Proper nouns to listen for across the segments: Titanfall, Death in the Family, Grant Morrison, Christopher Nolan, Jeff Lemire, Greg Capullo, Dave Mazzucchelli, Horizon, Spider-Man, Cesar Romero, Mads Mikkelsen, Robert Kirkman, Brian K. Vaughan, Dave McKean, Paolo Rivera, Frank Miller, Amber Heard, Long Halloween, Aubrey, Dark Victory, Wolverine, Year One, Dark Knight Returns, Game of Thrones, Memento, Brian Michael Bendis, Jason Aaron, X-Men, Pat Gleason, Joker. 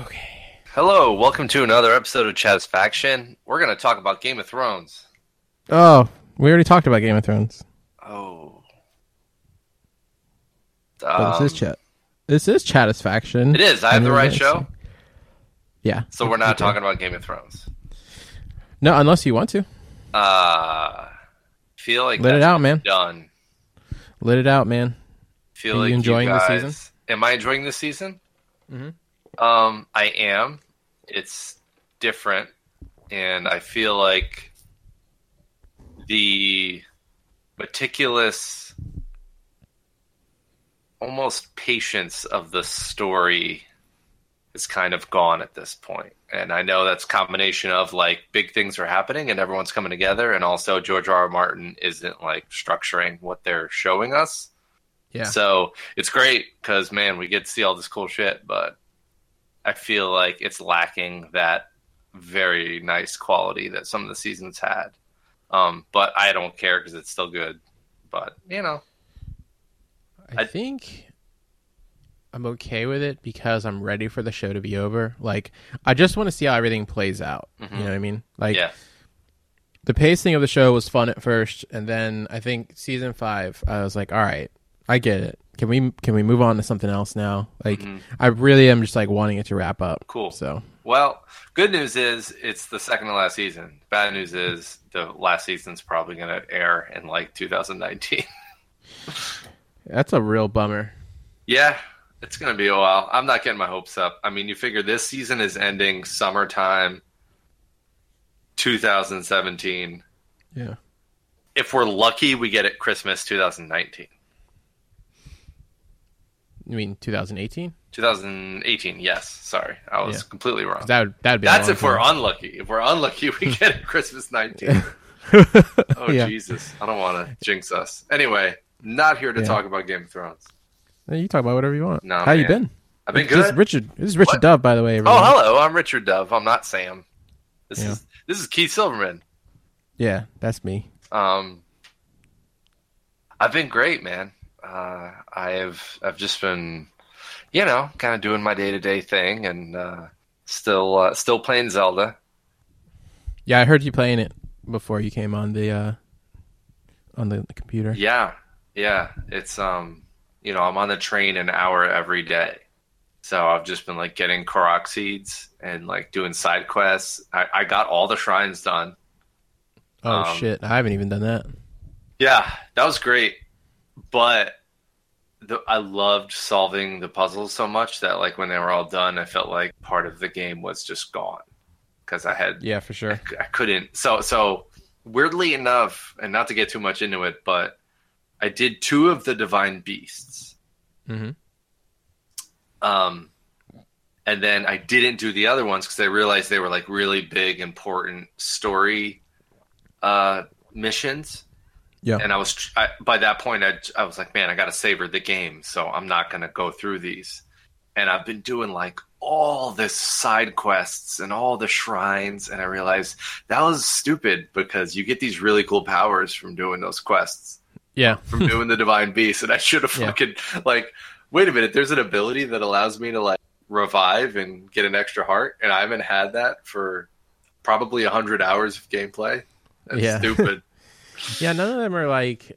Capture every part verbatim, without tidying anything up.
Okay. Hello, welcome to another episode of Chatisfaction. We're going to talk about Game of Thrones. Oh, we already talked about Game of Thrones. Oh. Um, this is chat. This is Chatisfaction. It is. I have the right show. Yeah. So we're not talking about Game of Thrones. No, unless you want to. Uh, feel like let it out, man. Done. Let it out, man. Feel Are like you enjoying you guys, the season? Am I enjoying this season? Mm-hmm. Um, I am. It's different, and I feel like the meticulous, almost patience of the story is kind of gone at this point. And I know that's a combination of like big things are happening and everyone's coming together, and also George R. R. Martin isn't like structuring what they're showing us. Yeah. So it's great because man, we get to see all this cool shit, but I feel like it's lacking that very nice quality that some of the seasons had. Um, but I don't care because it's still good. But, you know. I, I think I'm okay with it because I'm ready for the show to be over. Like, I just want to see how everything plays out. Mm-hmm. You know what I mean? Like, yeah. The pacing of the show was fun at first. And then I think season five, I was like, all right, I get it. Can we can we move on to something else now? Like, mm-hmm. I really am just like wanting it to wrap up. Cool. So, well, good news is it's the second to last season. Bad news is the last season's probably going to air in like two thousand nineteen. That's a real bummer. Yeah, it's going to be a while. I'm not getting my hopes up. I mean, you figure this season is ending summertime two thousand seventeen. Yeah. If we're lucky, we get it Christmas two thousand nineteen. You mean two thousand eighteen? two thousand eighteen, yes. Sorry. I was yeah. completely wrong. That would, that'd be That's if time. We're unlucky. If we're unlucky, we get it Christmas nineteen. Oh, yeah. Jesus. I don't want to jinx us. Anyway, not here to yeah. talk about Game of Thrones. You can talk about whatever you want. No, How man. you been? I've been this good. Is Richard, this is Richard what? Dove, by the way. Everyone. Oh, hello. I'm Richard Dove. I'm not Sam. This yeah. is this is Keith Silverman. Yeah, that's me. Um, I've been great, man. Uh, I've I've just been, you know, kind of doing my day to day thing, and uh, still uh, still playing Zelda. Yeah, I heard you playing it before you came on the uh, on the, the computer. Yeah, yeah, it's um, you know, I'm on the train an hour every day, so I've just been like getting Korok seeds and like doing side quests. I, I got all the shrines done. Oh um, shit! I haven't even done that. Yeah, that was great. But the, I loved solving the puzzles so much that, like, when they were all done, I felt like part of the game was just gone because I had yeah for sure I, I couldn't. So so weirdly enough, and not to get too much into it, but I did two of the Divine Beasts, mm-hmm. um, and then I didn't do the other ones because I realized they were like really big, important story uh, missions. Yeah, and I was I, by that point I I was like, man, I got to savor the game, so I'm not gonna go through these. And I've been doing like all the side quests and all the shrines, and I realized that was stupid because you get these really cool powers from doing those quests. Yeah, from doing the Divine Beast, and I should have yeah. fucking like, wait a minute, there's an ability that allows me to like revive and get an extra heart, and I haven't had that for probably a hundred hours of gameplay. That's yeah. stupid. Yeah, none of them are like,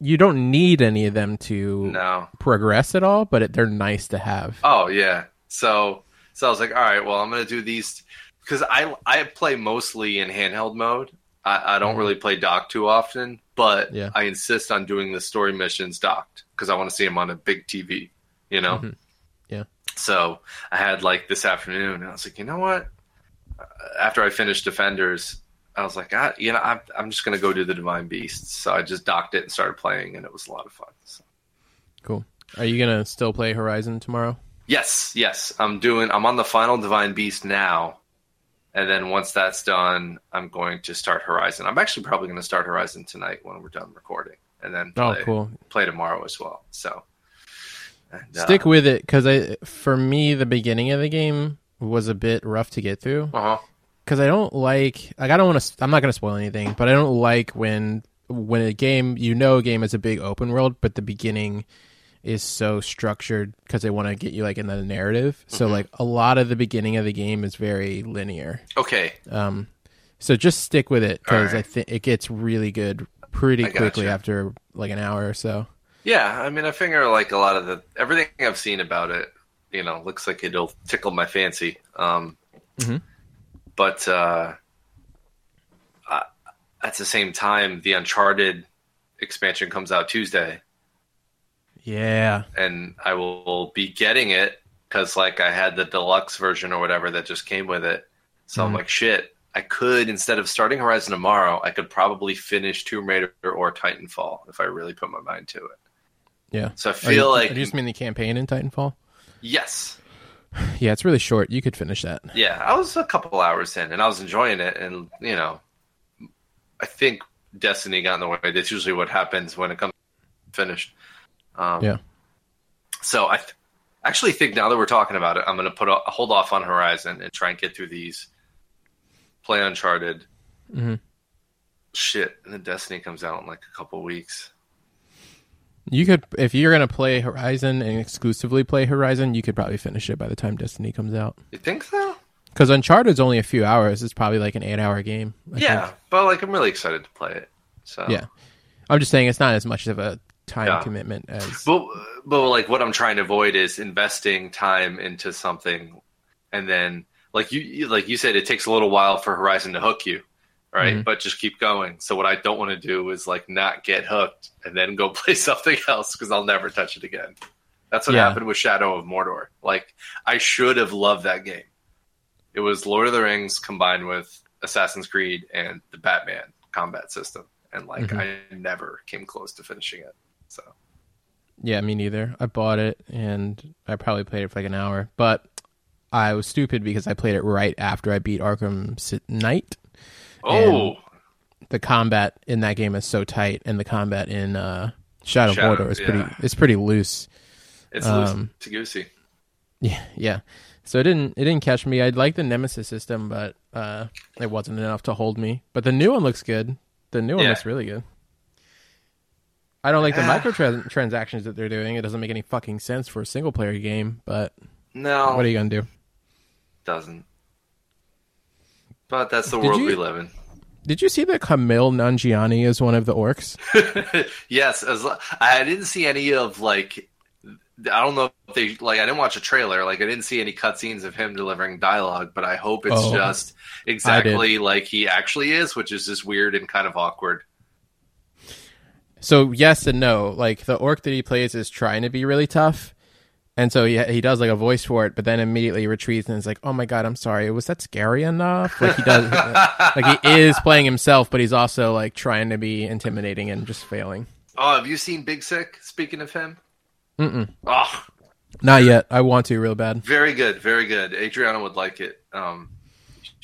you don't need any of them to no. progress at all, but it, they're nice to have. Oh, yeah. So so I was like, all right, well, I'm going to do these. Because I, I play mostly in handheld mode. I, I don't mm-hmm. really play docked too often, but yeah. I insist on doing the story missions docked because I want to see them on a big T V, you know? Mm-hmm. Yeah. So I had like this afternoon, and I was like, you know what? After I finished Defenders, I was like, I, you know, I'm, I'm just going to go do the Divine Beasts. So I just docked it and started playing, and it was a lot of fun. So. Cool. Are you going to still play Horizon tomorrow? Yes, yes. I'm doing. I'm on the final Divine Beast now, and then once that's done, I'm going to start Horizon. I'm actually probably going to start Horizon tonight when we're done recording, and then play, oh, cool. play tomorrow as well. So and, stick uh, with it, because I, for me, the beginning of the game was a bit rough to get through. Uh-huh. Because I don't like, like I don't want to. I'm not going to spoil anything, but I don't like when when a game, you know, a game is a big open world, but the beginning is so structured because they want to get you like in the narrative. Mm-hmm. So like a lot of the beginning of the game is very linear. Okay. Um, so just stick with it because right. I think it gets really good pretty I quickly gotcha. after like an hour or so. Yeah, I mean, I figure like a lot of the everything I've seen about it, you know, looks like it'll tickle my fancy. Um, mm-hmm. But uh, uh, at the same time, the Uncharted expansion comes out Tuesday. Yeah, and I will be getting it because like I had the deluxe version or whatever that just came with it. So mm-hmm. I'm like, shit. I could, instead of starting Horizon tomorrow, I could probably finish Tomb Raider or Titanfall if I really put my mind to it. Yeah. So I feel you, like... Do you just mean the campaign in Titanfall? Yes. Yeah, it's really short. You could finish that. Yeah, I was a couple hours in, and I was enjoying it, and, you know, I think Destiny got in the way. That's usually what happens when it comes finished. Um, yeah. So I th- actually think now that we're talking about it, I'm going to put a- hold off on Horizon and try and get through these... Play Uncharted. Mm-hmm. Shit, and then Destiny comes out in like a couple weeks. You could, if you're gonna play Horizon and exclusively play Horizon, you could probably finish it by the time Destiny comes out. You think so? Because Uncharted's only a few hours. It's probably like an eight-hour game. I yeah, think. But like I'm really excited to play it. So yeah, I'm just saying it's not as much of a time yeah. commitment as. But but like what I'm trying to avoid is investing time into something, and then. Like you like you said, it takes a little while for Horizon to hook you, right? Mm-hmm. But just keep going. So what I don't want to do is like not get hooked and then go play something else because I'll never touch it again. That's what yeah. happened with Shadow of Mordor. Like I should have loved that game. It was Lord of the Rings combined with Assassin's Creed and the Batman combat system. And like mm-hmm. I never came close to finishing it. So yeah, me neither. I bought it and I probably played it for like an hour. But I was stupid because I played it right after I beat Arkham Knight. Oh. And the combat in that game is so tight, and the combat in uh, Shadow of Mordor is yeah. pretty it's pretty loose. It's um, loosey-goosey. Yeah, yeah. So it didn't it didn't catch me. I like the Nemesis system, but uh, it wasn't enough to hold me. But the new one looks good. The new one yeah. looks really good. I don't like the microtransactions that they're doing. It doesn't make any fucking sense for a single player game, but no. What are you going to do? Doesn't, but that's the did world you, we live in. Did you see that Kumail Nanjiani is one of the orcs? Yes, as I didn't see any of like, I don't know if they like. I didn't watch a trailer. Like, I didn't see any cutscenes of him delivering dialogue. But I hope it's oh, just exactly like he actually is, which is just weird and kind of awkward. So yes and no. Like the orc that he plays is trying to be really tough. And so he, he does like a voice for it, but then immediately retreats and is like, oh my God, I'm sorry. Was that scary enough? Like he does, like he is playing himself, but he's also like trying to be intimidating and just failing. Oh, have you seen Big Sick? Speaking of him? Mm-mm. Oh, not yet. I want to real bad. Very good. Very good. Adriana would like it. Um,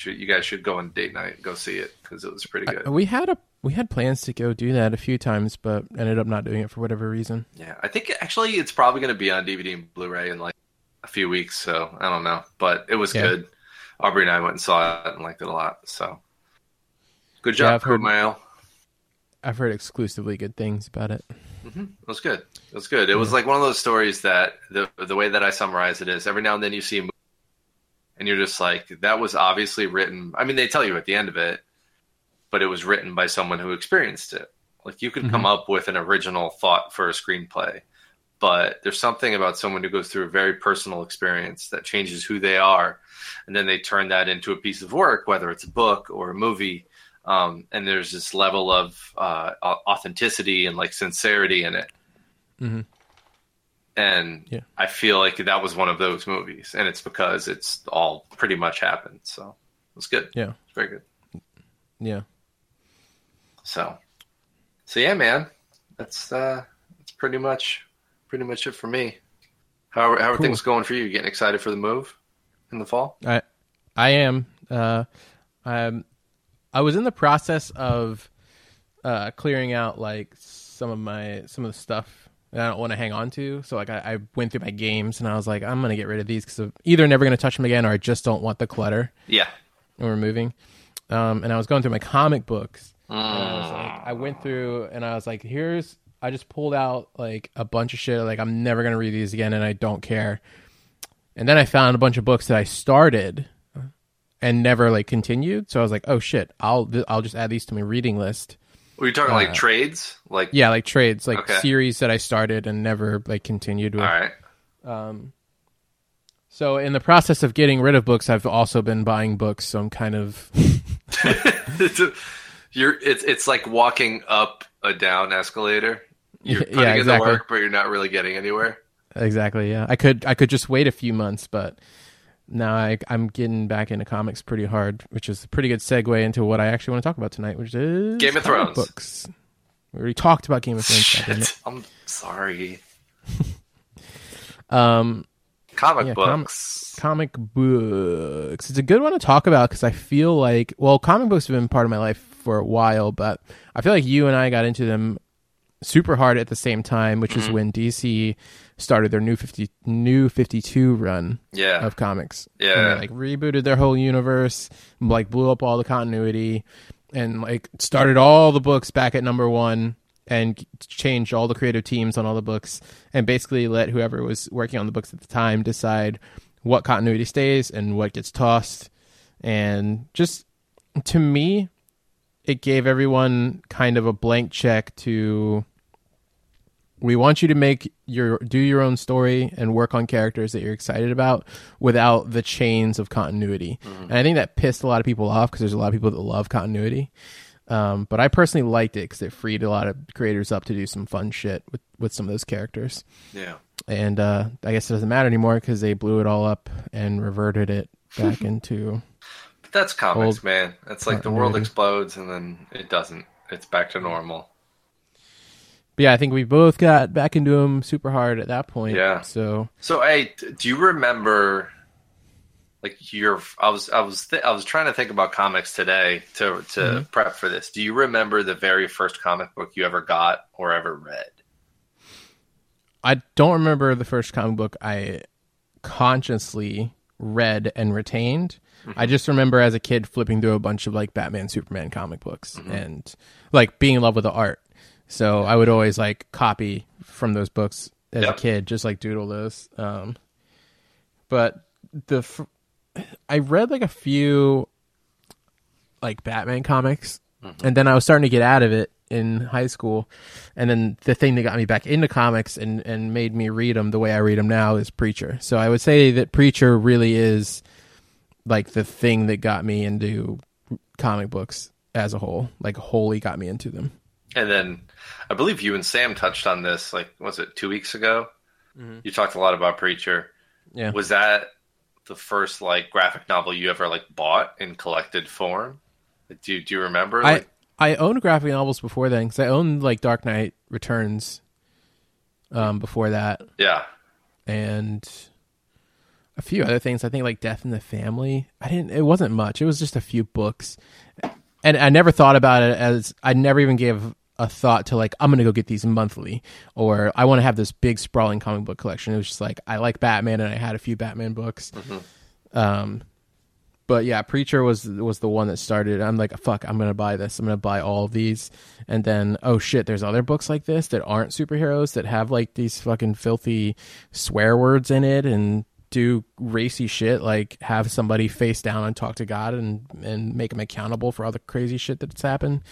you guys should go on date night and go see it because it was pretty good. I, we had a, We had plans to go do that a few times, but ended up not doing it for whatever reason. Yeah, I think actually it's probably going to be on D V D and Blu-ray in like a few weeks, so I don't know. But it was yeah. good. Aubrey and I went and saw it and liked it a lot. So good job, Kumail. Yeah, I've, I've heard exclusively good things about it. Mm-hmm. It was good. It was good. It yeah. was like one of those stories that the the way that I summarize it is every now and then you see a movie and you're just like, that was obviously written. I mean, they tell you at the end of it. But it was written by someone who experienced it. Like you could mm-hmm. come up with an original thought for a screenplay, but there's something about someone who goes through a very personal experience that changes who they are. And then they turn that into a piece of work, whether it's a book or a movie. Um, and there's this level of uh, authenticity and like sincerity in it. Mm-hmm. And yeah. I feel like that was one of those movies, and it's because it's all pretty much happened. So it was good. Yeah. It's very good. Yeah. So, so yeah, man, that's uh, that's pretty much, pretty much it for me. How are, how are cool. things going for you? You getting excited for the move in the fall? I, I am. Uh, I'm. I was in the process of uh, clearing out like some of my some of the stuff that I don't want to hang on to. So like I, I went through my games and I was like, I'm gonna get rid of these because I'm either never gonna touch them again or I just don't want the clutter. Yeah. And we're moving. Um, and I was going through my comic books. And I, was like, I went through and I was like, here's I just pulled out like a bunch of shit. Like, I'm never going to read these again and I don't care. And then I found a bunch of books that I started and never like continued. So I was like, oh shit, I'll, I'll just add these to my reading list. Were you talking uh, like trades? Like, yeah, like trades, like okay. series that I started and never like continued with. All right. Um, so in the process of getting rid of books, I've also been buying books. So I'm kind of, it's a, you're, it's, it's like walking up a down escalator. You're putting yeah, exactly. in the work, but you're not really getting anywhere. Exactly. Yeah. I could, I could just wait a few months, but now I, I'm getting back into comics pretty hard, which is a pretty good segue into what I actually want to talk about tonight, which is Game of Thrones books. We already talked about Game of Thrones. Shit, I'm sorry. um, comic yeah, books. Com- comic books. It's a good one to talk about because I feel like, well, comic books have been part of my life for a while, but I feel like you and I got into them super hard at the same time, which mm-hmm. is when D C started their new fifty new fifty-two run yeah. of comics. Yeah. And they, like, rebooted their whole universe, like blew up all the continuity and like started all the books back at number one and changed all the creative teams on all the books and basically let whoever was working on the books at the time decide what continuity stays and what gets tossed. And just to me, it gave everyone kind of a blank check to, we want you to make your, do your own story and work on characters that you're excited about without the chains of continuity. Mm-hmm. And I think that pissed a lot of people off because there's a lot of people that love continuity. Um, but I personally liked it because it freed a lot of creators up to do some fun shit with, with some of those characters. Yeah. And uh, I guess it doesn't matter anymore because they blew it all up and reverted it back into... That's comics, Old, man. That's like the world explodes and then it doesn't. It's back to normal. But yeah, I think we both got back into them super hard at that point. Yeah. So, so hey, do you remember? Like your, I was, I was, th- I was trying to think about comics today to to mm-hmm. prep for this. Do you remember the very first comic book you ever got or ever read? I don't remember the first comic book I consciously read and retained. I just remember as a kid flipping through a bunch of like Batman, Superman comic books mm-hmm. and like being in love with the art. So I would always like copy from those books as yep. a kid, just like doodle those. Um, but the fr- I read like a few like Batman comics mm-hmm. and then I was starting to get out of it in high school. And then the thing that got me back into comics and, and made me read them the way I read them now is Preacher. So I would say that Preacher really is... like the thing that got me into comic books as a whole, like wholly got me into them. And then I believe you and Sam touched on this, like, was it two weeks ago? Mm-hmm. You talked a lot about Preacher. Yeah. Was that the first like graphic novel you ever like bought in collected form? Like, do, do you remember? Like, I, I owned graphic novels before then. Cause I owned like Dark Knight Returns um, before that. Yeah. And a few other things, I think, like Death in the Family. I didn't. It wasn't much. It was just a few books, and I never thought about it as. I never even gave a thought to like I'm gonna go get these monthly, or I want to have this big sprawling comic book collection. It was just like I like Batman, and I had a few Batman books. Mm-hmm. Um, but yeah, Preacher was was the one that started. I'm like, fuck, I'm gonna buy this. I'm gonna buy all of these, and then oh shit, there's other books like this that aren't superheroes that have like these fucking filthy swear words in it and do racy shit, like have somebody face down and talk to God and and make them accountable for all the crazy shit that's happened.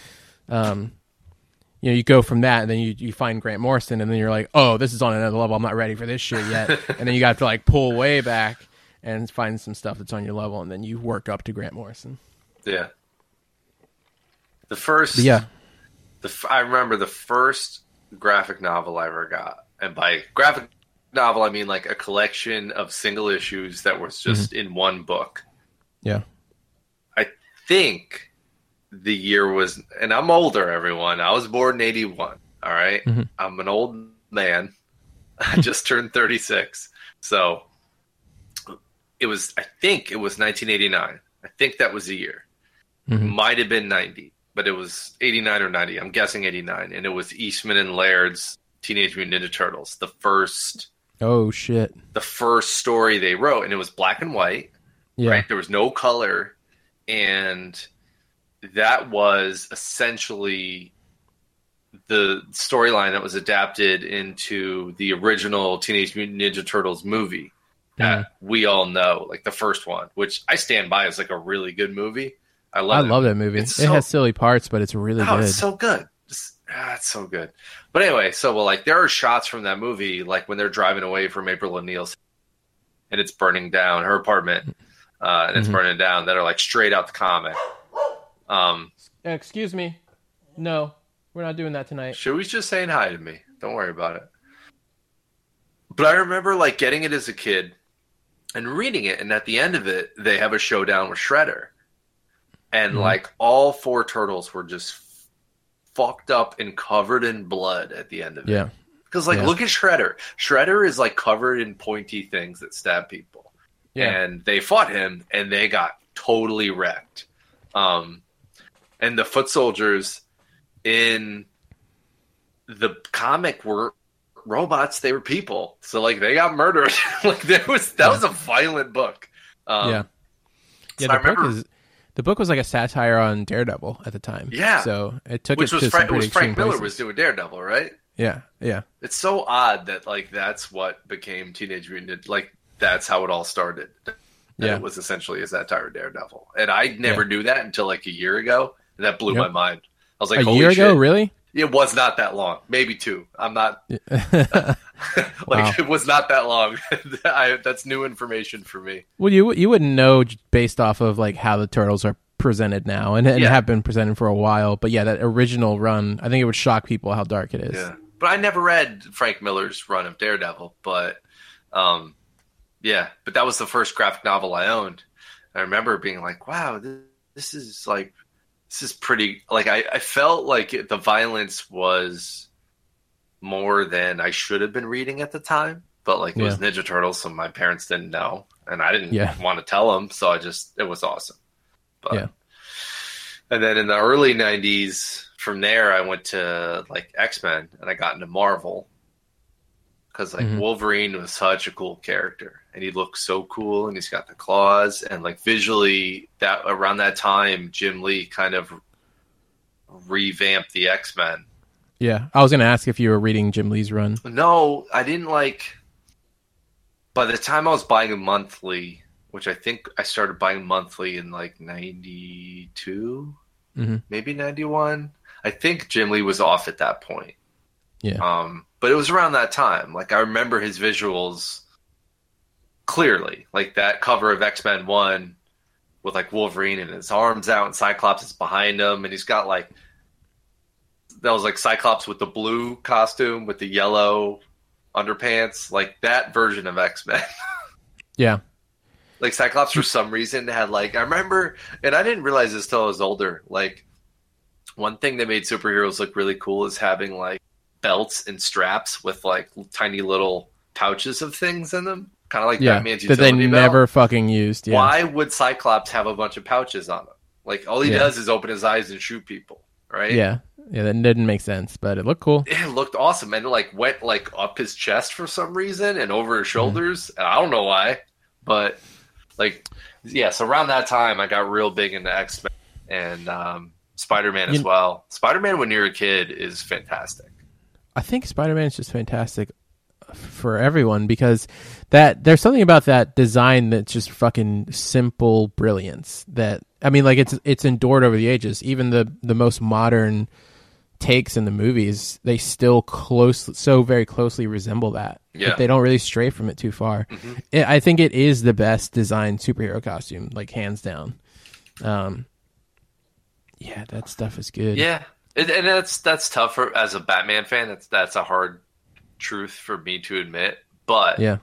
Um, you know, you go from that and then you, you find Grant Morrison and then you're like, oh, this is on another level. I'm not ready for this shit yet. And then you got to like pull way back and find some stuff that's on your level. And then you work up to Grant Morrison. Yeah. The first, yeah. The, I remember the first graphic novel I ever got, and by graphic novel, I mean like a collection of single issues that was just mm-hmm. in one book. Yeah. I think the year was, and I'm older, everyone. I was born in eighty-one. All right. Mm-hmm. I'm an old man. I just turned thirty-six. So it was, I think it was nineteen eighty-nine. I think that was the year. Mm-hmm. Might have been ninety, but it was eighty-nine or ninety. I'm guessing eighty-nine. And it was Eastman and Laird's Teenage Mutant Ninja Turtles, the first. Oh shit. The first story they wrote, and it was black and white. Yeah. Right? There was no color, and that was essentially the storyline that was adapted into the original Teenage Mutant Ninja Turtles movie that mm-hmm. we all know, like the first one, which I stand by as like a really good movie. I love I love that movie. It's it so, has silly parts, but it's really oh, good. It's so good. It's, ah, it's so good. But anyway, so well, like there are shots from that movie, like when they're driving away from April O'Neil's and it's burning down her apartment, uh, and it's mm-hmm. burning down, that are like straight out the comic. Um, Excuse me. No, we're not doing that tonight. She was just saying hi to me. Don't worry about it. But I remember like getting it as a kid and reading it, and at the end of it, they have a showdown with Shredder. And, mm-hmm. like, all four turtles were just f- fucked up and covered in blood at the end of yeah. it. Because, like, yeah. look at Shredder. Shredder is, like, covered in pointy things that stab people. Yeah. And they fought him, and they got totally wrecked. Um, and the foot soldiers in the comic were robots. They were people. So, like, they got murdered. Like, there was that yeah. was a violent book. Um, yeah. Yeah, so the I remember... book is... The book was like a satire on Daredevil at the time. Yeah. So it took Which it was to Fra- some pretty was Frank Miller places. was doing Daredevil, right? Yeah, yeah. It's so odd that like that's what became Teenage Mutant. Like that's how it all started. Yeah. It was essentially a satire of Daredevil. And I never yeah. knew that until like a year ago. And that blew yep. my mind. I was like, a holy year ago, shit. Really? It was not that long. Maybe two. I'm not. like, wow. It was not that long. I, that's new information for me. Well, you you wouldn't know based off of like how the Turtles are presented now and, and yeah. have been presented for a while. But yeah, that original run, I think it would shock people how dark it is. Yeah. But I never read Frank Miller's run of Daredevil. But um, yeah, but that was the first graphic novel I owned. I remember being like, wow, this, this is like. This is pretty, like, I, I felt like it, the violence was more than I should have been reading at the time. But, like, it yeah. was Ninja Turtles, so my parents didn't know. And I didn't yeah. want to tell them, so I just, it was awesome. But, yeah. And then in the early nineties, from there, I went to, like, X-Men, and I got into Marvel. Because, like, mm-hmm. Wolverine was such a cool character. And he looks so cool, and he's got the claws. And, like, visually, that around that time, Jim Lee kind of revamped the X-Men. Yeah, I was going to ask if you were reading Jim Lee's run. No, I didn't, like... By the time I was buying a monthly, which I think I started buying monthly in, like, ninety-two? Mm-hmm. Maybe ninety-one? I think Jim Lee was off at that point. Yeah. Um, but it was around that time. Like, I remember his visuals clearly. Like, that cover of X-Men one with, like, Wolverine and his arms out and Cyclops is behind him. And he's got, like, that was, like, Cyclops with the blue costume with the yellow underpants. Like, that version of X-Men. yeah. Like, Cyclops, for some reason, had, like, I remember, and I didn't realize this till I was older. Like, one thing that made superheroes look really cool is having, like, belts and straps with like tiny little pouches of things in them, kind of like yeah, Batman's utility belt that they never fucking used. Yeah. Why would Cyclops have a bunch of pouches on him? Like all he yeah. does is open his eyes and shoot people, right? Yeah, yeah, that didn't make sense, but it looked cool. It looked awesome, and it like went like up his chest for some reason and over his shoulders. Mm-hmm. And I don't know why, but like yeah. So around that time, I got real big into X-Men and um, Spider-Man as you... well. Spider-Man when you're a kid is fantastic. I think Spider-Man is just fantastic for everyone because that there's something about that design that's just fucking simple brilliance. That I mean, like it's it's endured over the ages. Even the, the most modern takes in the movies, they still close so very closely resemble that. Yeah, but they don't really stray from it too far. Mm-hmm. It, I think it is the best designed superhero costume, like hands down. Um, yeah, that stuff is good. Yeah. And that's that's tough for, as a Batman fan. That's that's a hard truth for me to admit. But yeah,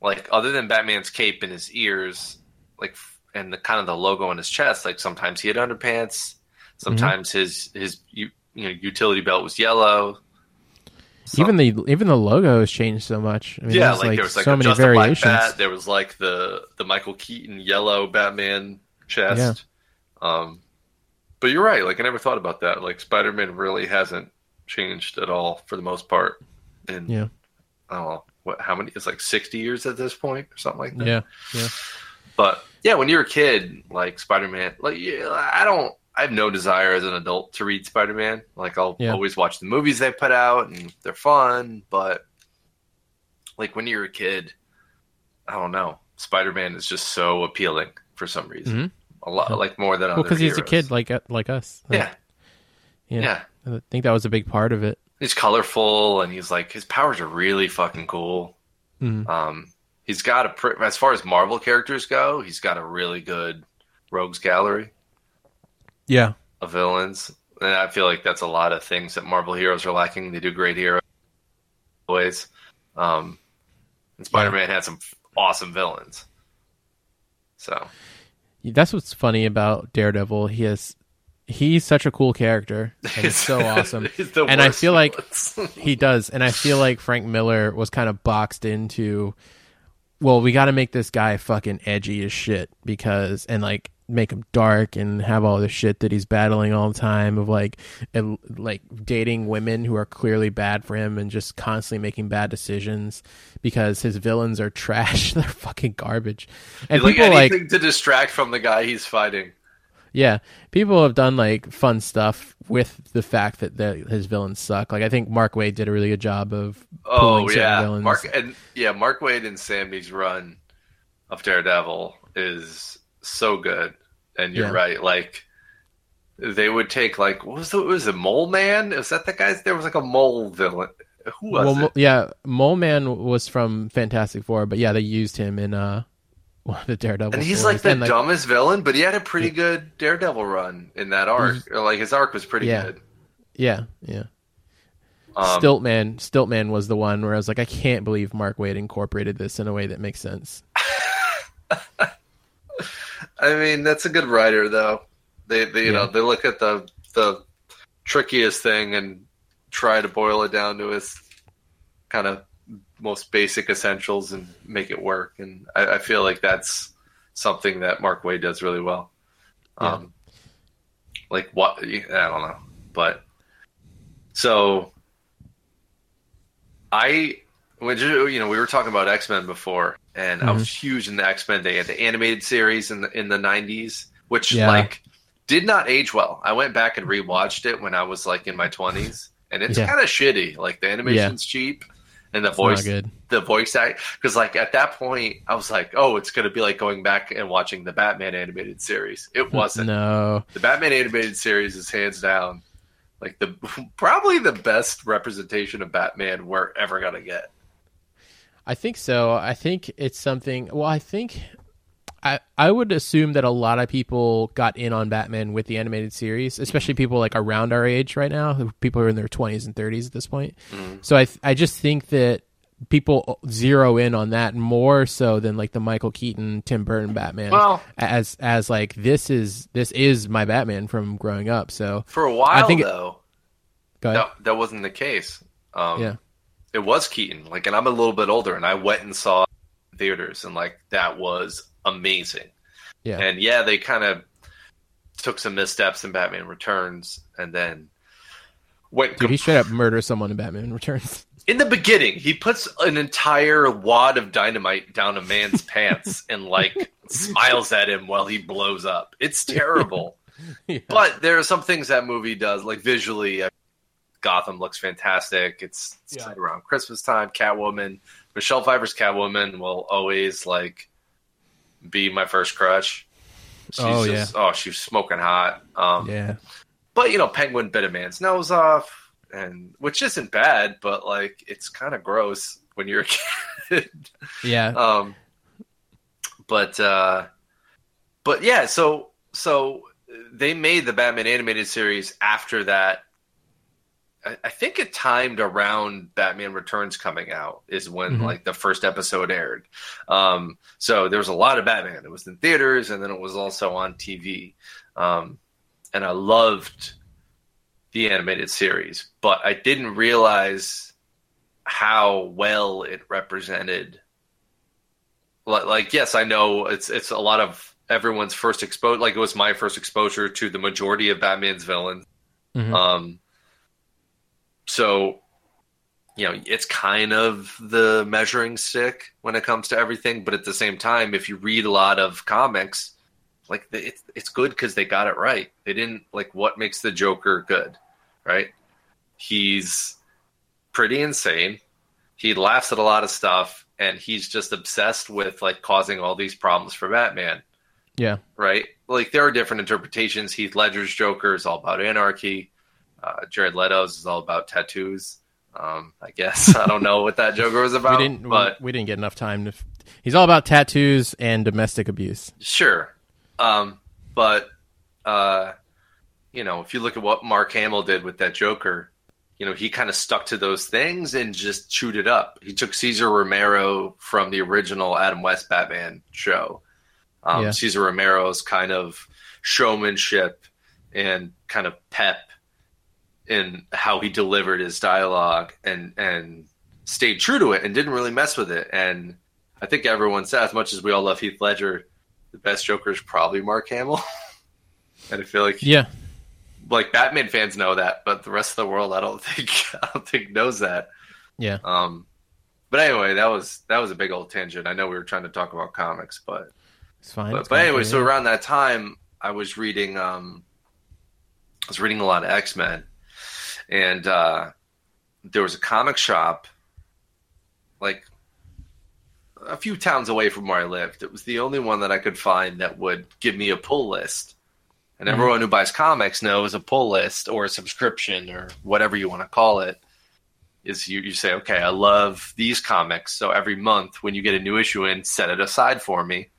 like other than Batman's cape and his ears, like and the kind of the logo on his chest, like sometimes he had underpants. Sometimes mm-hmm. his his you, you know utility belt was yellow. So, even the even the logo has changed so much. I mean, yeah, like, like there was like so many variations. Bat, there was like the the Michael Keaton yellow Batman chest. Yeah. Um, But you're right. Like I never thought about that. Like Spider-Man really hasn't changed at all for the most part. And yeah, I don't know what how many. It's like sixty years at this point or something like that. Yeah, yeah. But yeah, when you're a kid, like Spider-Man, like yeah, I don't. I have no desire as an adult to read Spider-Man. Like, I'll yeah. always watch the movies they put out, and they're fun. But, like, when you're a kid, I don't know. Spider-Man is just so appealing for some reason. Mm-hmm. A lot, yeah. like, more than well, other Well, because he's a kid like like us. Like, yeah. yeah. Yeah. I think that was a big part of it. He's colorful, and he's, like, his powers are really fucking cool. Mm-hmm. Um, he's got a... Pr- as far as Marvel characters go, he's got a really good rogues gallery. Yeah, of villains, and I feel like that's a lot of things that Marvel heroes are lacking. They do great heroes always. Um, and Spider-Man yeah. had some awesome villains. So that's what's funny about Daredevil. He is he's such a cool character. And it's so awesome, he's the and I feel like he does. And I feel like Frank Miller was kind of boxed into, well, we got to make this guy fucking edgy as shit because and like. make him dark and have all the shit that he's battling all the time of like and like dating women who are clearly bad for him and just constantly making bad decisions because his villains are trash. They're fucking garbage. And like people anything like to distract from the guy he's fighting. Yeah, people have done like fun stuff with the fact that the, his villains suck. Like I think Mark Waid did a really good job of oh yeah villains. Mark and yeah Mark Waid and Sammy's run of Daredevil is so good. And you're yeah. right. Like they would take like what was the, was it Mole Man? Was that the guy's? There was like a mole villain. Who was well, it? Yeah, Mole Man was from Fantastic Four, but yeah, they used him in uh the Daredevil. And he's like the and, like, dumbest villain, but he had a pretty yeah. good Daredevil run in that arc. Just, like his arc was pretty yeah. good. Yeah, yeah. Um, Stiltman, Stiltman was the one where I was like, I can't believe Mark Waid incorporated this in a way that makes sense. I mean, that's a good writer, though. They, they you yeah. know, they look at the the trickiest thing and try to boil it down to its kind of most basic essentials and make it work. And I, I feel like that's something that Mark Waid does really well. Yeah. Um, like what? I don't know, but so I, when you know, we were talking about X-Men before. And mm-hmm. I was huge in the X-Men. They had the animated series in the in the nineties, which yeah. like did not age well. I went back and rewatched it when I was like in my twenties, and it's yeah. kind of shitty. Like the animation's yeah. cheap, and the it's voice, the voice act, because like at that point I was like, oh, it's gonna be like going back and watching the Batman animated series. It wasn't. No, the Batman animated series is hands down like the probably the best representation of Batman we're ever gonna get. I think so. I think it's something... Well, I think... I, I would assume that a lot of people got in on Batman with the animated series, especially people like around our age right now, people who are in their twenties and thirties at this point. Mm. So I I just think that people zero in on that more so than like the Michael Keaton, Tim Burton Batman. Well, as as like this is this is my Batman from growing up. So for a while, I think though, it, go ahead. That, that wasn't the case. Um, yeah. It was Keaton, like, and I'm a little bit older, and I went and saw theaters, and like that was amazing. Yeah, and yeah, they kind of took some missteps in Batman Returns, and then went. Dude, com- he straight up murder someone in Batman Returns. In the beginning, he puts an entire wad of dynamite down a man's pants and like smiles at him while he blows up. It's terrible, yeah. But there are some things that movie does, like visually. I- Gotham looks fantastic. It's, it's yeah. around Christmas time. Catwoman, Michelle Pfeiffer's Catwoman will always like be my first crush. She's oh just, yeah. Oh, she's smoking hot. Um, yeah. But you know, Penguin bit a man's nose off, and which isn't bad, but like it's kind of gross when you're a kid. yeah. Um. But uh, but yeah. So so they made the Batman animated series after that. I think it timed around Batman Returns coming out is when mm-hmm. like the first episode aired. Um, so there was a lot of Batman. It was in theaters and then it was also on T V. Um, and I loved the animated series, but I didn't realize how well it represented. Like, yes, I know it's, it's a lot of everyone's first exposure. Like it was my first exposure to the majority of Batman's villains. Mm-hmm. Um, So, you know, it's kind of the measuring stick when it comes to everything. But at the same time, if you read a lot of comics, like it's it's good because they got it right. They didn't like what makes the Joker good, right? He's pretty insane. He laughs at a lot of stuff, and he's just obsessed with like causing all these problems for Batman. Yeah, right. Like there are different interpretations. Heath Ledger's Joker is all about anarchy. Uh, Jared Leto's is all about tattoos. Um, I guess I don't know what that Joker was about. We didn't, but we, we didn't get enough time. To f- He's all about tattoos and domestic abuse. Sure, um, but uh, you know, if you look at what Mark Hamill did with that Joker, you know, he kind of stuck to those things and just chewed it up. He took Cesar Romero from the original Adam West Batman show. Um, yeah. Cesar Romero's kind of showmanship and kind of pep in how he delivered his dialogue and, and stayed true to it and didn't really mess with it. And I think everyone said, as much as we all love Heath Ledger, the best Joker is probably Mark Hamill. And I feel like, yeah, like Batman fans know that, but the rest of the world, I don't think, I don't think knows that. Yeah. Um, but anyway, that was, that was a big old tangent. I know we were trying to talk about comics, but it's fine. But, it's but anyway, so around that time I was reading, um, I was reading a lot of X-Men. And uh, there was a comic shop, like a few towns away from where I lived. It was the only one that I could find that would give me a pull list. And mm-hmm. everyone who buys comics knows a pull list or a subscription or whatever you want to call it is you, you say, okay, I love these comics. So every month when you get a new issue in, set it aside for me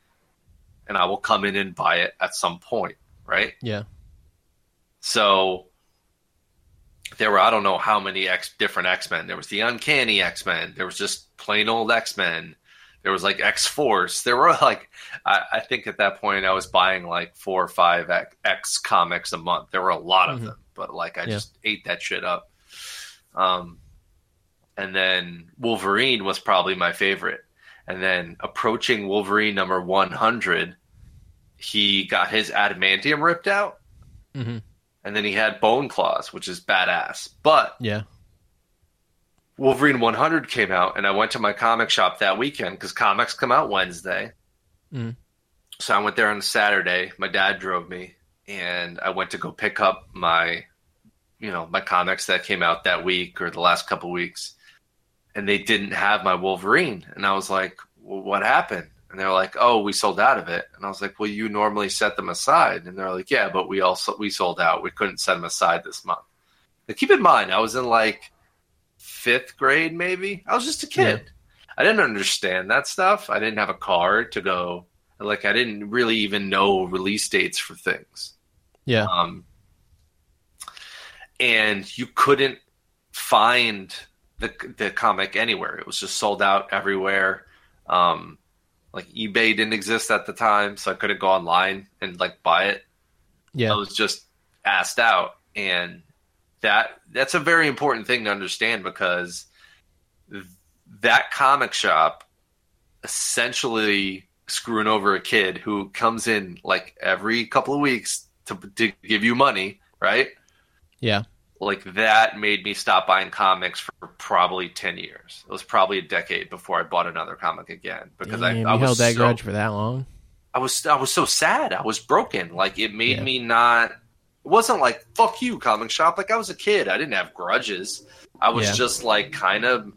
and I will come in and buy it at some point. Right? Yeah. So there were, I don't know how many X different X-Men. There was the Uncanny X-Men. There was just plain old X-Men. There was like X-Force. There were like, I, I think at that point I was buying like four or five X, X comics a month. There were a lot of mm-hmm. them, but like I yeah. just ate that shit up. Um, and then Wolverine was probably my favorite. And then approaching Wolverine number one hundred, he got his adamantium ripped out. Mm-hmm. And then he had Bone Claws, which is badass. But yeah, Wolverine one hundred came out, and I went to my comic shop that weekend because comics come out Wednesday. Mm. So I went there on a Saturday. My dad drove me, and I went to go pick up my, you know, my comics that came out that week or the last couple weeks. And they didn't have my Wolverine, and I was like, well, "What happened?" And they're like, "Oh, we sold out of it." And I was like, "Well, you normally set them aside." And they're like, "Yeah, but we also we sold out. We couldn't set them aside this month." Now, keep in mind, I was in like fifth grade, maybe. I was just a kid. Yeah. I didn't understand that stuff. I didn't have a card to go. Like, I didn't really even know release dates for things. Yeah. Um, and you couldn't find the the comic anywhere. It was just sold out everywhere. Um. Like eBay didn't exist at the time, so I couldn't go online and like buy it. Yeah, I was just assed out, and that that's a very important thing to understand because th- that comic shop essentially screwing over a kid who comes in like every couple of weeks to to give you money, right? Yeah, like that made me stop buying comics for probably ten years. It was probably a decade before I bought another comic again because Damn, I, I you was held that so, grudge for that long. I was I was so sad. I was broken. Like it made yeah. me not. It wasn't like fuck you, comic shop. Like I was a kid. I didn't have grudges. I was yeah. just like kind of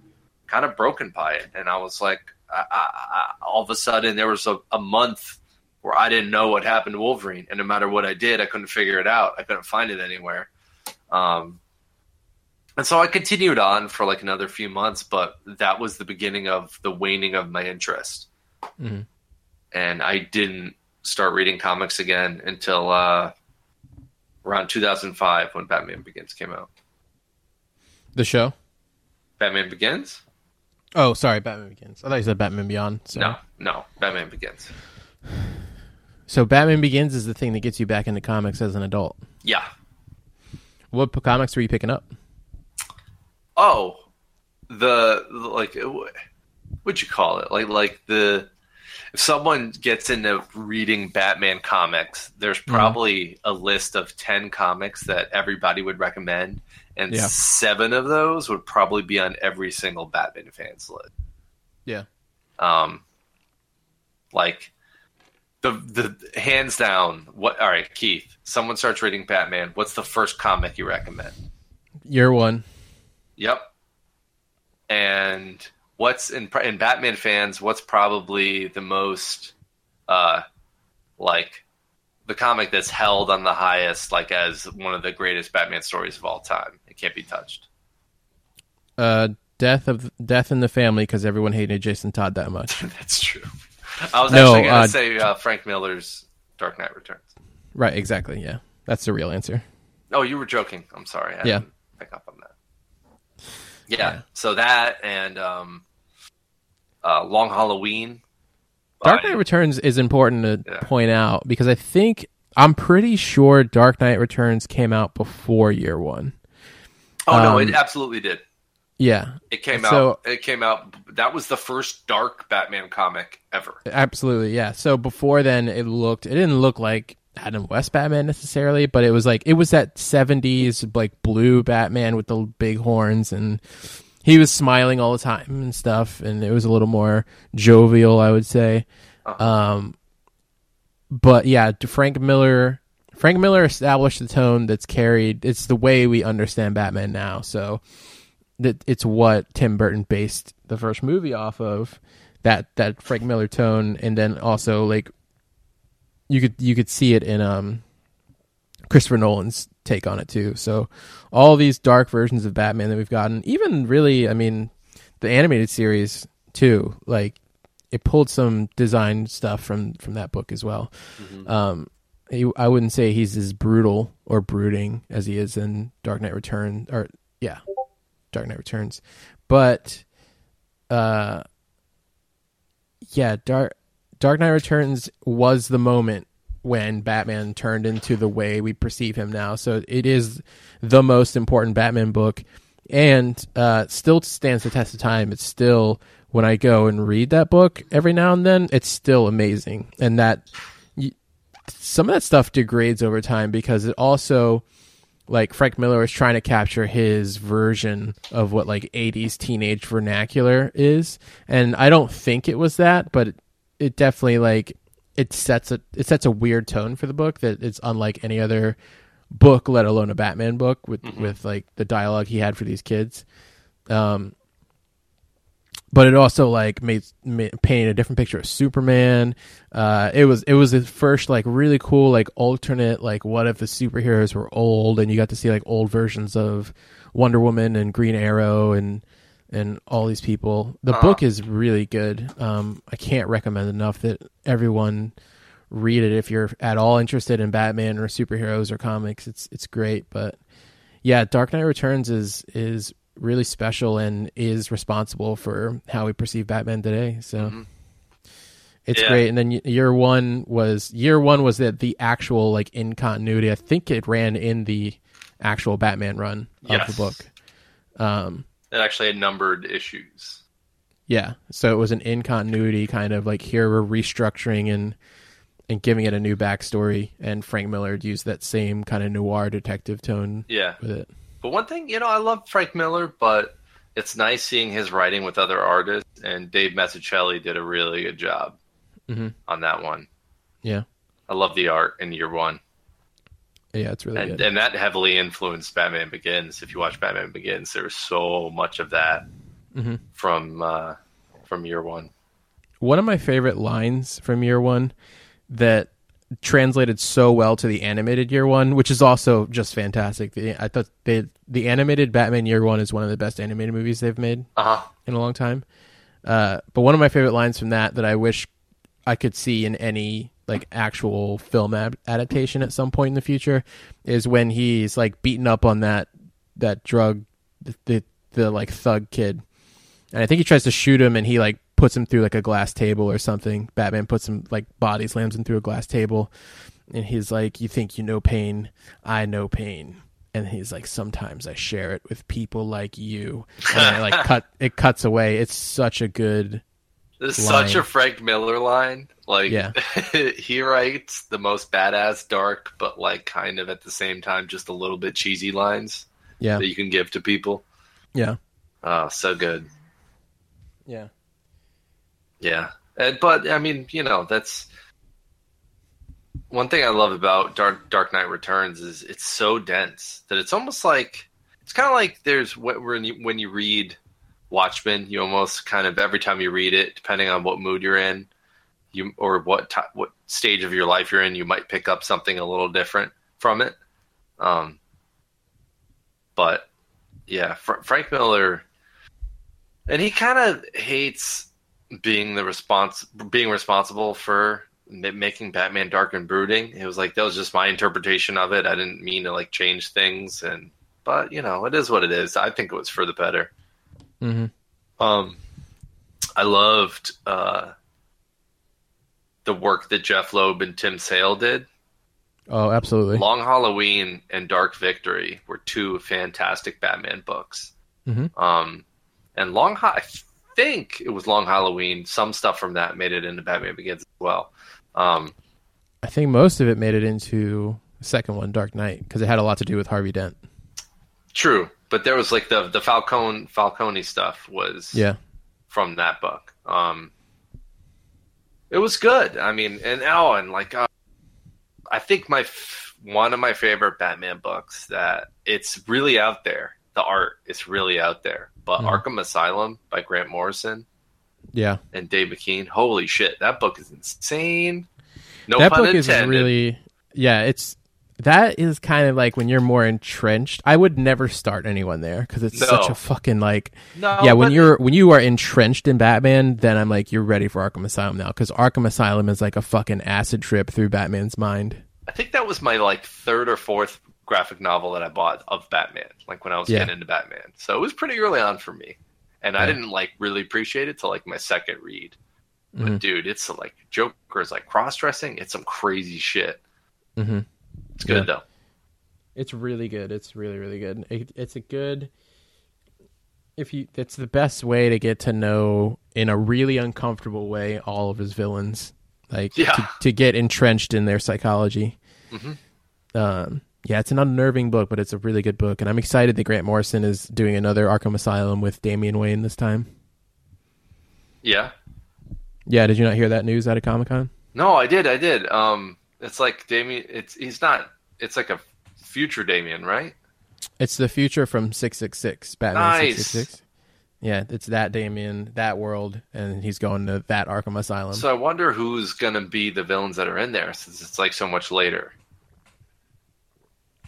kind of broken by it, and I was like, I, I, I, all of a sudden there was a, a month where I didn't know what happened to Wolverine, and no matter what I did, I couldn't figure it out. I couldn't find it anywhere. Um, and so I continued on for like another few months, but that was the beginning of the waning of my interest. Mm-hmm. And I didn't start reading comics again until, uh, around two thousand five when Batman Begins came out. The show? Batman Begins? Oh, sorry. Batman Begins. I thought you said Batman Beyond. So. No, no. Batman Begins. So Batman Begins is the thing that gets you back into comics as an adult. Yeah. What comics were you picking up? Oh, the like, what'd you call it? Like, like the if someone gets into reading Batman comics, there's probably mm-hmm. a list of ten comics that everybody would recommend, and yeah. seven of those would probably be on every single Batman fan's list. Yeah, um, like The the hands down. What? All right, Keith. Someone starts reading Batman. What's the first comic you recommend? Year One. Yep. And what's in in Batman fans? What's probably the most, uh, like, the comic that's held on the highest, like as one of the greatest Batman stories of all time? It can't be touched. Uh, death of Death in the Family, because everyone hated Jason Todd that much. That's true. I was no, actually going to uh, say uh, Frank Miller's Dark Knight Returns. Right, exactly, yeah. That's the real answer. Oh, you were joking. I'm sorry. I yeah. didn't pick up on that. Yeah, yeah. So that and um, uh, Long Halloween. Dark Knight uh, Returns is important to yeah. point out, because I think, I'm pretty sure Dark Knight Returns came out before Year One. Oh, um, no, it absolutely did. Yeah, it came so, out. It came out. That was the first dark Batman comic ever. Absolutely, yeah. So before then, it looked. It didn't look like Adam West Batman necessarily, but it was like it was that seventies like blue Batman with the big horns, and he was smiling all the time and stuff, and it was a little more jovial, I would say. Uh-huh. Um, but yeah, Frank Miller. Frank Miller established the tone that's carried. It's the way we understand Batman now. So. That it's what Tim Burton based the first movie off of, that that Frank Miller tone, and then also like you could you could see it in um Christopher Nolan's take on it too. So all these dark versions of Batman that we've gotten, even really, I mean, the animated series too, like it pulled some design stuff from from that book as well. Mm-hmm. Um, he, I wouldn't say he's as brutal or brooding as he is in Dark Knight Returns, or yeah. Dark Knight Returns, but uh yeah Dark Dark Knight Returns was the moment when Batman turned into the way we perceive him now, so it is the most important Batman book, and uh still stands the test of time. It's still, when I go and read that book every now and then, it's still amazing. And that you, some of that stuff degrades over time, because it also, like, Frank Miller is trying to capture his version of what, like, eighties teenage vernacular is. And I don't think it was that, but it, it definitely, like, it sets a it sets a weird tone for the book that it's unlike any other book, let alone a Batman book, with, mm-hmm. with like, the dialogue he had for these kids. Um, but it also, like, made, made painted a different picture of Superman. Uh, it was it was the first, like, really cool, like, alternate, like, what if the superheroes were old, and you got to see, like, old versions of Wonder Woman and Green Arrow and and all these people. The uh-huh. book is really good. Um, I can't recommend enough that everyone read it if you're at all interested in Batman or superheroes or comics. It's it's great. But yeah, Dark Knight Returns is is. really special and is responsible for how we perceive Batman today. So mm-hmm. it's yeah. great. And then year one was year one was that the actual, like, in continuity, I think it ran in the actual Batman run yes. of the book. Um, it actually had numbered issues. Yeah. So it was an in continuity kind of, like, here we're restructuring and, and giving it a new backstory. And Frank Miller used that same kind of noir detective tone yeah. with it. But one thing, you know, I love Frank Miller, but it's nice seeing his writing with other artists, and Dave Mazzucchelli did a really good job mm-hmm. on that one. Yeah. I love the art in Year One. Yeah, it's really and, good. And that heavily influenced Batman Begins. If you watch Batman Begins, there's so much of that mm-hmm. from uh, from Year One. One of my favorite lines from Year One that translated so well to the animated Year One, which is also just fantastic. The, I thought they, the animated Batman Year One is one of the best animated movies they've made uh-huh. in a long time. Uh, but one of my favorite lines from that that I wish I could see in any, like, actual film ad- adaptation at some point in the future is when he's, like, beaten up on that that drug, the, the, the like, thug kid. And I think he tries to shoot him, and he, like, puts him through, like, a glass table or something. Batman puts him, like, body slams him through a glass table, and he's like, "You think you know pain? I know pain." And he's like, "Sometimes I share it with people like you." And it, like, cut it cuts away. It's such a good This is line. Such a Frank Miller line. Like, yeah. He writes the most badass, dark, but, like, kind of at the same time just a little bit cheesy lines yeah. that you can give to people. Yeah. Oh, so good. Yeah. Yeah, but I mean, you know, that's One thing I love about Dark Dark Knight Returns is it's so dense that it's almost like it's kind of like there's what when you, when you read Watchmen, you almost kind of every time you read it, depending on what mood you're in, you or what t- what stage of your life you're in, you might pick up something a little different from it. Um, but yeah, Fr- Frank Miller, and he kind of hates being the response being responsible for making Batman dark and brooding. It was like, that was just my interpretation of it. I didn't mean to like change things, and but you know, it is what it is. I think it was for the better. Mm-hmm. Um, I loved uh, the work that Jeff Loeb and Tim Sale did. Oh, absolutely. Long Halloween and Dark Victory were two fantastic Batman books. Mm-hmm. Um, and Long High, I think it was Long Halloween. Some stuff from that made it into Batman Begins as well. Um, I think most of it made it into the second one, Dark Knight, because it had a lot to do with Harvey Dent. True, but there was like the the Falcone Falcone stuff was yeah. from that book. Um, it was good. I mean, and oh, and like uh, I think my f- one of my favorite Batman books, that it's really out there. The art is really out there. But mm. Arkham Asylum by Grant Morrison, yeah, and Dave McKean. Holy shit, that book is insane. No that pun book intended. Is really, yeah. It's that is kind of like when you're more entrenched. I would never start anyone there because it's no. such a fucking like, no, yeah. When but... you're when you are entrenched in Batman, then I'm like, you're ready for Arkham Asylum now, because Arkham Asylum is like a fucking acid trip through Batman's mind. I think that was my like third or fourth graphic novel that I bought of Batman, like when I was yeah. getting into Batman. So it was pretty early on for me, and yeah. I didn't like really appreciate it till like my second read. But mm-hmm. dude, it's like Joker is like cross dressing. It's some crazy shit. Mm-hmm. It's good yeah. though. It's really good. It's really really good. It, it's a good. If you, it's the best way to get to know in a really uncomfortable way all of his villains, like yeah. to, to get entrenched in their psychology. Mm-hmm. Um. Yeah, it's an unnerving book, but it's a really good book. And I'm excited that Grant Morrison is doing another Arkham Asylum with Damian Wayne this time. Yeah. Yeah, did you not hear that news out of Comic-Con? No, I did, I did. Um, it's like Damian, it's he's not, it's like a future Damian, right? It's the future from six six six, Batman nice. six six six. Yeah, it's that Damian, that world, and he's going to that Arkham Asylum. So I wonder who's going to be the villains that are in there, since it's like so much later.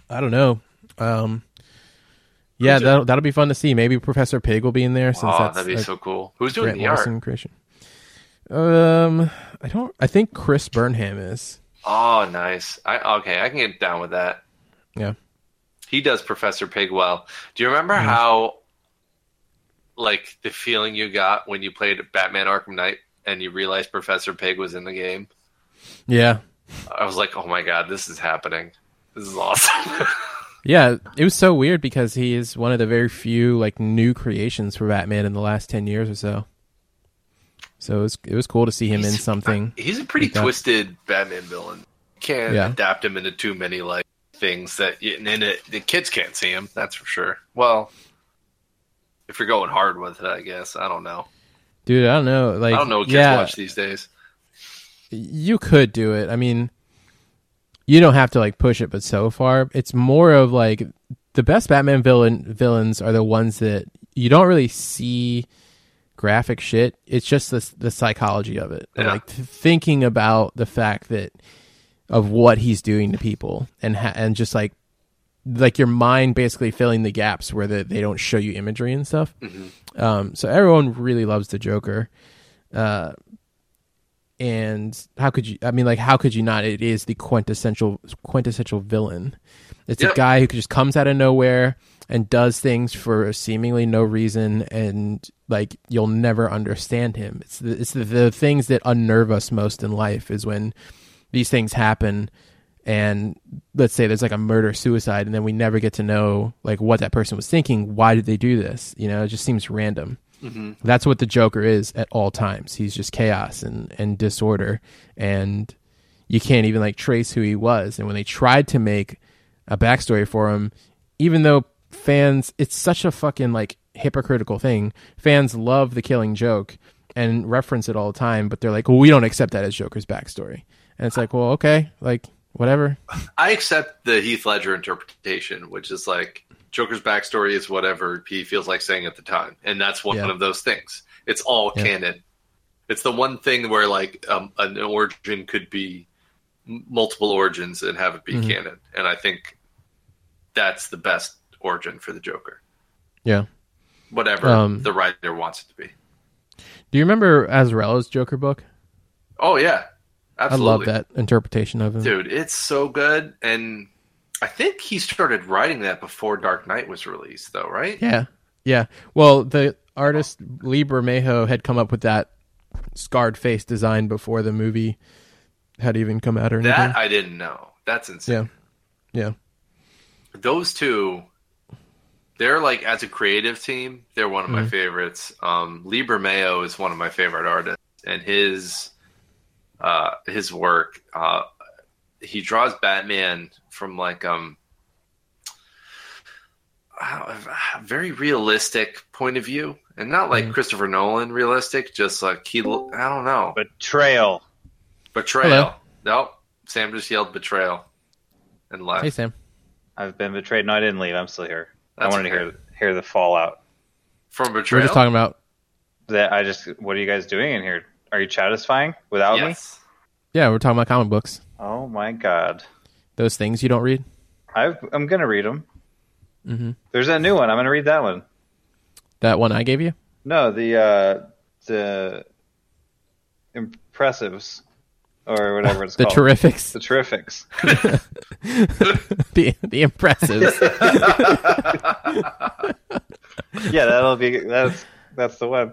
I don't know. Um, yeah, that'll, that'll be fun to see. Maybe Professor Pig will be in there. Since oh, that's, that'd be like, so cool. Who's doing Grant the Morrison art? Creation. Um, I don't. I think Chris Burnham is. Oh, nice. I okay. I can get down with that. Yeah, he does Professor Pig well. Do you remember mm-hmm. how, like, the feeling you got when you played Batman Arkham Knight and you realized Professor Pig was in the game? Yeah, I was like, oh my god, this is happening. This is awesome. Yeah, it was so weird because he is one of the very few like new creations for Batman in the last ten years or so. So it was it was cool to see him he's, in something. I, he's a pretty like twisted that. Batman villain. You can't yeah. adapt him into too many like things that you, and it, the kids can't see him. That's for sure. Well, if you're going hard with it, I guess. I don't know, dude. I don't know. Like I don't know what kids yeah, watch these days. You could do it. I mean. You don't have to like push it, but so far it's more of like the best Batman villain villains are the ones that you don't really see graphic shit. It's just the the psychology of it, yeah. like thinking about the fact that of what he's doing to people, and ha- and just like like your mind basically filling the gaps where the, they don't show you imagery and stuff. Mm-hmm. Um, so everyone really loves the Joker. Uh, And how could you, I mean, like, how could you not? It is the quintessential, quintessential villain. It's yep. a guy who just comes out of nowhere and does things for seemingly no reason. And like, you'll never understand him. It's the, it's the, the things that unnerve us most in life is when these things happen. And let's say there's like a murder suicide, and then we never get to know like what that person was thinking. Why did they do this? You know, it just seems random. Mm-hmm. That's what the Joker is at all times. He's just chaos and, and disorder, and you can't even like trace who he was. And when they tried to make a backstory for him, even though fans, it's such a fucking like hypocritical thing. Fans love the Killing Joke and reference it all the time, but they're like, well, we don't accept that as Joker's backstory. And it's like, well, okay, like whatever. I accept the Heath Ledger interpretation, which is like Joker's backstory is whatever he feels like saying at the time, and that's one yeah. of those things. It's all yeah. canon. It's the one thing where like um, an origin could be multiple origins and have it be mm-hmm. canon, and I think that's the best origin for the Joker. Yeah. Whatever um, the writer wants it to be. Do you remember Azraella's Joker book? Oh, yeah. Absolutely. I love that interpretation of him. Dude, it's so good. And I think he started writing that before Dark Knight was released, though, right? Yeah. Yeah. Well, the artist oh. Lee Bermejo had come up with that scarred face design before the movie had even come out or anything. That I didn't know. That's insane. Yeah. Yeah. Those two... They're like, as a creative team, they're one of mm-hmm. my favorites. Um, Lee Bermejo is one of my favorite artists, and his uh, his work, uh, he draws Batman from like um, a very realistic point of view, and not like mm-hmm. Christopher Nolan realistic, just like he, I don't know. Betrayal. Betrayal. Hello. Nope. Sam just yelled betrayal and left. Hey, Sam. I've been betrayed. No, I didn't leave. I'm still here. That's I wanted okay. to hear hear the fallout from betrayal. We're just talking about that. I just, what are you guys doing in here? Are you satisfying without yes. me? Yeah, we're talking about comic books. Oh my god, those things you don't read. I've, I'm gonna read them. Mm-hmm. There's that new one. I'm gonna read that one. That one I gave you? No, the uh, the impressives. Or whatever it's the called. The Terrifics. The Terrifics. the the Impressives. Yeah, that'll be that's that's the one.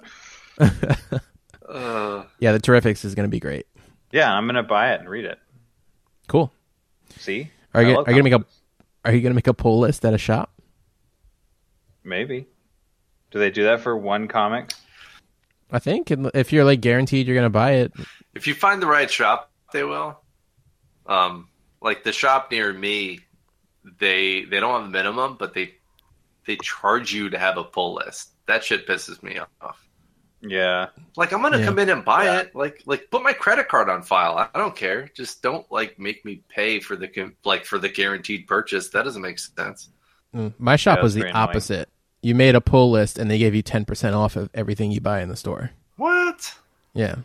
Uh, yeah, the Terrifics is going to be great. Yeah, I'm going to buy it and read it. Cool. See, are you, are you going to make a are you going to make a pull list at a shop? Maybe. Do they do that for one comic? I think if you're like guaranteed you're going to buy it. If you find the right shop, they will. Um, like the shop near me, they they don't have a minimum, but they they charge you to have a pull list. That shit pisses me off. Yeah. Like I'm gonna yeah. come in and buy yeah. it. Like like put my credit card on file. I don't care. Just don't like make me pay for the like for the guaranteed purchase. That doesn't make sense. Mm. My shop yeah, was the opposite. Annoying. You made a pull list and they gave you ten percent off of everything you buy in the store. What? Yeah.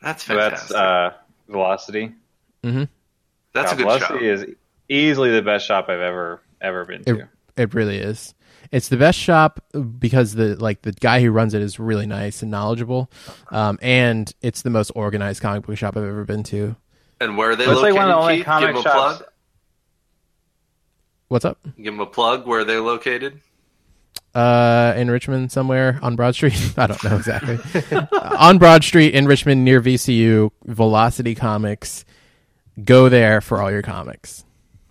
That's fantastic. So that's uh, Velocity. Mm-hmm. That's God, a good Velocity shop. Velocity is easily the best shop I've ever ever been to. It, it really is. It's the best shop because the like the guy who runs it is really nice and knowledgeable, um, and it's the most organized comic book shop I've ever been to. And where are they it's located? It's like one of the only Keith, comic give them a shops. Plug. What's up? Give them a plug. Where are they located? Uh, in Richmond somewhere on Broad Street. I don't know exactly. uh, on Broad Street in Richmond near V C U, Velocity Comics. Go there for all your comics.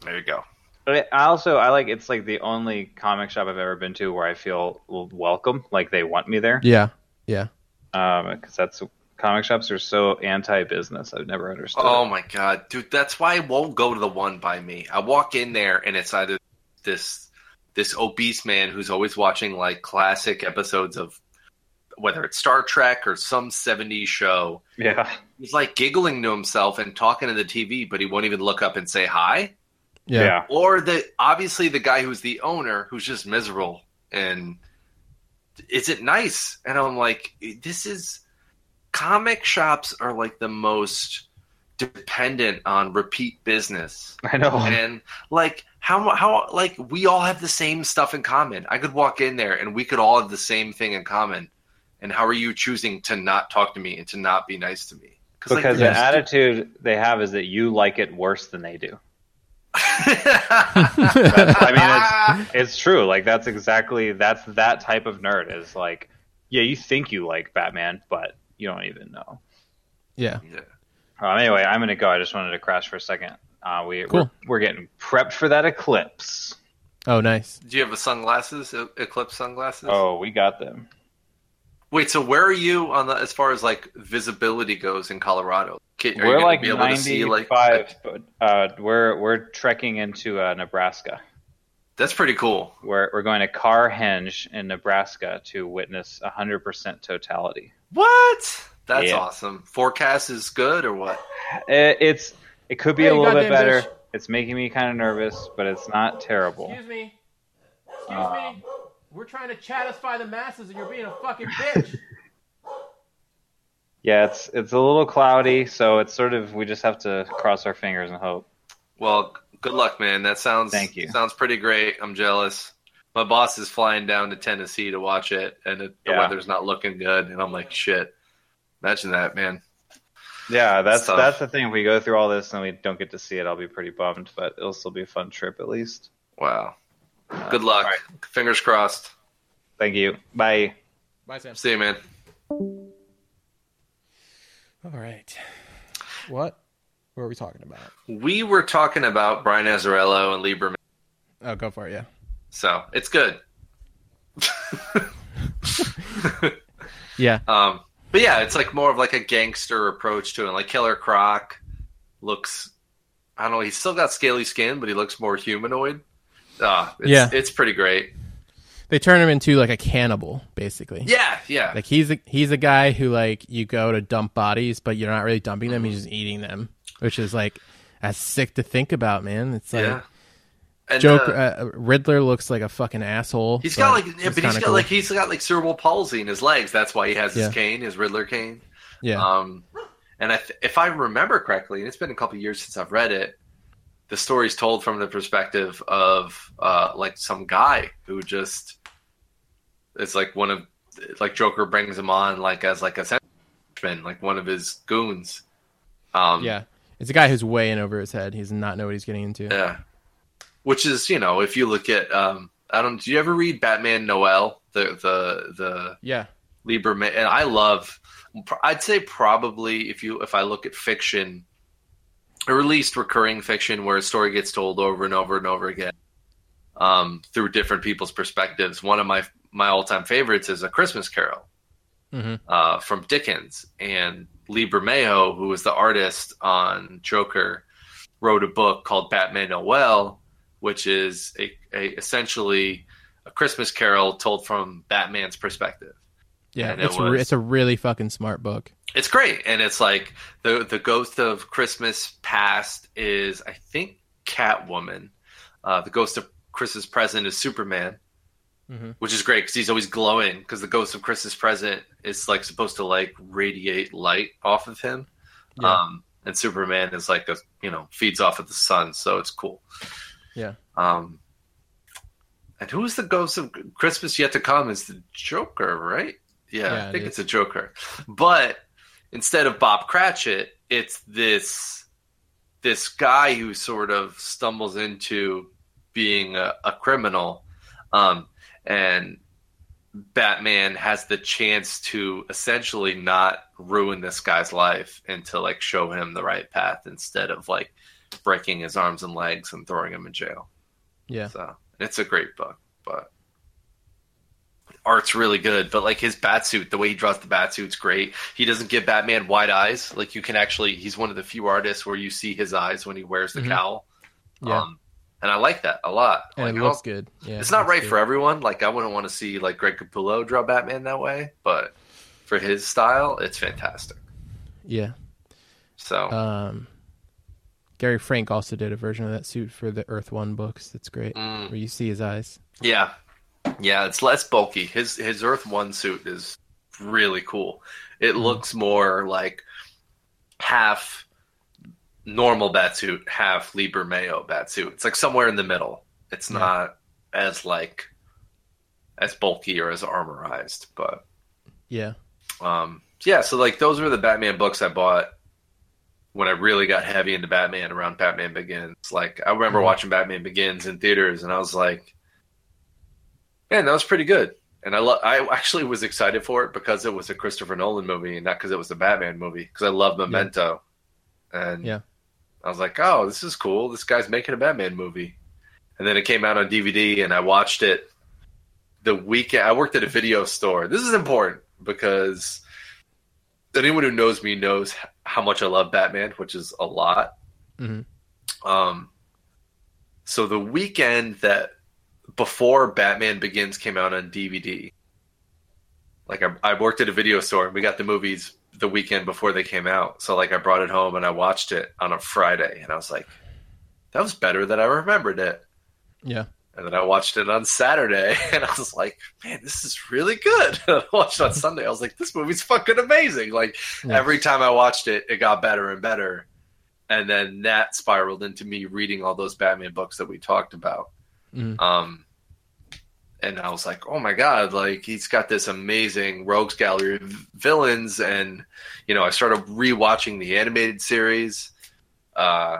There you go. But I also, I like, it's like the only comic shop I've ever been to where I feel welcome, like they want me there. Yeah, yeah. Um, because that's, comic shops are so anti-business. I've never understood. Oh my god, dude, that's why I won't go to the one by me. I walk in there and it's either this... this obese man who's always watching like classic episodes of whether it's Star Trek or some seventies show. Yeah. He's like giggling to himself and talking to the T V, but he won't even look up and say hi. Yeah. yeah. Or the, obviously the guy who's the owner, who's just miserable and isn't nice. And I'm like, this is comic shops are like the most dependent on repeat business. I know. And like, How how like we all have the same stuff in common. I could walk in there and we could all have the same thing in common. And how are you choosing to not talk to me and to not be nice to me? Because like, the attitude they have is that you like it worse than they do. I mean, it's, it's true. Like that's exactly that's that type of nerd is like, yeah, you think you like Batman, but you don't even know. Yeah. yeah. Um, anyway, I'm gonna go. I just wanted to crash for a second. Uh, we, cool. we're, we're getting prepped for that eclipse. Oh, nice. Do you have a sunglasses, a, eclipse sunglasses? Oh, we got them. Wait, so where are you on the, as far as like visibility goes in Colorado? Can, we're like be able ninety-five, to see, like, but, uh, we're, we're trekking into uh, Nebraska. That's pretty cool. We're, we're going to Carhenge in Nebraska to witness one hundred percent totality. What? That's yeah. awesome. Forecast is good or what? It, it's... It could be hey, a little bit better. Dish. It's making me kind of nervous, but it's not terrible. Excuse me. Excuse um, me. We're trying to chatify the masses, and you're being a fucking bitch. Yeah, it's it's a little cloudy, so it's sort of we just have to cross our fingers and hope. Well, good luck, man. That sounds Thank you. sounds pretty great. I'm jealous. My boss is flying down to Tennessee to watch it, and it, yeah. the weather's not looking good. And I'm like, shit. Imagine that, man. Yeah, that's that's the thing. If we go through all this and we don't get to see it, I'll be pretty bummed. But it'll still be a fun trip, at least. Wow. Uh, good luck. Right. Fingers crossed. Thank you. Bye. Bye, Sam. See you, man. All right. What were we talking about? We were talking about Brian Azzarello and Lieberman. Oh, go for it, yeah. So, it's good. Yeah. Um, but yeah, it's like more of like a gangster approach to it. Like Killer Croc looks, I don't know, he's still got scaly skin, but he looks more humanoid. Uh, it's, yeah. It's pretty great. They turn him into like a cannibal, basically. Yeah, yeah. Like he's a, he's a guy who like you go to dump bodies, but you're not really dumping them; you're just eating them, which is like that's sick to think about, man. It's like yeah. and, Joker, uh, uh, Riddler looks like a fucking asshole. He's got like, yeah, but he's got cool. like he's got like cerebral palsy in his legs. That's why he has his yeah. cane, his Riddler cane. Yeah. Um, and I th- if I remember correctly, and it's been a couple years since I've read it. The story's told from the perspective of uh, like some guy who just. It's like one of, like Joker brings him on like as like a henchman, like one of his goons. Um, yeah, it's a guy who's way in over his head. He's not know what he's getting into. Yeah, which is you know if you look at um, I don't. Do you ever read Batman Noel? The the the yeah Lieberman and I love. I'd say probably if you if I look at fiction, or at least recurring fiction where a story gets told over and over and over again, um, through different people's perspectives. One of my my all-time favorites is A Christmas Carol mm-hmm. uh, from Dickens. And Lee Bermejo, who was the artist on Joker, wrote a book called Batman Noel, which is a, a essentially a Christmas Carol told from Batman's perspective. Yeah, it's, it was, re- it's a really fucking smart book. It's great. And it's like the the ghost of Christmas past is, I think, Catwoman. Uh, the ghost of Christmas present is Superman. Mm-hmm. Which is great because he's always glowing because the ghost of Christmas present is like supposed to like radiate light off of him, yeah. um, and Superman is like a you know feeds off of the sun, so it's cool. Yeah. Um, and who is the ghost of Christmas yet to come? Is the Joker, right? Yeah, yeah I think it it's a Joker, but instead of Bob Cratchit, it's this this guy who sort of stumbles into being a, a criminal. Um, And Batman has the chance to essentially not ruin this guy's life and to like show him the right path instead of like breaking his arms and legs and throwing him in jail. Yeah. So it's a great book, but art's really good. But like his batsuit, the way he draws the batsuit's great. He doesn't give Batman wide eyes. Like you can actually, he's one of the few artists where you see his eyes when he wears the mm-hmm. cowl. Yeah. Um, And I like that a lot. And like, it looks good. Yeah, it's not right good. for everyone. Like I wouldn't want to see like Greg Capullo draw Batman that way, but for his style, it's fantastic. Yeah. So um, Gary Frank also did a version of that suit for the Earth One books. That's great. Mm. Where you see his eyes. Yeah. Yeah, it's less bulky. His his Earth One suit is really cool. It mm. looks more like half normal batsuit, half Liebermejo batsuit. It's like somewhere in the middle. It's yeah. not as like as bulky or as armorized, but yeah, um, yeah. So like those were the Batman books I bought when I really got heavy into Batman around Batman Begins. Like I remember mm-hmm. watching Batman Begins in theaters, and I was like, man, that was pretty good. And I lo- I actually was excited for it because it was a Christopher Nolan movie, and not because it was a Batman movie. Because I love Memento, yeah. and yeah. I was like, oh, this is cool. This guy's making a Batman movie. And then it came out on D V D, and I watched it the weekend. I worked at a video store. This is important because anyone who knows me knows how much I love Batman, which is a lot. Mm-hmm. Um, so the weekend that before Batman Begins came out on D V D, like I, I worked at a video store, and we got the movies the weekend before they came out. So like I brought it home and I watched it on a Friday, and I was like, that was better than I remembered it. Yeah. And then I watched it on Saturday, and I was like, man, this is really good. And I watched it on Sunday. I was like, this movie's fucking amazing. Like, yeah. Every time I watched it, it got better and better. And then that spiraled into me reading all those Batman books that we talked about. Mm. Um, and I was like, oh, my God, like, he's got this amazing rogues gallery of villains. And, you know, I started rewatching the animated series, uh,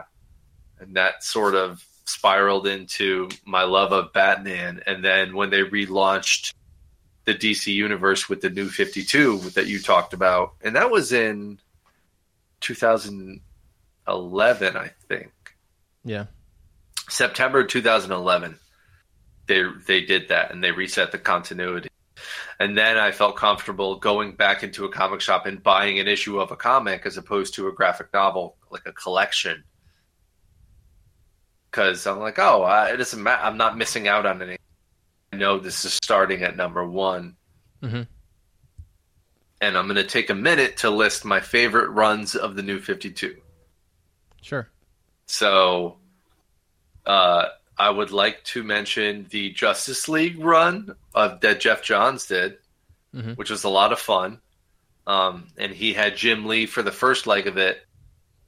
and that sort of spiraled into my love of Batman. And then when they relaunched the D C universe with the New fifty-two that you talked about, and that was in two thousand eleven, I think. Yeah. September two thousand eleven, they they did that, and they reset the continuity. And then I felt comfortable going back into a comic shop and buying an issue of a comic as opposed to a graphic novel, like a collection. Because I'm like, oh, I, it doesn't matter. I'm not missing out on anything. I know this is starting at number one. Mm-hmm. And I'm going to take a minute to list my favorite runs of the New fifty-two. Sure. So uh, I would like to mention the Justice League run of, that Jeff Johns did, mm-hmm. which was a lot of fun. Um, and he had Jim Lee for the first leg of it.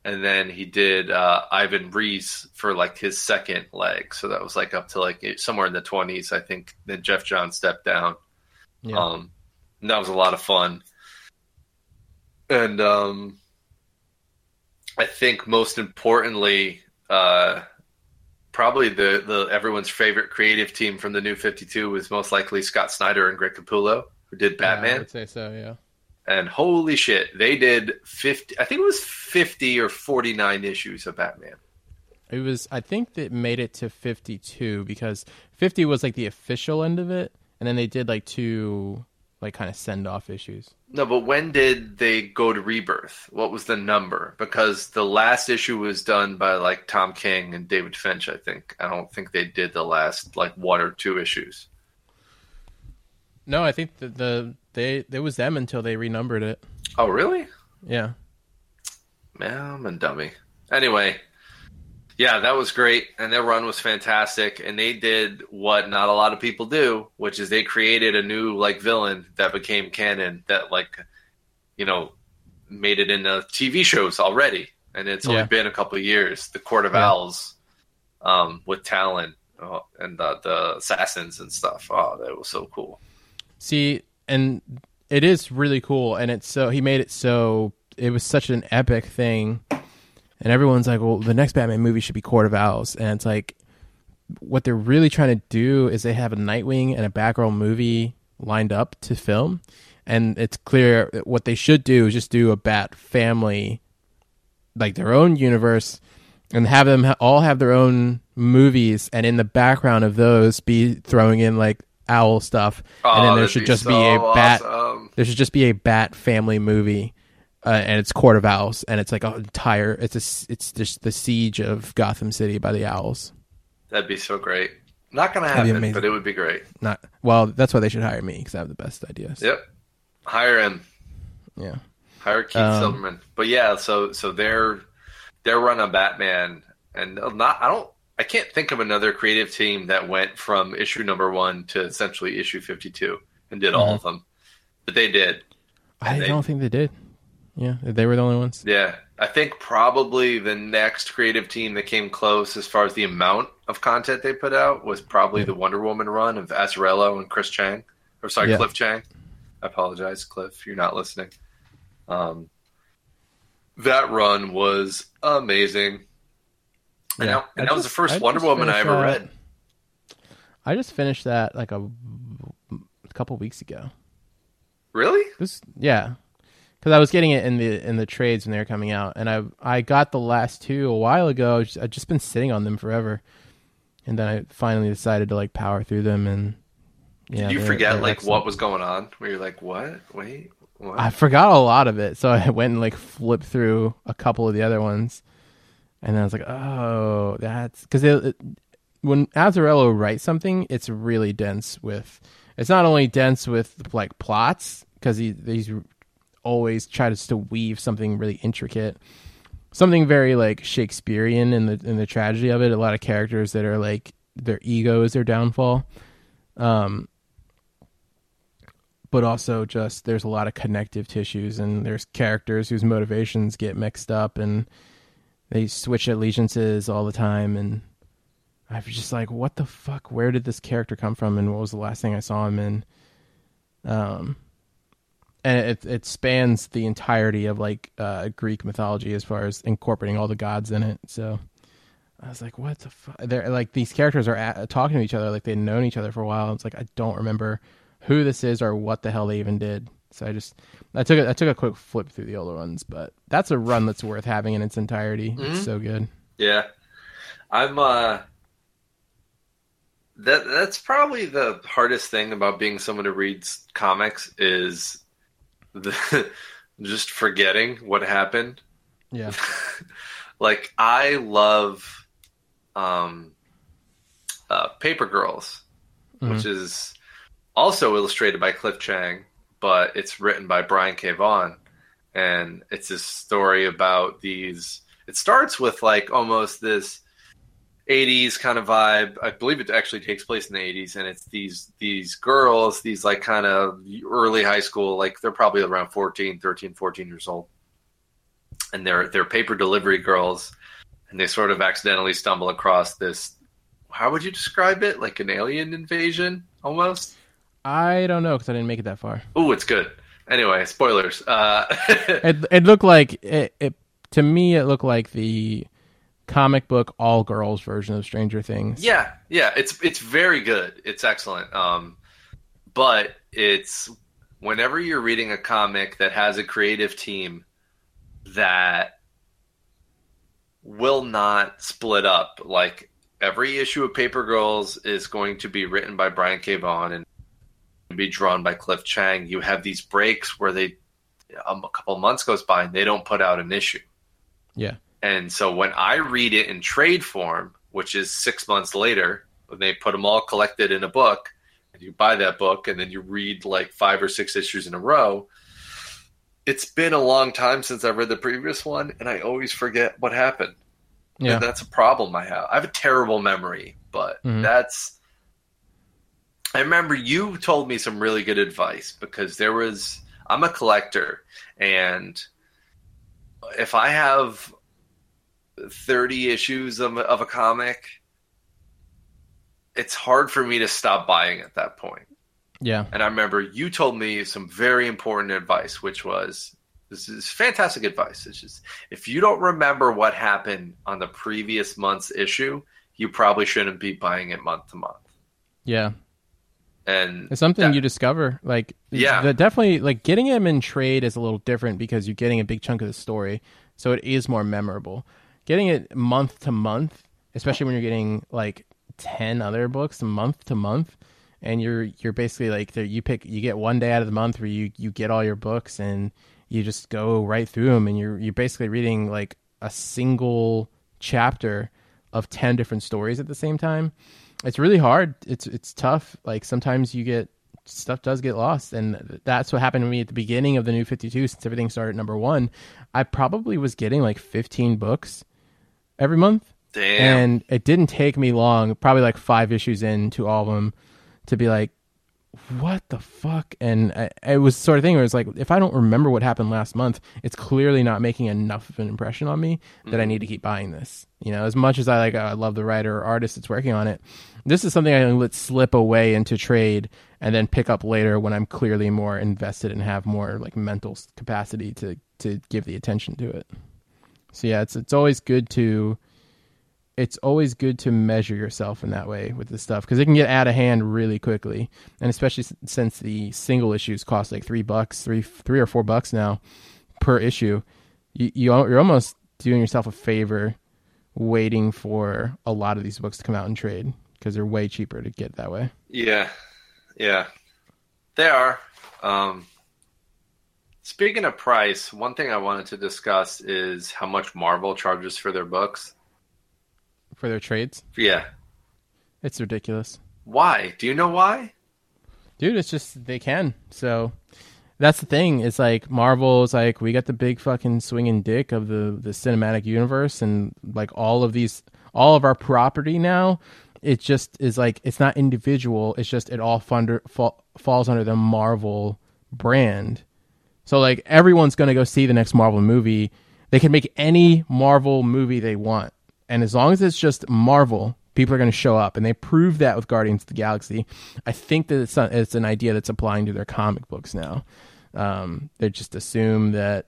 And then he did uh, Ivan Rees for like his second leg, so that was like up to like somewhere in the twenties, I think. Then Jeff Johns stepped down. Yeah. Um, and that was a lot of fun. And um, I think most importantly, uh, probably the, the everyone's favorite creative team from the New fifty-two was most likely Scott Snyder and Greg Capullo, who did Batman. Yeah, I would say so, yeah. And holy shit, they did fifty. I think it was fifty or forty-nine issues of Batman. It was. I think that made it to fifty-two because fifty was like the official end of it, and then they did like two, like kind of send-off issues. No, but when did they go to Rebirth? What was the number? Because the last issue was done by like Tom King and David Finch. I think. I don't think they did the last like one or two issues. No, I think that the. They it was them until they renumbered it. Oh, really? Yeah. Man, I'm a dummy. Anyway, yeah, that was great, and their run was fantastic, and they did what not a lot of people do, which is they created a new like villain that became canon that like, you know, made it into T V shows already, and it's only yeah. been a couple of years. The Court of yeah. Owls, um, with Talon uh, and the, the assassins and stuff. Oh, that was so cool. See. And it is really cool, and it's so he made it so it was such an epic thing, and everyone's like, well, the next Batman movie should be Court of Owls, and it's like what they're really trying to do is they have a Nightwing and a Batgirl movie lined up to film, and it's clear that what they should do is just do a Bat family, like their own universe, and have them all have their own movies, and in the background of those be throwing in like Owl stuff, oh, and then there should be just so be a bat. Awesome. There should just be a Bat family movie, uh, and it's Court of Owls, and it's like an entire. It's a. It's just the siege of Gotham City by the owls. That'd be so great. Not gonna happen, but it would be great. Not well. That's why they should hire me because I have the best ideas. Yep, hire him. Yeah, hire Keith um, Silverman. But yeah, so so they're they're running Batman, and not I don't. I can't think of another creative team that went from issue number one to essentially issue fifty-two and did mm-hmm. all of them, but they did. I they, don't think they did. Yeah. They were the only ones. Yeah. I think probably the next creative team that came close as far as the amount of content they put out was probably yeah. the Wonder Woman run of Asarello and Chris Chang or sorry, yeah. Cliff Chang. I apologize, Cliff. You're not listening. Um, that run was amazing. And, yeah. I, and I that just, was the first I Wonder Woman I ever that. read. I just finished that like a, a couple weeks ago. Really? This, yeah, because I was getting it in the in the trades when they were coming out, and I I got the last two a while ago. I've just, I've just been sitting on them forever, and then I finally decided to like power through them. And yeah, did you forget they're like excellent. What was going on? Where you're like, what? Wait, what? I forgot a lot of it, so I went and like flipped through a couple of the other ones. And then I was like, oh, that's... Because when Azarello writes something, it's really dense with... It's not only dense with, like, plots, because he, he's always tries to weave something really intricate. something very like Shakespearean in the in the tragedy of it. A lot of characters that are like their ego is their downfall, um, but also just there's a lot of connective tissues, and there's characters whose motivations get mixed up and they switch allegiances all the time. And I was just like, what the fuck? Where did this character come from? And what was the last thing I saw him in? Um, and it, it spans the entirety of like uh, Greek mythology as far as incorporating all the gods in it. So I was like, what the fuck? They're like, these characters are at, talking to each other like they've known each other for a while. It's like, I don't remember who this is or what the hell they even did. So I just, I took a, I took a quick flip through the older ones, but that's a run that's worth having in its entirety. Mm-hmm. It's so good. Yeah. I'm, uh, that that's probably the hardest thing about being someone who reads comics is the, just forgetting what happened. Yeah. Like I love, um, uh, Paper Girls, mm-hmm. which is also illustrated by Cliff Chang, but it's written by Brian K. Vaughan, and it's this story about these. It starts with like almost this eighties kind of vibe. I believe it actually takes place in the eighties, and it's these these girls, these like kind of early high school, like they're probably around fourteen, thirteen, fourteen years old, and they're they're paper delivery girls, and they sort of accidentally stumble across this. How would you describe it? Like an alien invasion, almost. I don't know because I didn't make it that far. Oh, it's good. Anyway, spoilers. Uh, it, it looked like it, it. To me, it looked like the comic book all girls version of Stranger Things. Yeah, yeah. It's it's very good. It's excellent. Um, but it's whenever you're reading a comic that has a creative team that will not split up. Like every issue of Paper Girls is going to be written by Brian K. Vaughan and be drawn by Cliff Chang. You have these breaks where they um, a couple months goes by and they don't put out an issue. Yeah. And so when I read it in trade form, which is six months later, when they put them all collected in a book and you buy that book and then you read like five or six issues in a row, it's been a long time since I read the previous one and I always forget what happened. Yeah. And that's a problem I have. I have a terrible memory, but mm-hmm. that's I remember you told me some really good advice because there was, I'm a collector, and if I have thirty issues of, of a comic, it's hard for me to stop buying at that point. Yeah. And I remember you told me some very important advice, which was, this is fantastic advice. It's just, if you don't remember what happened on the previous month's issue, you probably shouldn't be buying it month to month. Yeah. And it's something that, you discover, like, yeah, the, definitely like getting them in trade is a little different because you're getting a big chunk of the story. So it is more memorable. Getting it month to month, especially when you're getting like ten other books month to month. And you're, you're basically like you pick, you get one day out of the month where you, you get all your books and you just go right through them. And you're, you're basically reading like a single chapter of ten different stories at the same time. It's really hard. It's it's tough. Like sometimes you get stuff does get lost, and that's what happened to me at the beginning of the New fifty-two. Since everything started at number one, I probably was getting like fifteen books every month. Damn. And it didn't take me long, probably like five issues into all of them, to be like, what the fuck? And I, it was the sort of thing where it's like, if I don't remember what happened last month, it's clearly not making enough of an impression on me that mm-hmm. I need to keep buying this. You know, as much as I like, oh, I love the writer or artist that's working on it. This is something I can let slip away into trade and then pick up later when I'm clearly more invested and have more like mental capacity to, to give the attention to it. So yeah, it's, it's always good to, it's always good to measure yourself in that way with this stuff because it can get out of hand really quickly. And especially since the single issues cost like three bucks, three, three or four bucks now per issue, you, you, you're almost doing yourself a favor waiting for a lot of these books to come out in trade because they're way cheaper to get that way. Yeah. Yeah, they are. Um, speaking of price, one thing I wanted to discuss is how much Marvel charges for their books. For their trades? Yeah. It's ridiculous. Why? Do you know why? Dude, it's just they can. So that's the thing. It's like Marvel's like, we got the big fucking swinging dick of the, the cinematic universe, and like all of these, all of our property now, it just is like, it's not individual. It's just it all funder, fall, falls under the Marvel brand. So like everyone's going to go see the next Marvel movie. They can make any Marvel movie they want. And as long as it's just Marvel, people are going to show up. And they proved that with Guardians of the Galaxy. I think that it's, not, it's an idea that's applying to their comic books now. Um, they just assume that...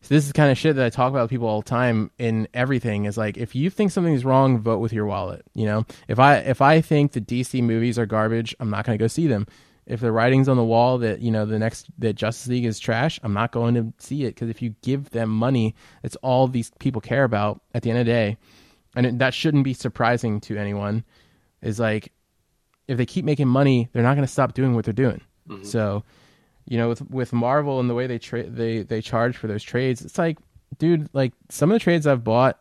So this is the kind of shit that I talk about with people all the time in everything. Is like, if you think something's wrong, vote with your wallet. You know, if I if I think the D C movies are garbage, I'm not going to go see them. If the writing's on the wall that, you know, the next, that Justice League is trash, I'm not going to see it. Because if you give them money, it's all these people care about at the end of the day. And it, that shouldn't be surprising to anyone. Is like, if they keep making money, they're not going to stop doing what they're doing. Mm-hmm. So, you know, with, with Marvel and the way they, tra- they, they charge for those trades, it's like, dude, like some of the trades I've bought,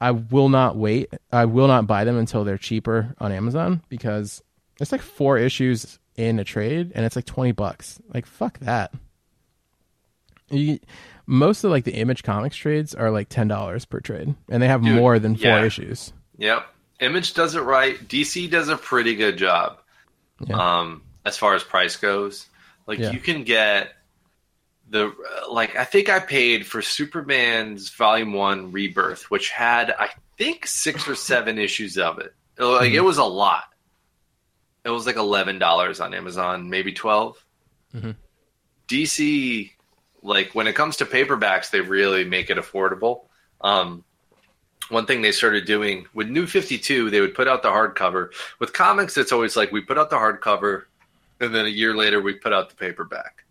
I will not wait. I will not buy them until they're cheaper on Amazon, because it's like four issues in a trade and it's like twenty bucks. Like, fuck that. You, most of like the Image Comics trades are like ten dollars per trade, and they have Dude, more than four yeah. issues. Yep. Image does it right. D C does a pretty good job. Yeah. Um, as far as price goes, like yeah. you can get the, like, I think I paid for Superman's volume one Rebirth, which had, I think six or seven issues of it. Like mm-hmm. it was a lot. It was like eleven dollars on Amazon, maybe twelve. Mm-hmm. D C, like when it comes to paperbacks, they really make it affordable. Um, one thing they started doing with New fifty-two, they would put out the hardcover. With comics, it's always like we put out the hardcover, and then a year later we put out the paperback.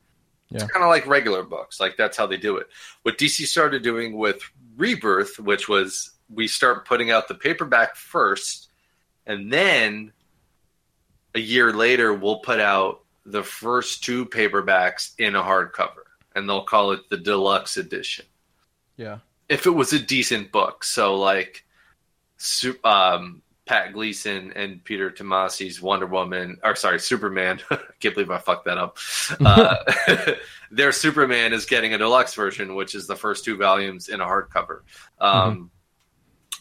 Yeah. It's kind of like regular books. Like that's how they do it. What D C started doing with Rebirth, which was we start putting out the paperback first, and then a year later, we'll put out the first two paperbacks in a hardcover, and they'll call it the deluxe edition. Yeah. If it was a decent book. So, like, um, Pat Gleason and Peter Tomasi's Wonder Woman, or sorry, Superman. I can't believe I fucked that up. Uh, their Superman is getting a deluxe version, which is the first two volumes in a hardcover. Um, mm-hmm.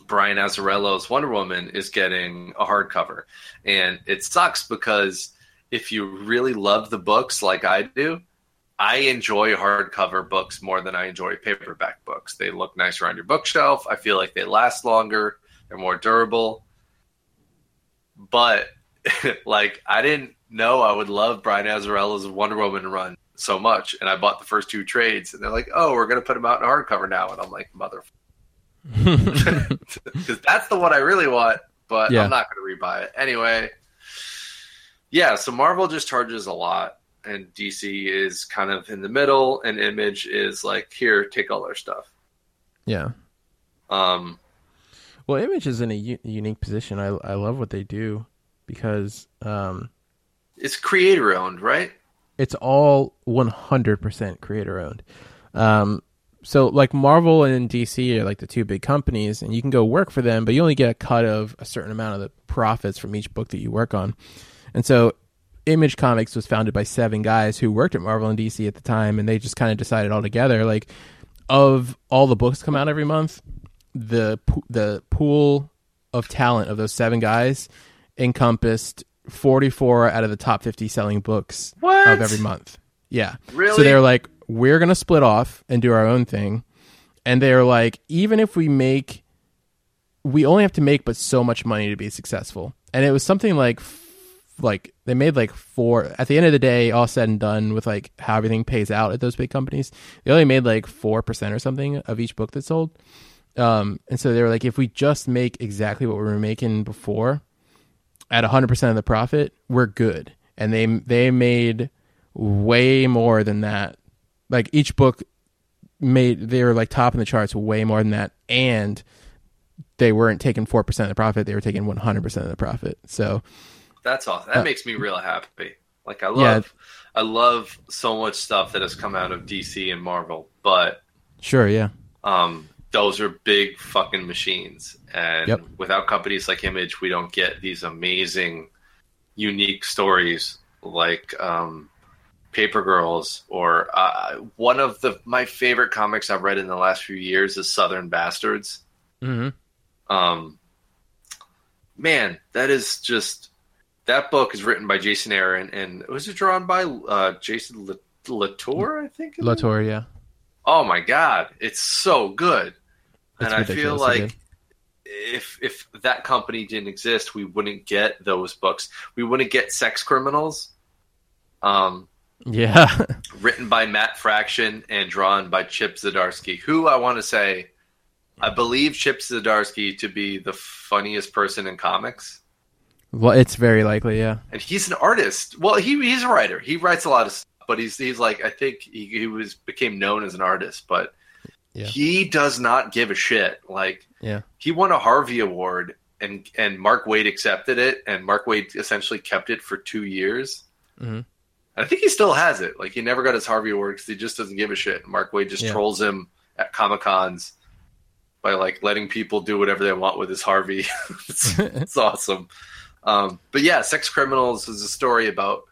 Brian Azzarello's Wonder Woman is getting a hardcover, and it sucks because if you really love the books like I do, I enjoy hardcover books more than I enjoy paperback books. They look nicer on your bookshelf. I feel like they last longer. They're more durable. But like, I didn't know I would love Brian Azzarello's Wonder Woman run so much. And I bought the first two trades, and they're like, oh, we're going to put them out in hardcover now. And I'm like, motherfucker. Because that's the one I really want, but yeah. I'm not going to rebuy it anyway. Yeah, so Marvel just charges a lot, and D C is kind of in the middle, and Image is like, here, take all our stuff. Yeah. Um. Well, Image is in a u- unique position. I I love what they do because um, it's creator owned, right? It's all one hundred percent creator owned. Um. So, like, Marvel and D C are, like, the two big companies, and you can go work for them, but you only get a cut of a certain amount of the profits from each book that you work on. And so Image Comics was founded by seven guys who worked at Marvel and D C at the time, and they just kind of decided all together, like, of all the books come out every month, the the pool of talent of those seven guys encompassed forty-four out of the top fifty selling books what? of every month. Yeah. Really? So they were like, we're going to split off and do our own thing. And they're like, even if we make, we only have to make, but so much money to be successful. And it was something like, like they made like four at the end of the day, all said and done with like how everything pays out at those big companies. They only made like four percent or something of each book that sold. Um, and so they were like, if we just make exactly what we were making before at a hundred percent of the profit, we're good. And they, they made way more than that. Like each book made, they were like top in the charts way more than that. And they weren't taking four percent of the profit. They were taking one hundred percent of the profit. So that's awesome. That uh, makes me real happy. Like I love, yeah. I love so much stuff that has come out of D C and Marvel, but sure. Yeah. Um, those are big fucking machines. And yep. without companies like Image, we don't get these amazing, unique stories like, um, Paper Girls, or uh, one of the my favorite comics I've read in the last few years is Southern Bastards. Mm-hmm. Um, man, that is just that book is written by Jason Aaron, and was it drawn by uh, Jason L- Latour? I think Latour, yeah. Oh my God, it's so good, it's and I feel like good. if if that company didn't exist, we wouldn't get those books. We wouldn't get Sex Criminals. Um. Yeah. Written by Matt Fraction and drawn by Chip Zdarsky, who I want to say, I believe Chip Zdarsky to be the funniest person in comics. Well, it's very likely, yeah. And he's an artist. Well, he he's a writer. He writes a lot of stuff, but he's he's like I think he, he was became known as an artist, but yeah. He does not give a shit. Like yeah. He won a Harvey Award and and Mark Waid accepted it, and Mark Waid essentially kept it for two years. Mm-hmm. I think he still has it. Like, he never got his Harvey Award because he just doesn't give a shit. Mark Waid just yeah. trolls him at Comic-Cons by, like, letting people do whatever they want with his Harvey. it's, it's awesome. Um, but, yeah, Sex Criminals is a story about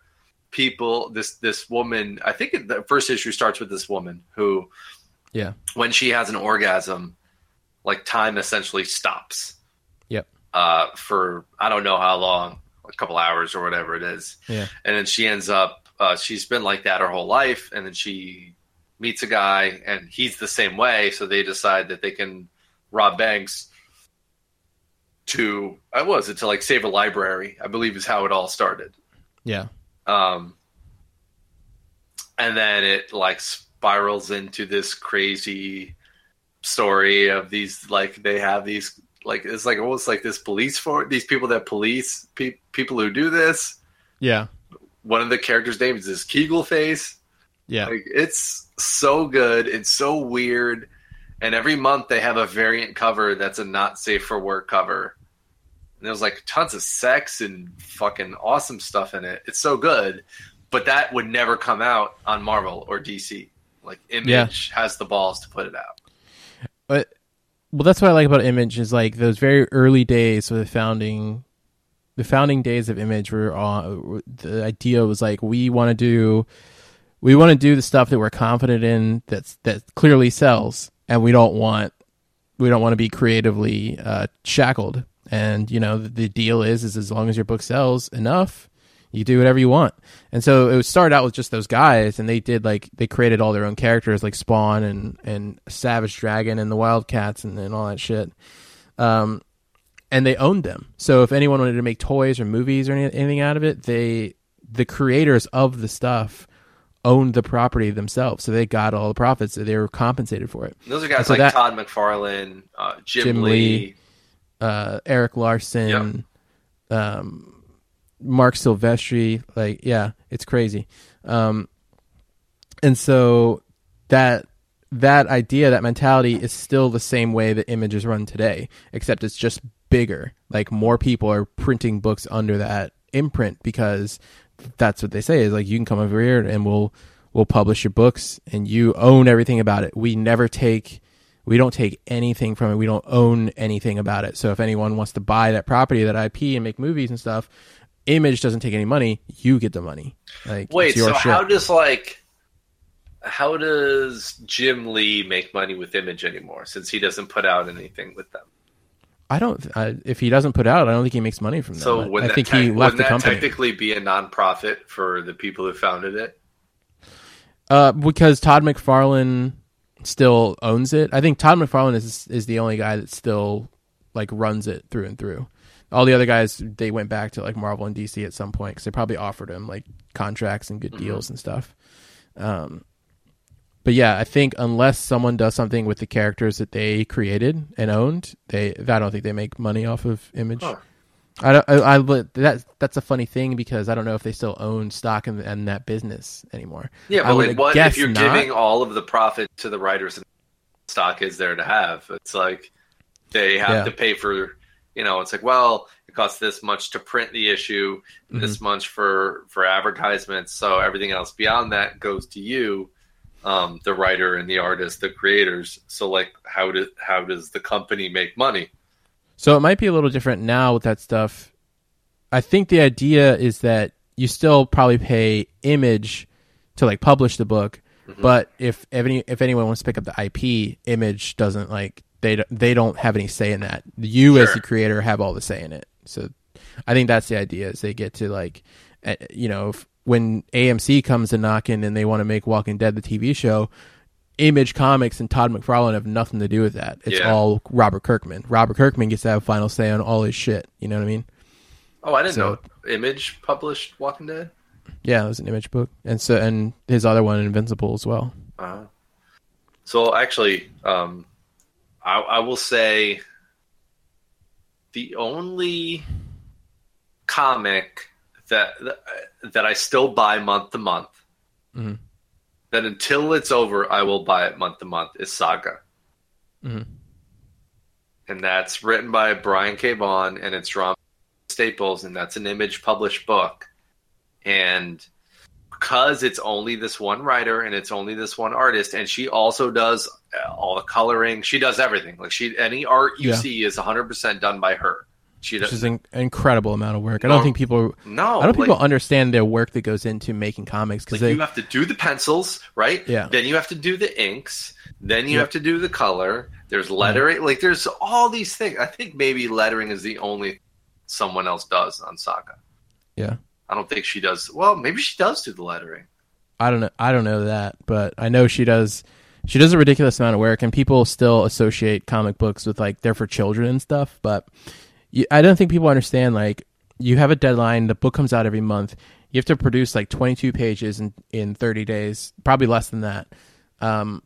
people, this this woman. I think the first issue starts with this woman who, yeah, when she has an orgasm, like, time essentially stops. Yep. Uh, for I don't know how long, a couple hours or whatever it is. Yeah. And then she ends up. Uh, she's been like that her whole life, and then she meets a guy, and he's the same way, so they decide that they can rob banks to, I was it, to like save a library, I believe is how it all started. Yeah. Um, and then it like spirals into this crazy story of these, like, they have these, like, it's like almost like this police force, these people that police pe- people who do this. Yeah. One of the characters' names is Keegleface. Yeah. Like, it's so good. It's so weird. And every month they have a variant cover that's a not safe for work cover. And there's like tons of sex and fucking awesome stuff in it. It's so good. But that would never come out on Marvel or D C. Like, Image yeah. has the balls to put it out. But, well, that's what I like about Image is like those very early days of the founding. The founding days of Image were all, the idea was like, we want to do, we want to do the stuff that we're confident in, that's, that clearly sells. And we don't want, we don't want to be creatively uh, shackled. And, you know, the, the deal is, is as long as your book sells enough, you do whatever you want. And so it started out with just those guys, and they did like, they created all their own characters like Spawn and, and Savage Dragon and the Wildcats and, and all that shit. Um, And they owned them. So if anyone wanted to make toys or movies or any, anything out of it, they, the creators of the stuff owned the property themselves. So they got all the profits. So they were compensated for it. Those are guys so like that, Todd McFarlane, uh, Jim, Jim Lee, Lee uh, Eric Larson, yep. um, Mark Silvestri. Like, yeah, it's crazy. Um, and so that... that idea, that mentality is still the same way that Image is run today, except it's just bigger. Like, more people are printing books under that imprint because that's what they say is like, you can come over here and we'll, we'll publish your books and you own everything about it. We never take, we don't take anything from it. We don't own anything about it. So if anyone wants to buy that property, that I P and make movies and stuff, Image doesn't take any money. You get the money. Like, wait, so shit. how does like, How does Jim Lee make money with Image anymore, since he doesn't put out anything with them? I don't. I, if he doesn't put out, I don't think he makes money from them. So would I, that, I think te- he left the company. That technically be a nonprofit for the people who founded it? Uh, because Todd McFarlane still owns it. I think Todd McFarlane is is the only guy that still like runs it through and through. All the other guys, they went back to like Marvel and D C at some point because they probably offered him like contracts and good mm-hmm. deals and stuff. Um. But yeah, I think unless someone does something with the characters that they created and owned, they I don't think they make money off of Image. Huh. I, don't, I, I that that's a funny thing because I don't know if they still own stock in, in that business anymore. Yeah, but like, what if you're not giving all of the profit to the writers and stock is there to have? It's like they have yeah. to pay for, you know, it's like, well, it costs this much to print the issue, mm-hmm. this much for, for advertisements, so everything else beyond that goes to you. Um, the writer and the artist, the creators. So, like, how do how does the company make money? So it might be a little different now with that stuff. I think the idea is that you still probably pay Image to like publish the book. Mm-hmm. But if, if any if anyone wants to pick up the I P, Image doesn't like they they don't have any say in that. You sure. as the creator have all the say in it. So I think that's the idea, is they get to like, you know, if, when A M C comes to knocking and they want to make Walking Dead the T V show, Image Comics and Todd McFarlane have nothing to do with that. It's yeah. all Robert Kirkman. Robert Kirkman gets to have final say on all his shit. You know what I mean? Oh, I didn't so, know Image published Walking Dead. Yeah, it was an Image book, and so and his other one, Invincible, as well. Uh, so actually, um, I, I will say the only comic that that I still buy month to month, mm-hmm. that until it's over, I will buy it month to month, is Saga, mm-hmm. and that's written by Brian K. Vaughan, and it's drawn by Staples, and that's an Image published book. And because it's only this one writer and it's only this one artist, and she also does all the coloring, she does everything. Like she, any art you yeah. see is one hundred percent done by her. She does, which is an incredible amount of work. No, I don't think people, no, I don't think like, people understand the work that goes into making comics. Because like you have to do the pencils, right? Yeah. Then you have to do the inks. Then you yep. have to do the color. There's lettering. Mm-hmm. Like there's all these things. I think maybe lettering is the only thing someone else does on Saga. Yeah. I don't think she does. Well, maybe she does do the lettering. I don't know. I don't know that, but I know she does. She does a ridiculous amount of work, and people still associate comic books with like they're for children and stuff. But you, I don't think people understand. Like you have a deadline. The book comes out every month. You have to produce like twenty-two pages in, in thirty days, probably less than that. Um,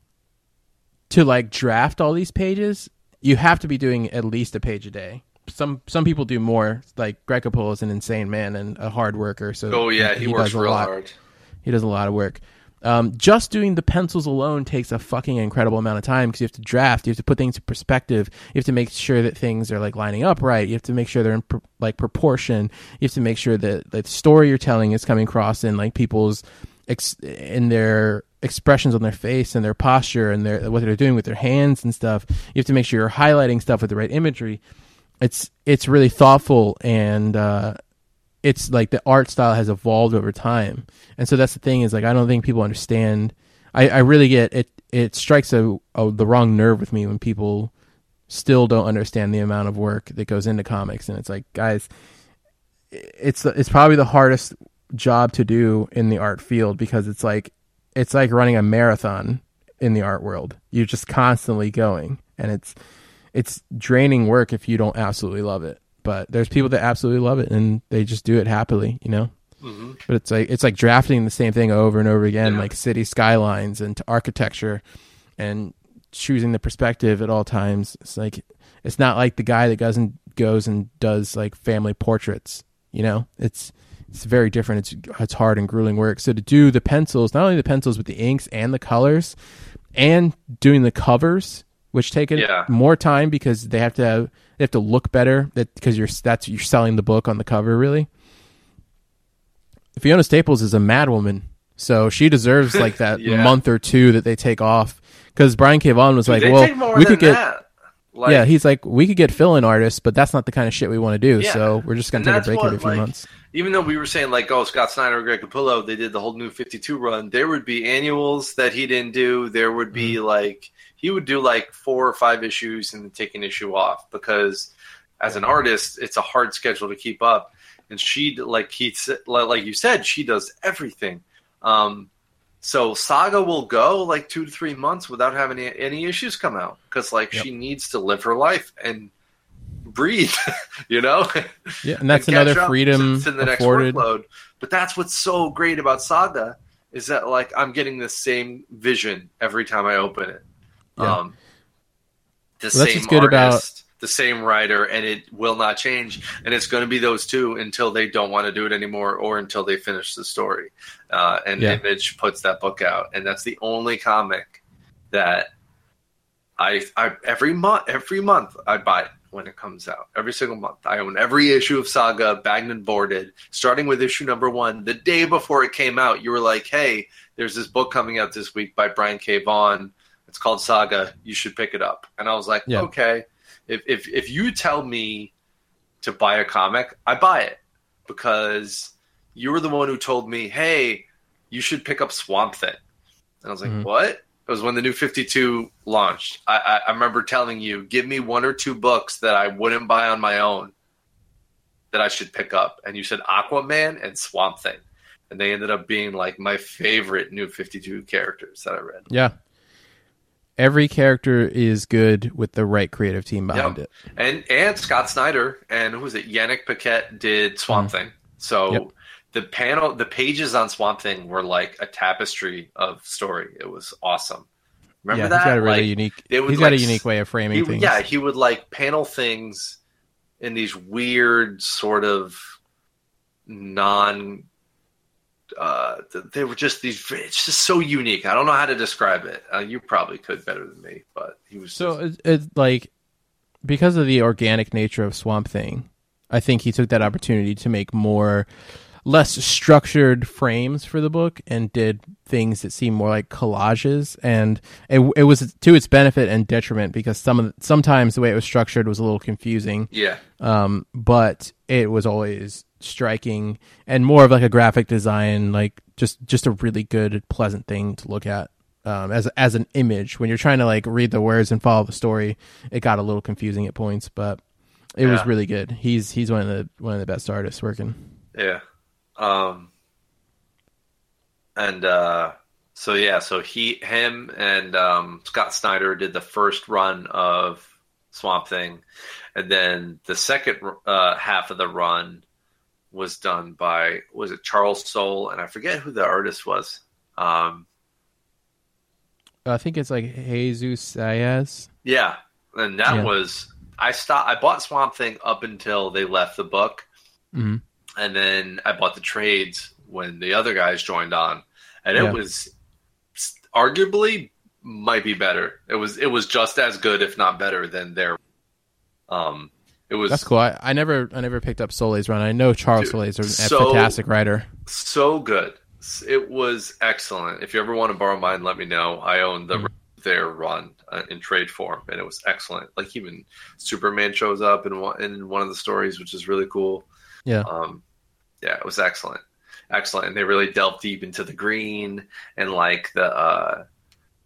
to like draft all these pages, you have to be doing at least a page a day. Some some people do more. Like Greg Capullo is an insane man and a hard worker. So oh yeah, he, he works real hard. He does a lot of work. Um, just doing the pencils alone takes a fucking incredible amount of time, because you have to draft, you have to put things in perspective, you have to make sure that things are like lining up right, you have to make sure they're in pr- like proportion, you have to make sure that like, the story you're telling is coming across in like people's ex- in their expressions on their face and their posture and their what they're doing with their hands and stuff. You have to make sure you're highlighting stuff with the right imagery. It's it's really thoughtful, and uh, it's like the art style has evolved over time. And so that's the thing, is like I don't think people understand. I, I really get it. It strikes a, a the wrong nerve with me when people still don't understand the amount of work that goes into comics. And it's like, guys, it's it's probably the hardest job to do in the art field, because it's like it's like running a marathon in the art world. You're just constantly going, and it's. It's draining work if you don't absolutely love it, but there's people that absolutely love it and they just do it happily, you know. Mm-hmm. But it's like it's like drafting the same thing over and over again, yeah. like city skylines and architecture, and choosing the perspective at all times. It's like it's not like the guy that goes and goes and does like family portraits, you know. It's it's very different. It's it's hard and grueling work. So to do the pencils, not only the pencils but the inks and the colors, and doing the covers. Which take it yeah. more time, because they have to have, they have to look better, that because you're that's you're selling the book on the cover, really. Fiona Staples is a mad woman, so she deserves like that yeah. month or two that they take off, because Brian K. Vaughan was Dude, like, well, we could get like, yeah, he's like, we could get fill-in artists, but that's not the kind of shit we want to do. Yeah. So we're just gonna and take a break what, every few like, months. Even though we were saying like, oh, Scott Snyder, Greg Capullo, they did the whole New fifty-two run. There would be annuals that he didn't do. There would be mm-hmm. like. He would do like four or five issues and then take an issue off, because as an artist, it's a hard schedule to keep up. And she, like Keith, like you said, she does everything. Um, so Saga will go like two to three months without having any, any issues come out, because like yep. she needs to live her life and breathe, you know? Yeah, and that's and another freedom to, to the afforded. Next workload. But that's what's so great about Saga, is that like I'm getting the same vision every time I open it. Yeah. Um, the well, same good artist, about... the same writer, and it will not change. And it's going to be those two until they don't want to do it anymore, or until they finish the story. Uh, and yeah. Image puts that book out, and that's the only comic that I, I every month, every month I buy it when it comes out. Every single month, I own every issue of Saga, bagged and boarded, starting with issue number one. The day before it came out, you were like, "Hey, there's this book coming out this week by Brian K. Vaughan. It's called Saga. You should pick it up." And I was like, yeah. okay, if, if if you tell me to buy a comic, I buy it, because you were the one who told me, hey, you should pick up Swamp Thing. And I was like, mm-hmm. what? It was when the New fifty-two launched. I, I, I remember telling you, give me one or two books that I wouldn't buy on my own that I should pick up. And you said Aquaman and Swamp Thing. And they ended up being like my favorite New fifty-two characters that I read. Yeah. Every character is good with the right creative team behind yep. it. And and Scott Snyder and who was it? Yannick Paquette did Swamp mm-hmm. Thing. So yep. the panel, the pages on Swamp Thing were like a tapestry of story. It was awesome. Remember yeah, that? He's got a really like, unique, it was he's like, got a unique way of framing he, things. Yeah, he would like panel things in these weird sort of non... Uh, they were just these. It's just so unique. I don't know how to describe it. Uh, you probably could better than me, but he was so just... it's it, like because of the organic nature of Swamp Thing. I think he took that opportunity to make more, less structured frames for the book and did things that seemed more like collages. And it, it was to its benefit and detriment because some of the, sometimes the way it was structured was a little confusing. Yeah. Um, but it was always striking and more of like a graphic design, like just just a really good, pleasant thing to look at um as as an image. When you're trying to like read the words and follow the story, it got a little confusing at points, but it yeah. was really good. He's he's one of the one of the best artists working. Yeah. Um and uh so yeah so he him and um Scott Snyder did the first run of Swamp Thing, and then the second uh half of the run was done by, was it Charles Soule? And I forget who the artist was. Um, I think it's like Jesus Saez. Yeah. And that yeah. was, I stopped, I bought Swamp Thing up until they left the book. Mm-hmm. And then I bought the trades when the other guys joined on. And yeah. it was arguably might be better. It was, it was just as good, if not better than their, um, It was That's cool. I, I never I never picked up Soleil's run. I know Charles Soule is a so, fantastic writer. So good. It was excellent. If you ever want to borrow mine, let me know. I own the, mm. their run uh, in trade form, and it was excellent. Like even Superman shows up in one, in one of the stories, which is really cool. Yeah. Um, yeah, it was excellent. Excellent. And they really delved deep into the green and like the uh,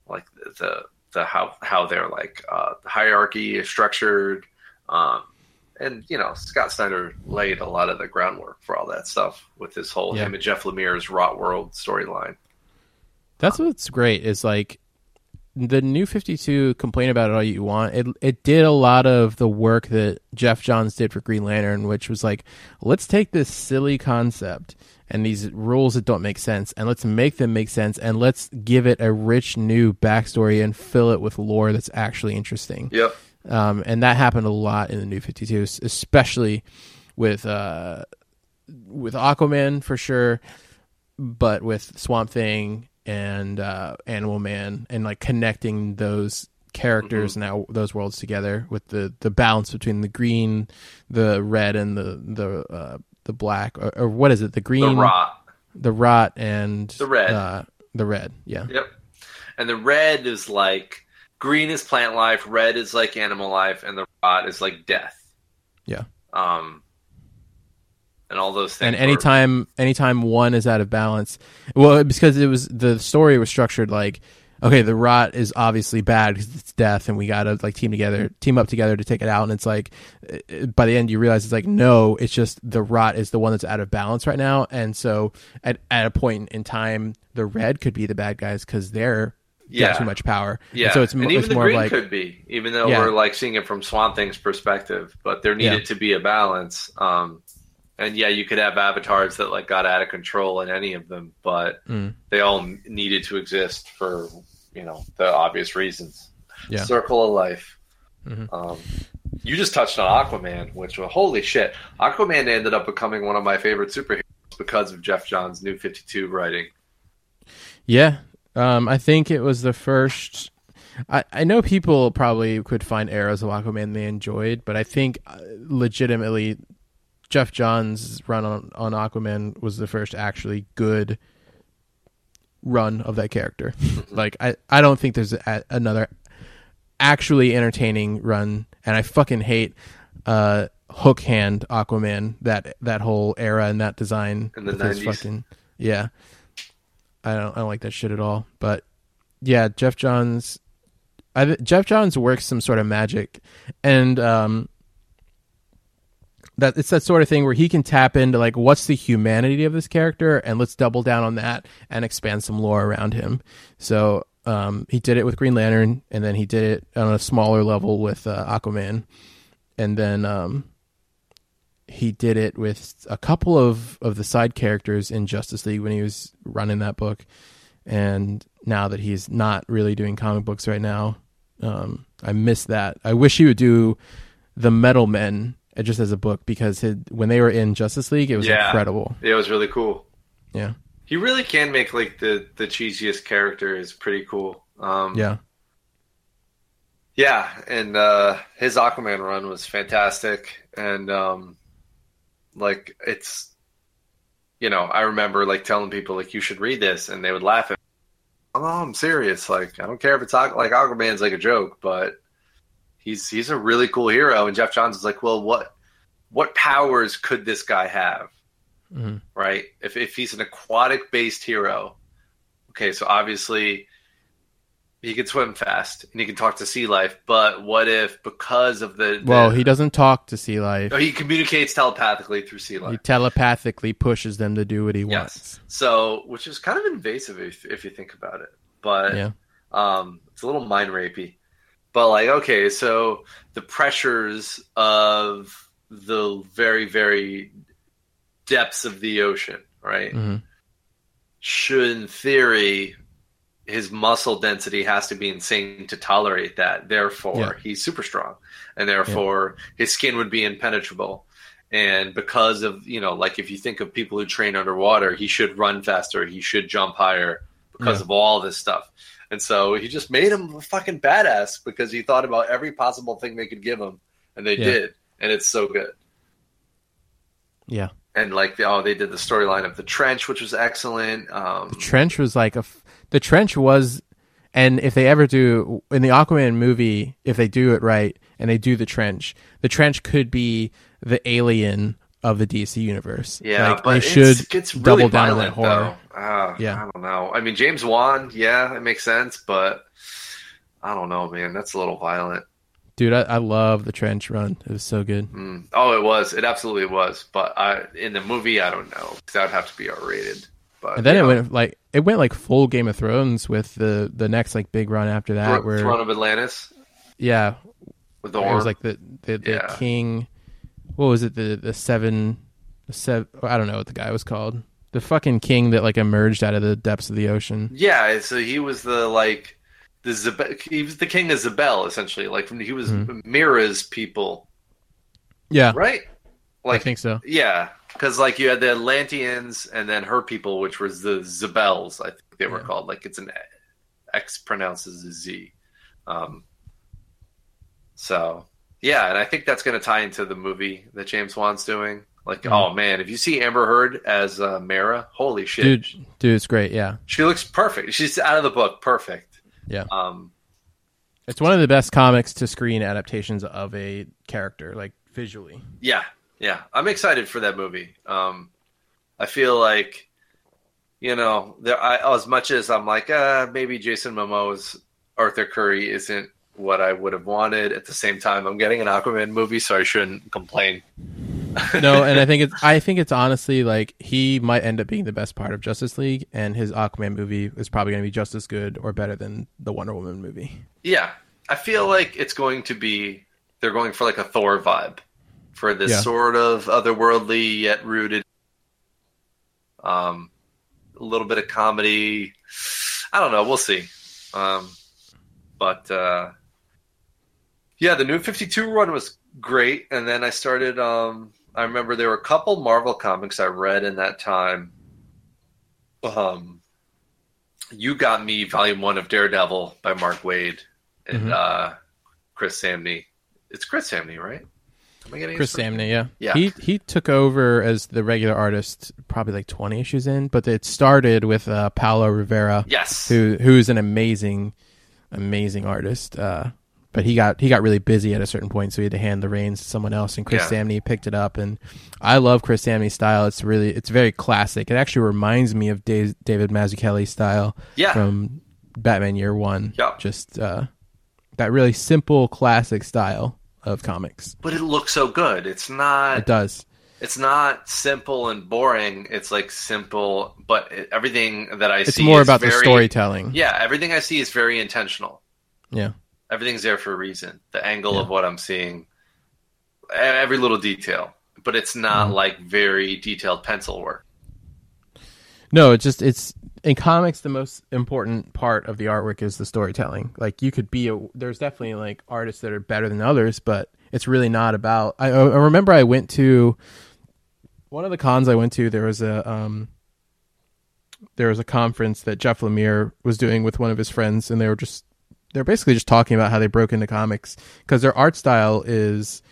like the the how how their like uh, hierarchy is structured. Um And, you know, Scott Snyder laid a lot of the groundwork for all that stuff with his whole yeah. him and Jeff Lemire's Rot World storyline. That's what's great is, like, the New fifty-two, complain about it all you want. It it did a lot of the work that Jeff Johns did for Green Lantern, which was like, let's take this silly concept and these rules that don't make sense, and let's make them make sense, and let's give it a rich new backstory and fill it with lore that's actually interesting. Yep. Um, and that happened a lot in the New fifty-two, especially with uh, with Aquaman for sure, but with Swamp Thing and uh, Animal Man, and like connecting those characters mm-hmm. and that, those worlds together with the, the balance between the green, the red, and the the uh, the black, or, or what is it? The green, the rot, the rot, and the red, uh, the red, yeah, yep. And the red is like. Green is plant life, red is like animal life, and the rot is like death. Yeah. Um, and all those things. And anytime, were... anytime one is out of balance, well, because it was the story was structured like, okay, the rot is obviously bad because it's death, and we gotta like team together, team up together to take it out. And it's like, by the end, you realize it's like, no, it's just the rot is the one that's out of balance right now, and so at at a point in time, the red could be the bad guys because they're. Yeah, too much power. Yeah, and so it's, and even it's the more green like could be, even though yeah. we're like seeing it from Swamp Thing's perspective, but there needed yeah. to be a balance. Um, and yeah, you could have avatars that like got out of control in any of them, but mm. they all needed to exist for you know the obvious reasons. Yeah. Circle of life. Mm-hmm. Um, you just touched on Aquaman, which well, holy shit, Aquaman ended up becoming one of my favorite superheroes because of Jeff Johns' New fifty-two writing. Yeah. Um, I think it was the first. I, I know people probably could find eras of Aquaman they enjoyed, but I think uh, legitimately Jeff Johns' run on, on Aquaman was the first actually good run of that character. Like, I, I don't think there's a, another actually entertaining run, and I fucking hate uh, Hook Hand Aquaman, that that whole era and that design. In the nineties. Fucking, yeah. I don't, I don't like that shit at all. But yeah, Jeff Johns, I, Jeff Johns works some sort of magic, and um, that it's that sort of thing where he can tap into like what's the humanity of this character, and let's double down on that and expand some lore around him. So um, he did it with Green Lantern, and then he did it on a smaller level with uh, Aquaman, and then um, he did it with a couple of of the side characters in Justice League when he was running that book. And now that he's not really doing comic books right now, um, I miss that. I wish he would do the Metal Men just as a book, because his, when they were in Justice League, it was yeah. incredible. It was really cool. Yeah. He really can make like the, the cheesiest character is pretty cool. Um, yeah. Yeah. And uh, his Aquaman run was fantastic. And um, like it's, you know, I remember like telling people like you should read this, and they would laugh at me. Oh, no, I'm serious. Like I don't care if it's like Aquaman's like a joke, but he's he's a really cool hero. And Jeff Johns is like, well, what what powers could this guy have, mm-hmm. right? If if he's an aquatic based hero, okay, so obviously he can swim fast and he can talk to sea life. But what if because of the... Well, the, he doesn't talk to sea life. No, he communicates telepathically through sea life. He telepathically pushes them to do what he yes. wants. So, which is kind of invasive if, if you think about it. But yeah. um, it's a little mind rapey. But like, okay, so the pressures of the very, very depths of the ocean, right? Mm-hmm. Should, in theory... his muscle density has to be insane to tolerate that. Therefore, yeah. he's super strong, and therefore yeah. his skin would be impenetrable. And because of, you know, like if you think of people who train underwater, he should run faster. He should jump higher because yeah. of all this stuff. And so he just made him a fucking badass because he thought about every possible thing they could give him, and they yeah. did. And it's so good. Yeah. And like, the, oh, they did the storyline of the trench, which was excellent. Um, the trench was like a, f- The trench was, and if they ever do, in the Aquaman movie, if they do it right and they do the trench, the trench could be the Alien of the D C universe. Yeah, like, but they should it's, it's really double down on that horror. Uh, yeah. I don't know. I mean, James Wan, yeah, it makes sense, but I don't know, man. That's a little violent. Dude, I, I love the trench run. It was so good. Mm. Oh, it was. It absolutely was. But I, in the movie, I don't know. That would have to be R-rated. But, and then yeah. it went like it went like full Game of Thrones with the, the next like big run after that, Th- where Throne of Atlantis, yeah, with the it was like the the, the yeah. king, what was it the the seven, the seven I don't know what the guy was called, the fucking king that like emerged out of the depths of the ocean. Yeah, so he was the like the Zeb- he was the king of Zebel essentially, like from he was mm-hmm. Mira's people. Yeah, right. Like, I think so. Yeah, because like you had the Atlanteans and then her people, which was the Zebels, I think they were yeah. called. Like it's an X pronounces a Z. Um, so, yeah, and I think that's going to tie into the movie that James Wan's doing. Like, mm-hmm. oh, man, if you see Amber Heard as uh, Mera, holy shit. Dude, dude, it's great, yeah. She looks perfect. She's out of the book, perfect. Yeah. Um, it's one of the best comics to screen adaptations of a character, like visually. Yeah. Yeah, I'm excited for that movie. Um, I feel like, you know, there. I, as much as I'm like, uh, maybe Jason Momoa's Arthur Curry isn't what I would have wanted. At the same time, I'm getting an Aquaman movie, so I shouldn't complain. No, and I think it's. I think it's honestly like he might end up being the best part of Justice League, and his Aquaman movie is probably going to be just as good or better than the Wonder Woman movie. Yeah, I feel like it's going to be. They're going for like a Thor vibe. For this yeah. sort of otherworldly yet rooted, um, a little bit of comedy. I don't know. We'll see. Um, but uh, yeah, the New fifty-two run was great. And then I started. Um, I remember there were a couple Marvel comics I read in that time. Um, you got me Volume One of Daredevil by Mark Waid and mm-hmm. uh, Chris Samney. It's Chris Samney, right? Chris Samney, yeah. yeah. He he took over as the regular artist probably like twenty issues in, but it started with uh, Paolo Rivera, yes. who who's an amazing, amazing artist. Uh, but he got he got really busy at a certain point, so he had to hand the reins to someone else. And Chris yeah. Samney picked it up, and I love Chris Samney's style. It's really it's very classic. It actually reminds me of Dave, David Mazzucchelli's style yeah. from Batman Year One. Yeah. Just uh, that really simple classic style of comics. But it looks so good. It's not. It does. It's not simple and boring. It's like simple, but it, everything that I it's see. It's more is about very, the storytelling. Yeah, everything I see is very intentional. Yeah, everything's there for a reason. The angle yeah. of what I'm seeing, every little detail, but it's not mm-hmm. like very detailed pencil work. No, it's just it's in comics. The most important part of the artwork is the storytelling. Like you could be a, there's definitely like artists that are better than others, but it's really not about. I, I remember I went to. One of the cons I went to, there was a um, there was a conference that Jeff Lemire was doing with one of his friends, and they were just they're basically just talking about how they broke into comics because their art style is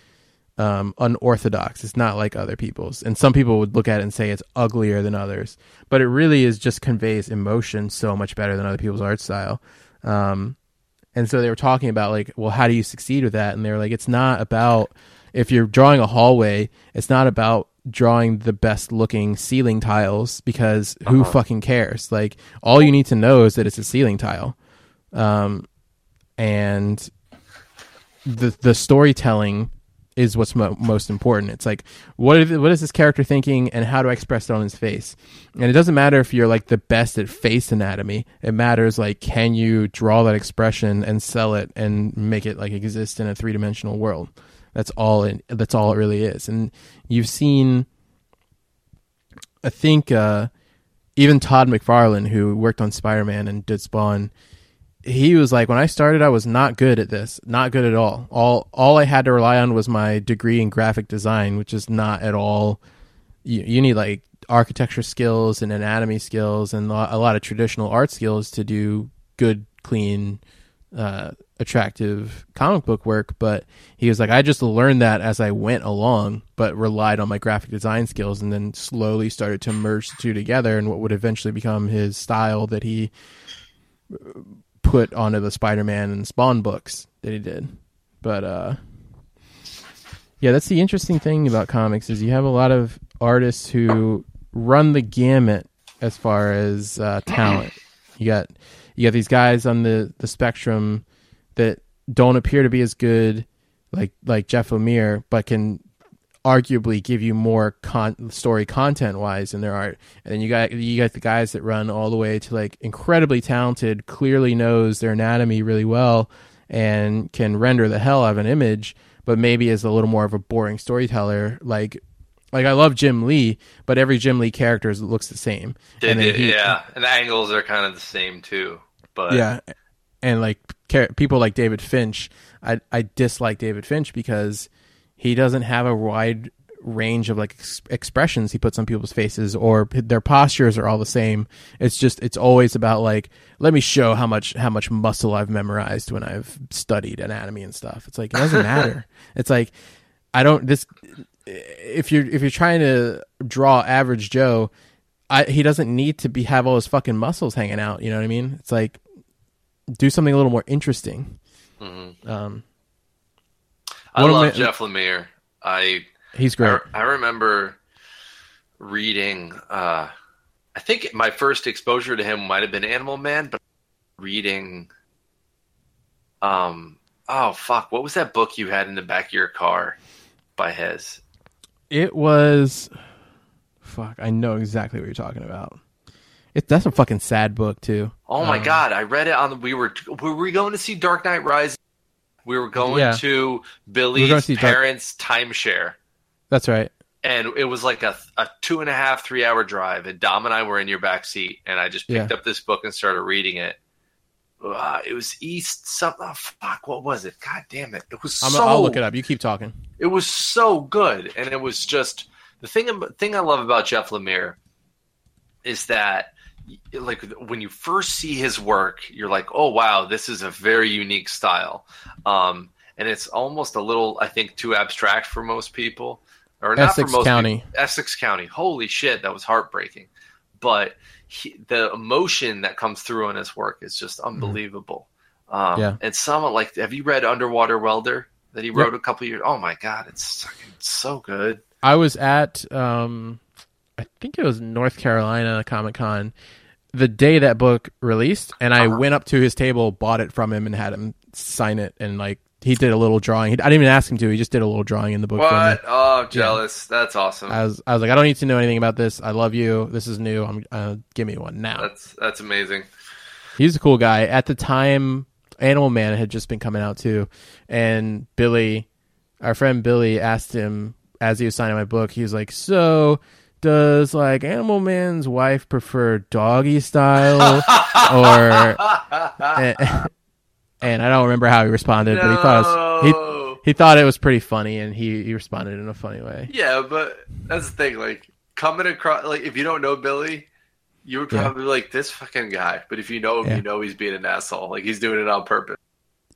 um, unorthodox. It's not like other people's, and some people would look at it and say it's uglier than others, but it really is just conveys emotion so much better than other people's art style. Um, and so they were talking about like, well, how do you succeed with that? And they were like, it's not about if you're drawing a hallway, it's not about drawing the best looking ceiling tiles because who uh-huh. fucking cares? Like all you need to know is that it's a ceiling tile. Um, and the, the storytelling is what's mo- most important. It's like, what, if, what is this character thinking and how do I express it on his face? And it doesn't matter if you're like the best at face anatomy. It matters like, can you draw that expression and sell it and make it like exist in a three dimensional world? That's all it, that's all it really is. And you've seen, I think, uh, even Todd McFarlane, who worked on Spider-Man and did Spawn, he was like, when I started, I was not good at this. Not good at all. All all I had to rely on was my degree in graphic design, which is not at all... You, you need like architecture skills and anatomy skills and a lot of traditional art skills to do good, clean... Uh, attractive comic book work, but he was like, I just learned that as I went along, but relied on my graphic design skills and then slowly started to merge the two together and what would eventually become his style that he put onto the Spider-Man and Spawn books that he did. But uh yeah, that's the interesting thing about comics is you have a lot of artists who run the gamut as far as uh talent. You got you got these guys on the the spectrum that don't appear to be as good like like Jeff Lemire, but can arguably give you more con- story content wise in their art. And then you got you got the guys that run all the way to like incredibly talented, clearly knows their anatomy really well and can render the hell out of an image, but maybe is a little more of a boring storyteller. Like like I love Jim Lee, but every Jim Lee character looks the same. They, and they, he, yeah, and the angles are kind of the same too. But yeah. And like people like David Finch, I I dislike David Finch because he doesn't have a wide range of like ex- expressions he puts on people's faces, or their postures are all the same. It's just it's always about like, let me show how much how much muscle I've memorized when I've studied anatomy and stuff. It's like it doesn't matter. It's like I don't this if you're if you're trying to draw average Joe, I, he doesn't need to be have all his fucking muscles hanging out. You know what I mean? It's like. Do something a little more interesting. Mm-hmm. Um, I love my, Jeff Lemire. I he's great. I, I remember reading. Uh, I think my first exposure to him might have been Animal Man, but reading. Um. Oh fuck! What was that book you had in the back of your car by his? It was. Fuck! I know exactly what you're talking about. It, that's a fucking sad book too. Oh my um, god! I read it on. The, we were were we going to see Dark Knight Rise? We were going yeah. to Billy's we going to parents' Dark... timeshare. That's right. And it was like a a two and a half three hour drive, and Dom and I were in your back seat, and I just picked yeah. up this book and started reading it. Uh, it was East something. Oh, fuck, what was it? God damn it! It was. I'm so, a, I'll look it up. You keep talking. It was so good, and it was just the thing. Thing I love about Jeff Lemire is that. Like when you first see his work, you're like, oh wow, this is a very unique style, um, and it's almost a little, I think, too abstract for most people, or not for most people. Essex County, holy shit, that was heartbreaking. But he, the emotion that comes through in his work is just unbelievable. Um, yeah. It's somewhat like, have you read Underwater Welder that he wrote yep. a couple years? Oh my God, it's fucking so good. I was at, um, I think it was North Carolina Comic Con the day that book released, and I uh-huh. went up to his table, bought it from him, and had him sign it. And like, he did a little drawing. I didn't even ask him to. He just did a little drawing in the book. What? Oh, jealous! Yeah. That's awesome. I was, I was like, I don't need to know anything about this. I love you. This is new. I'm, uh, give me one now. That's that's amazing. He's a cool guy. At the time, Animal Man had just been coming out too, and Billy, our friend Billy, asked him as he was signing my book. He was like, "So, does like Animal Man's wife prefer doggy style or?" And I don't remember how he responded, no. but he thought it was, he, he thought it was pretty funny, and he, he responded in a funny way. Yeah, but that's the thing. Like, coming across, like, if you don't know Billy, you would probably yeah. be like, this fucking guy. But if you know him, yeah. you know he's being an asshole. Like, he's doing it on purpose.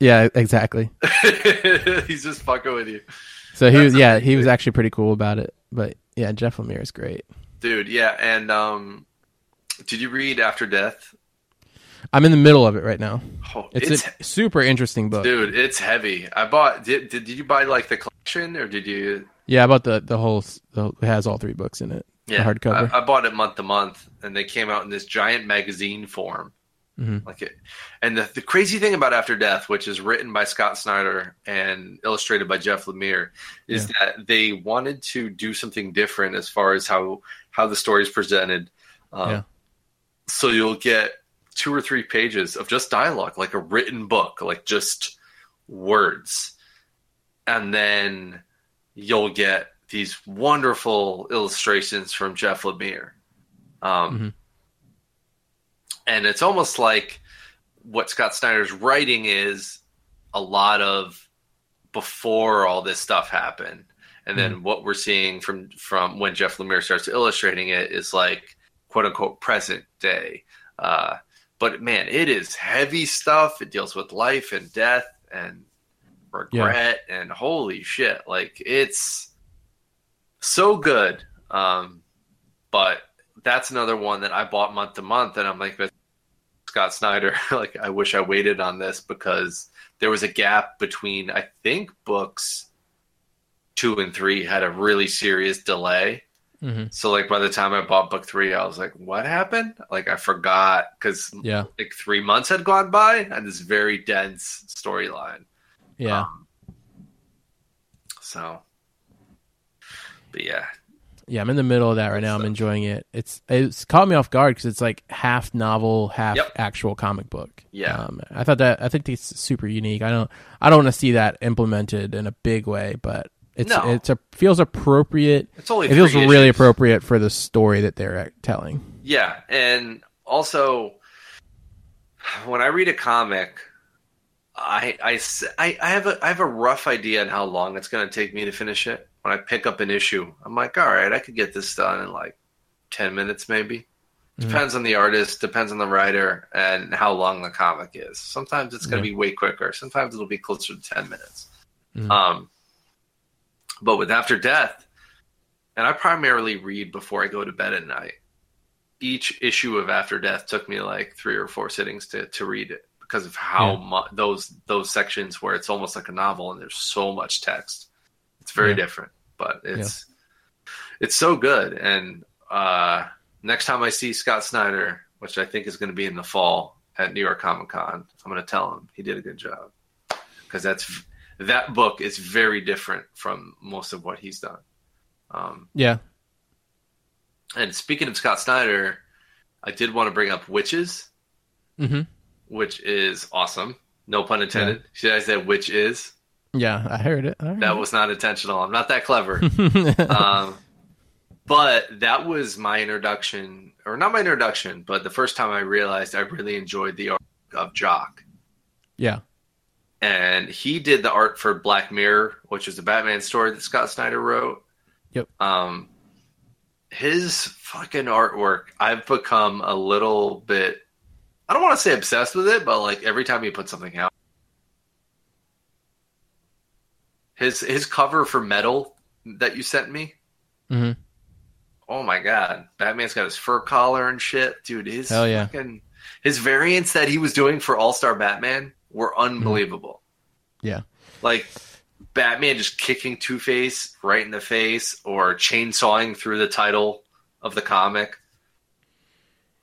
Yeah, exactly. He's just fucking with you. So he that's was, yeah, he was actually pretty cool about it. But yeah, Jeff Lemire is great, dude. Yeah, and um, did you read After Death? I'm in the middle of it right now. Oh, it's, it's a super interesting book, dude. It's heavy. I bought. Did did you buy like the collection, or did you? Yeah, I bought the the whole. The, it has all three books in it. Yeah, the hardcover. I, I bought it month to month, and they came out in this giant magazine form. Mm-hmm. Like it, and the the crazy thing about After Death, which is written by Scott Snyder and illustrated by Jeff Lemire, is yeah. that they wanted to do something different as far as how how the story is presented. Um, yeah. So you'll get two or three pages of just dialogue, like a written book, like just words. And then you'll get these wonderful illustrations from Jeff Lemire. Um, mm-hmm. And it's almost like what Scott Snyder's writing is a lot of before all this stuff happened. And mm-hmm. then what we're seeing from, from when Jeff Lemire starts illustrating it is like quote unquote present day. Uh, But, man, it is heavy stuff. It deals with life and death and regret yeah. and holy shit. Like, it's so good. Um, but that's another one that I bought month to month, and I'm like, Scott Snyder, like, I wish I waited on this because there was a gap between, I think, books two and three had a really serious delay. Mm-hmm. So, like, by the time I bought book three, I was like, what happened? Like, I forgot because, yeah. like, three months had gone by and this very dense storyline. Yeah. Um, so, but yeah. Yeah, I'm in the middle of that right now. So, I'm enjoying it. It's it's caught me off guard because it's, like, half novel, half yep. actual comic book. Yeah. Um, I thought that, I think it's super unique. I don't, I don't want to see that implemented in a big way, but. It's no. it's a feels appropriate. It's only it feels issues. really appropriate for the story that they're telling. Yeah, and also when I read a comic, I I, I have a I have a rough idea on how long it's going to take me to finish it. When I pick up an issue, I'm like, all right, I could get this done in like ten minutes, maybe. Depends mm. on the artist, depends on the writer, and how long the comic is. Sometimes it's going to yeah. be way quicker. Sometimes it'll be closer to ten minutes. Mm. Um. But with After Death, and I primarily read before I go to bed at night, each issue of After Death took me like three or four sittings to, to read it because of how yeah. much those those sections where it's almost like a novel and there's so much text. It's very yeah. different, but it's yeah. it's so good. And uh, next time I see Scott Snyder, which I think is going to be in the fall at New York Comic Con, I'm going to tell him he did a good job because that's... that book is very different from most of what he's done. Um, yeah. And speaking of Scott Snyder, I did want to bring up Witches, mm-hmm. which is awesome. No pun intended. Yeah. Should I say Witch is? Yeah, I heard it. I heard that it. was not intentional. I'm not that clever. um, but that was my introduction, or not my introduction, but the first time I realized I really enjoyed the art of Jock. Yeah. And he did the art for Black Mirror, which is the Batman story that Scott Snyder wrote. Yep. Um, his fucking artwork, I've become a little bit, I don't want to say obsessed with it, but like every time he puts something out. His his cover for Metal that you sent me. Mm-hmm. Oh my God. Batman's got his fur collar and shit. Dude, his Hell yeah. fucking, his variants that he was doing for All-Star Batman were unbelievable. Yeah. Like Batman just kicking Two-Face right in the face or chainsawing through the title of the comic.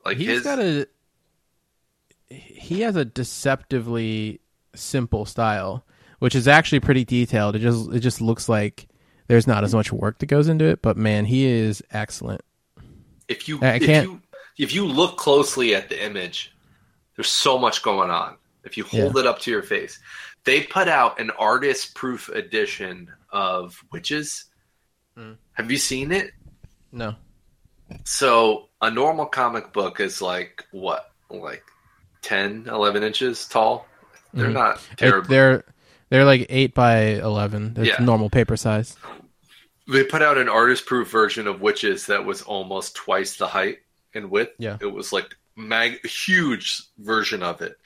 Like he's his... got a he has a deceptively simple style, which is actually pretty detailed. It just it just looks like there's not as much work that goes into it, but man, he is excellent. If you I if can't... you if you look closely at the image, there's so much going on. If you hold yeah. it up to your face. They put out an artist-proof edition of Witches. Mm. Have you seen it? No. So a normal comic book is like, what, like ten, eleven inches tall? They're mm-hmm. not terrible. It, they're they're like eight by eleven. That's yeah. normal paper size. They put out an artist-proof version of Witches that was almost twice the height and width. Yeah. It was like mag- a huge version of it.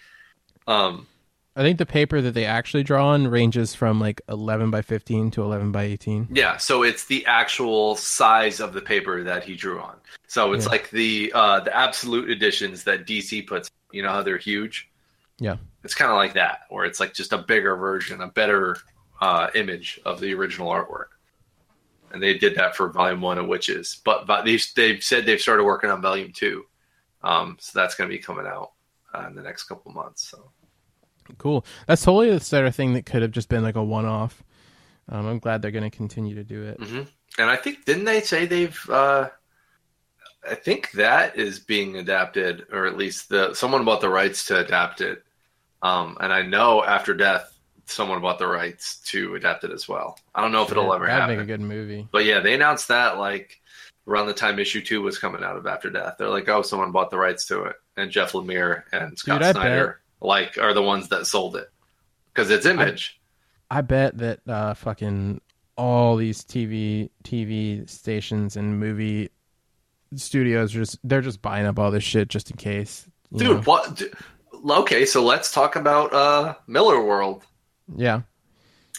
Um, I think the paper that they actually draw on ranges from like eleven by fifteen to eleven by eighteen. Yeah, so it's the actual size of the paper that he drew on. So it's yeah. like the uh, the absolute editions that D C puts. You know how they're huge? Yeah. It's kind of like that, where it's like just a bigger version, a better uh, image of the original artwork. And they did that for Volume one of Witches. But, but they've, they've said they've started working on Volume two. Um, so that's going to be coming out uh, in the next couple months, so... Cool. That's totally the sort of thing that could have just been like a one-off. Um, I'm glad they're going to continue to do it. Mm-hmm. And I think, didn't they say they've, uh, I think that is being adapted, or at least the someone bought the rights to adapt it. Um, and I know After Death, someone bought the rights to adapt it as well. I don't know if sure, it'll ever that'd happen. That'd make a good movie. But yeah, they announced that like around the time issue two was coming out of After Death. They're like, oh, someone bought the rights to it. And Jeff Lemire and Scott Dude, Snyder. Bet. Like, are the ones that sold it. Because it's Image. I, I bet that uh, fucking all these T V T V stations and movie studios, are just they're just buying up all this shit just in case. Dude, know? what? Dude, okay, so let's talk about uh, Miller World. Yeah.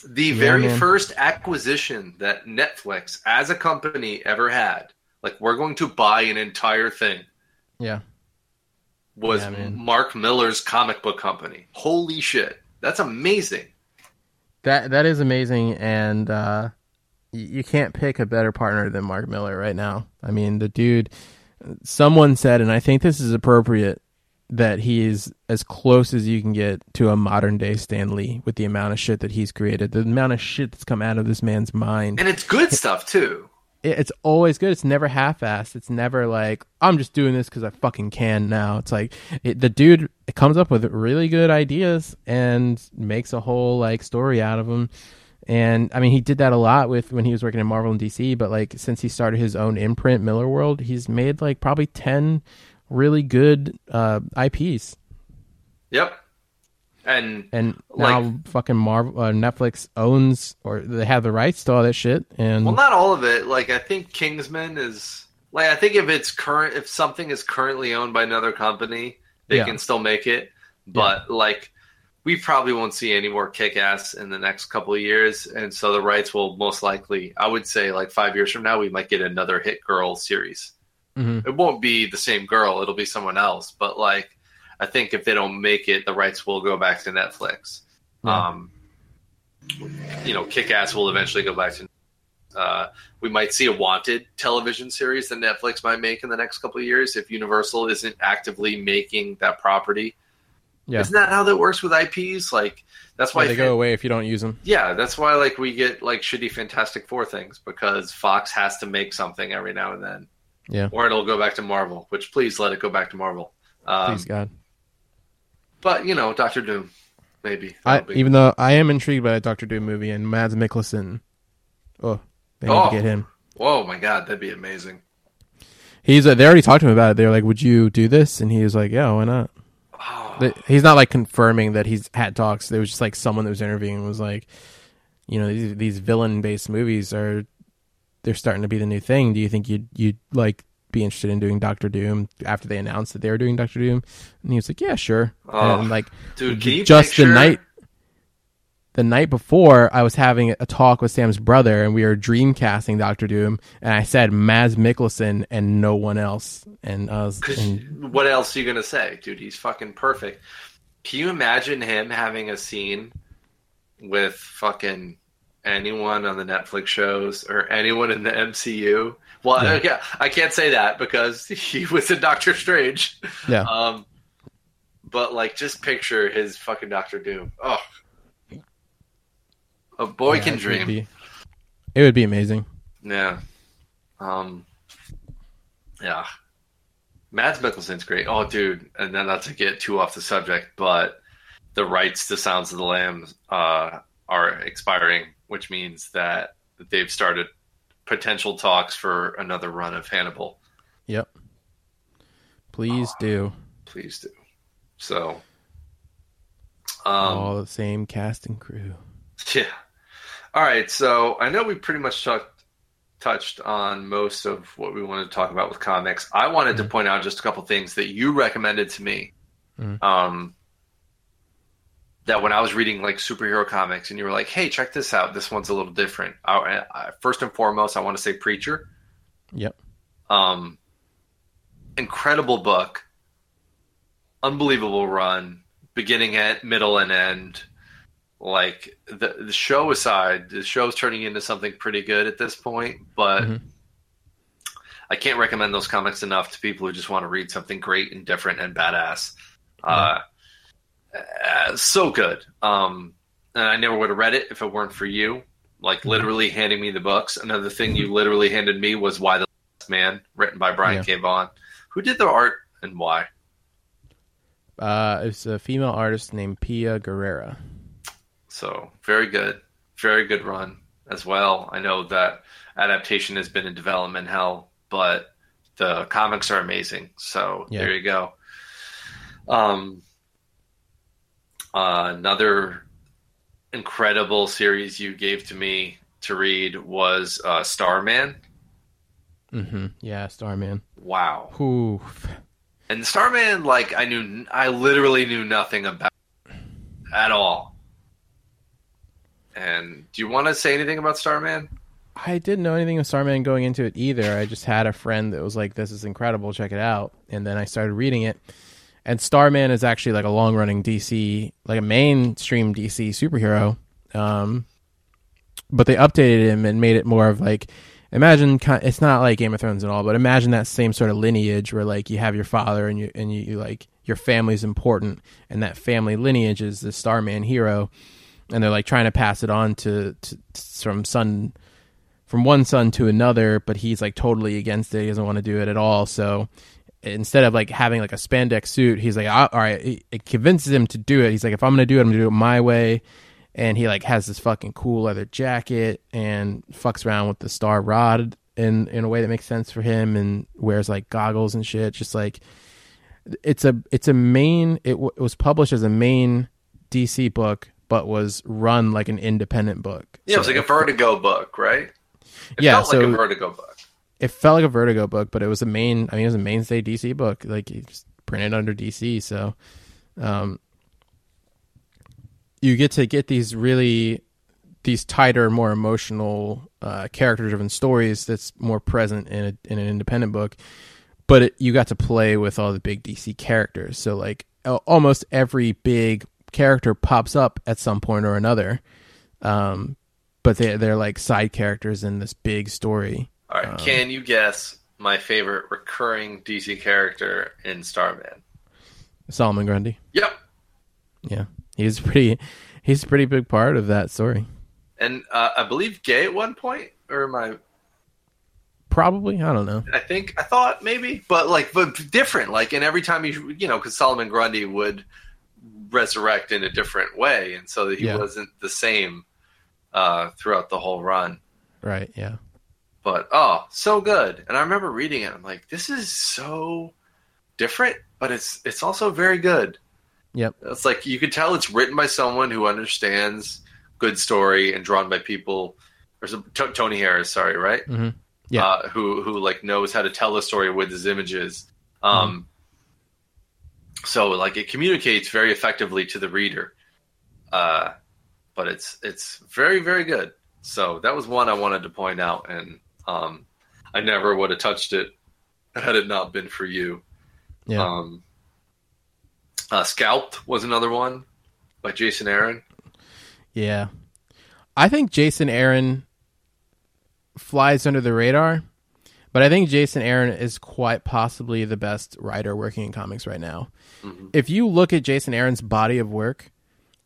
The yeah, very man. first acquisition that Netflix, as a company, ever had. Like, we're going to buy an entire thing. Yeah. was yeah, Mark Miller's comic book company. Holy shit. That's amazing. That That is amazing, and uh, you can't pick a better partner than Mark Miller right now. I mean, the dude... Someone said, and I think this is appropriate, that he is as close as you can get to a modern-day Stan Lee with the amount of shit that he's created, the amount of shit that's come out of this man's mind. And it's good it, stuff, too. It, it's always good. It's never half-assed. It's never like... I'm just doing this because I fucking can now. It's like it, the dude it comes up with really good ideas and makes a whole like story out of them. And I mean, he did that a lot with when he was working at Marvel and D C, but like since he started his own imprint, Miller World, he's made like probably ten really good uh, I Ps. Yep. And and now like, fucking Marvel uh, Netflix owns or they have the rights to all that shit. And well, not all of it. Like I think Kingsman is. Like I think if it's current, if something is currently owned by another company, they yeah. can still make it. But yeah. like, we probably won't see any more Kick-Ass in the next couple of years, and so the rights will most likely, I would say, like five years from now, we might get another Hit Girl series. Mm-hmm. It won't be the same girl; it'll be someone else. But like, I think if they don't make it, the rights will go back to Netflix. Yeah. Um, you know, Kick-Ass will eventually go back to. Uh, we might see a Wanted television series that Netflix might make in the next couple of years if Universal isn't actively making that property. Yeah. Isn't that how that works with I Ps? Like that's why yeah, they fan- go away if you don't use them. Yeah, that's why like we get like shitty Fantastic Four things because Fox has to make something every now and then. Yeah, or it'll go back to Marvel. Which please let it go back to Marvel. Um, please God. But you know, Doctor Doom, maybe. I, be- even though I am intrigued by a Doctor Doom movie and Mads Mikkelsen. Oh. They need oh. to get him. Whoa, my God, that'd be amazing. He's. Uh, they already talked to him about it. They were like, would you do this? And he was like, yeah, why not? Oh. They, he's not like confirming that he's had talks. There was just like someone that was interviewing was like, you know, these, these villain-based movies are, they're starting to be the new thing. Do you think you'd, you'd like be interested in doing Doctor Doom after they announced that they were doing Doctor Doom? And he was like, yeah, sure. Oh. And like, dude, can you just the sure? night. The night before, I was having a talk with Sam's brother, and we were dreamcasting Doctor Doom, and I said Mads Mikkelsen and no one else. And I was, and, what else are you gonna say, dude? He's fucking perfect. Can you imagine him having a scene with fucking anyone on the Netflix shows or anyone in the M C U? Well, yeah. Okay, I can't say that because he was in Doctor Strange. Yeah. Um, but like, just picture his fucking Doctor Doom. Oh, a boy yeah, can dream. It would, be, it would be amazing. Yeah. Um. Yeah. Mads Mikkelsen's great. Oh, dude. And then not to get too off the subject, but the rights to Sounds of the Lambs uh, are expiring, which means that they've started potential talks for another run of Hannibal. Yep. Please oh, do. Please do. So. Um, All the same cast and crew. Yeah. All right. So I know we pretty much talked. touched on most of what we wanted to talk about with comics. I wanted mm-hmm. to point out just a couple things that you recommended to me. Mm-hmm. Um, that when I was reading like superhero comics and you were like, hey, check this out. This one's a little different. I, I, first and foremost, I want to say Preacher. Yep. Um, incredible book. Unbelievable run. Beginning, end, middle, and end. Like the the show aside, the show's turning into something pretty good at this point, but mm-hmm. I can't recommend those comics enough to people who just want to read something great and different and badass. Yeah. Uh, uh, so good. Um, and I never would have read it if it weren't for you, like mm-hmm. literally handing me the books. Another thing mm-hmm. you literally handed me was Why the Last Man, written by Brian yeah. K. Vaughan. Who did the art and why? Uh, it's a female artist named Pia Guerrera. So very good, very good run as well. I know that adaptation has been in development hell, but the comics are amazing. So yeah. there you go. Um, uh, another incredible series you gave to me to read was uh, Starman. Mm-hmm. Yeah, Starman. Wow. Oof. And Starman, like I knew, I literally knew nothing about at all. And do you want to say anything about Starman? I didn't know anything of Starman going into it either. I just had a friend that was like, this is incredible, check it out. And then I started reading it. And Starman is actually like a long-running D C, like a mainstream D C superhero. Um, but they updated him and made it more of like, imagine, it's not like Game of Thrones at all, but imagine that same sort of lineage where like you have your father and you and you, you like your family's important. And that family lineage is the Starman hero. And they're like trying to pass it on to, to, to from son, from one son to another, but he's like totally against it. He doesn't want to do it at all. So instead of like having like a spandex suit, he's like, all right, it convinces him to do it. He's like, if I'm going to do it, I'm going to do it my way. And he like has this fucking cool leather jacket and fucks around with the star rod in, in a way that makes sense for him and wears like goggles and shit. Just like it's a, it's a main, it, w- it was published as a main D C book, but was run like an independent book. Yeah, so it was like it, a Vertigo book, right? It yeah, felt so like a Vertigo book. It felt like a Vertigo book, but it was a main, I mean, it was a mainstay D C book. Like, you just printed under D C, so um, you get to get these really, these tighter, more emotional, uh, character-driven stories that's more present in, a, in an independent book, but it, you got to play with all the big D C characters. So, like, almost every big character pops up at some point or another, um but they, they're like side characters in this big story. All right, um, can you guess my favorite recurring D C character in Starman? Solomon Grundy. Yep. Yeah, he's pretty he's a pretty big part of that story, and uh I believe gay at one point, or am I probably I don't know I think I thought maybe but like but different like and every time you you know because Solomon Grundy would resurrect in a different way, and so that he yeah. wasn't the same uh throughout the whole run, right? Yeah. But oh, so good. And I remember reading it, I'm like, this is so different, but it's it's also very good. Yep. It's like you could tell it's written by someone who understands good story and drawn by people or some, t- Tony Harris sorry right mm-hmm. yeah uh, who who like knows how to tell a story with his images. um mm-hmm. So like it communicates very effectively to the reader, uh, but it's it's very, very good. So that was one I wanted to point out, and um, I never would have touched it had it not been for you. Yeah. Um, Uh, Scalped was another one by Jason Aaron. Yeah. I think Jason Aaron flies under the radar, but I think Jason Aaron is quite possibly the best writer working in comics right now. Mm-hmm. If you look at Jason Aaron's body of work,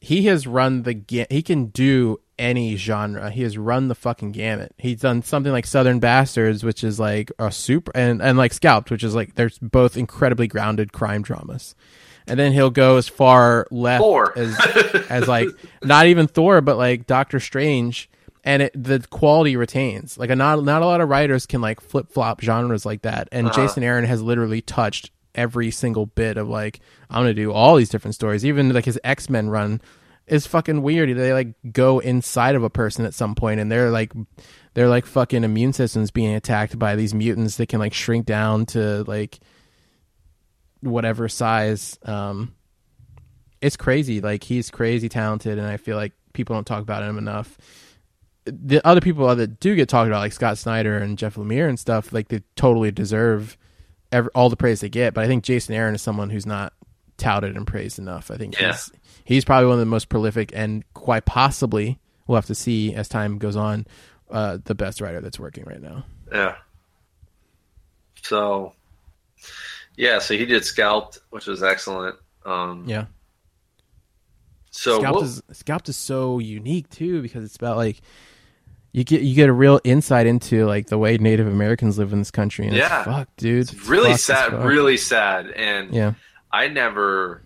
he has run the gamut. He can do any genre. He has run the fucking gamut. He's done something like Southern Bastards, which is like a super, and, and like Scalped, which is like, they're both incredibly grounded crime dramas. And then he'll go as far left Thor. as as like not even Thor, but like Doctor Strange, and it, the quality retains. Like a not not a lot of writers can like flip flop genres like that. And uh-huh. Jason Aaron has literally touched every single bit of like, I'm gonna do all these different stories. Even like his X-Men run is fucking weird. They like go inside of a person at some point, and they're like they're like fucking immune systems being attacked by these mutants that can like shrink down to like whatever size. Um it's crazy. Like, he's crazy talented, and I feel like people don't talk about him enough. The other people that do get talked about, like Scott Snyder and Jeff Lemire and stuff, like they totally deserve every, all the praise they get, but I think Jason Aaron is someone who's not touted and praised enough. I think yeah. he's, he's probably one of the most prolific, and quite possibly, we'll have to see as time goes on, uh the best writer that's working right now. Yeah. So yeah, so he did Scalped, which was excellent. Um, yeah. So Scalped, what... is, Scalped is so unique too, because it's about like you get you get a real insight into like the way Native Americans live in this country. And yeah, it's fucked, dude. It's, it's really sad, really sad. And yeah, I never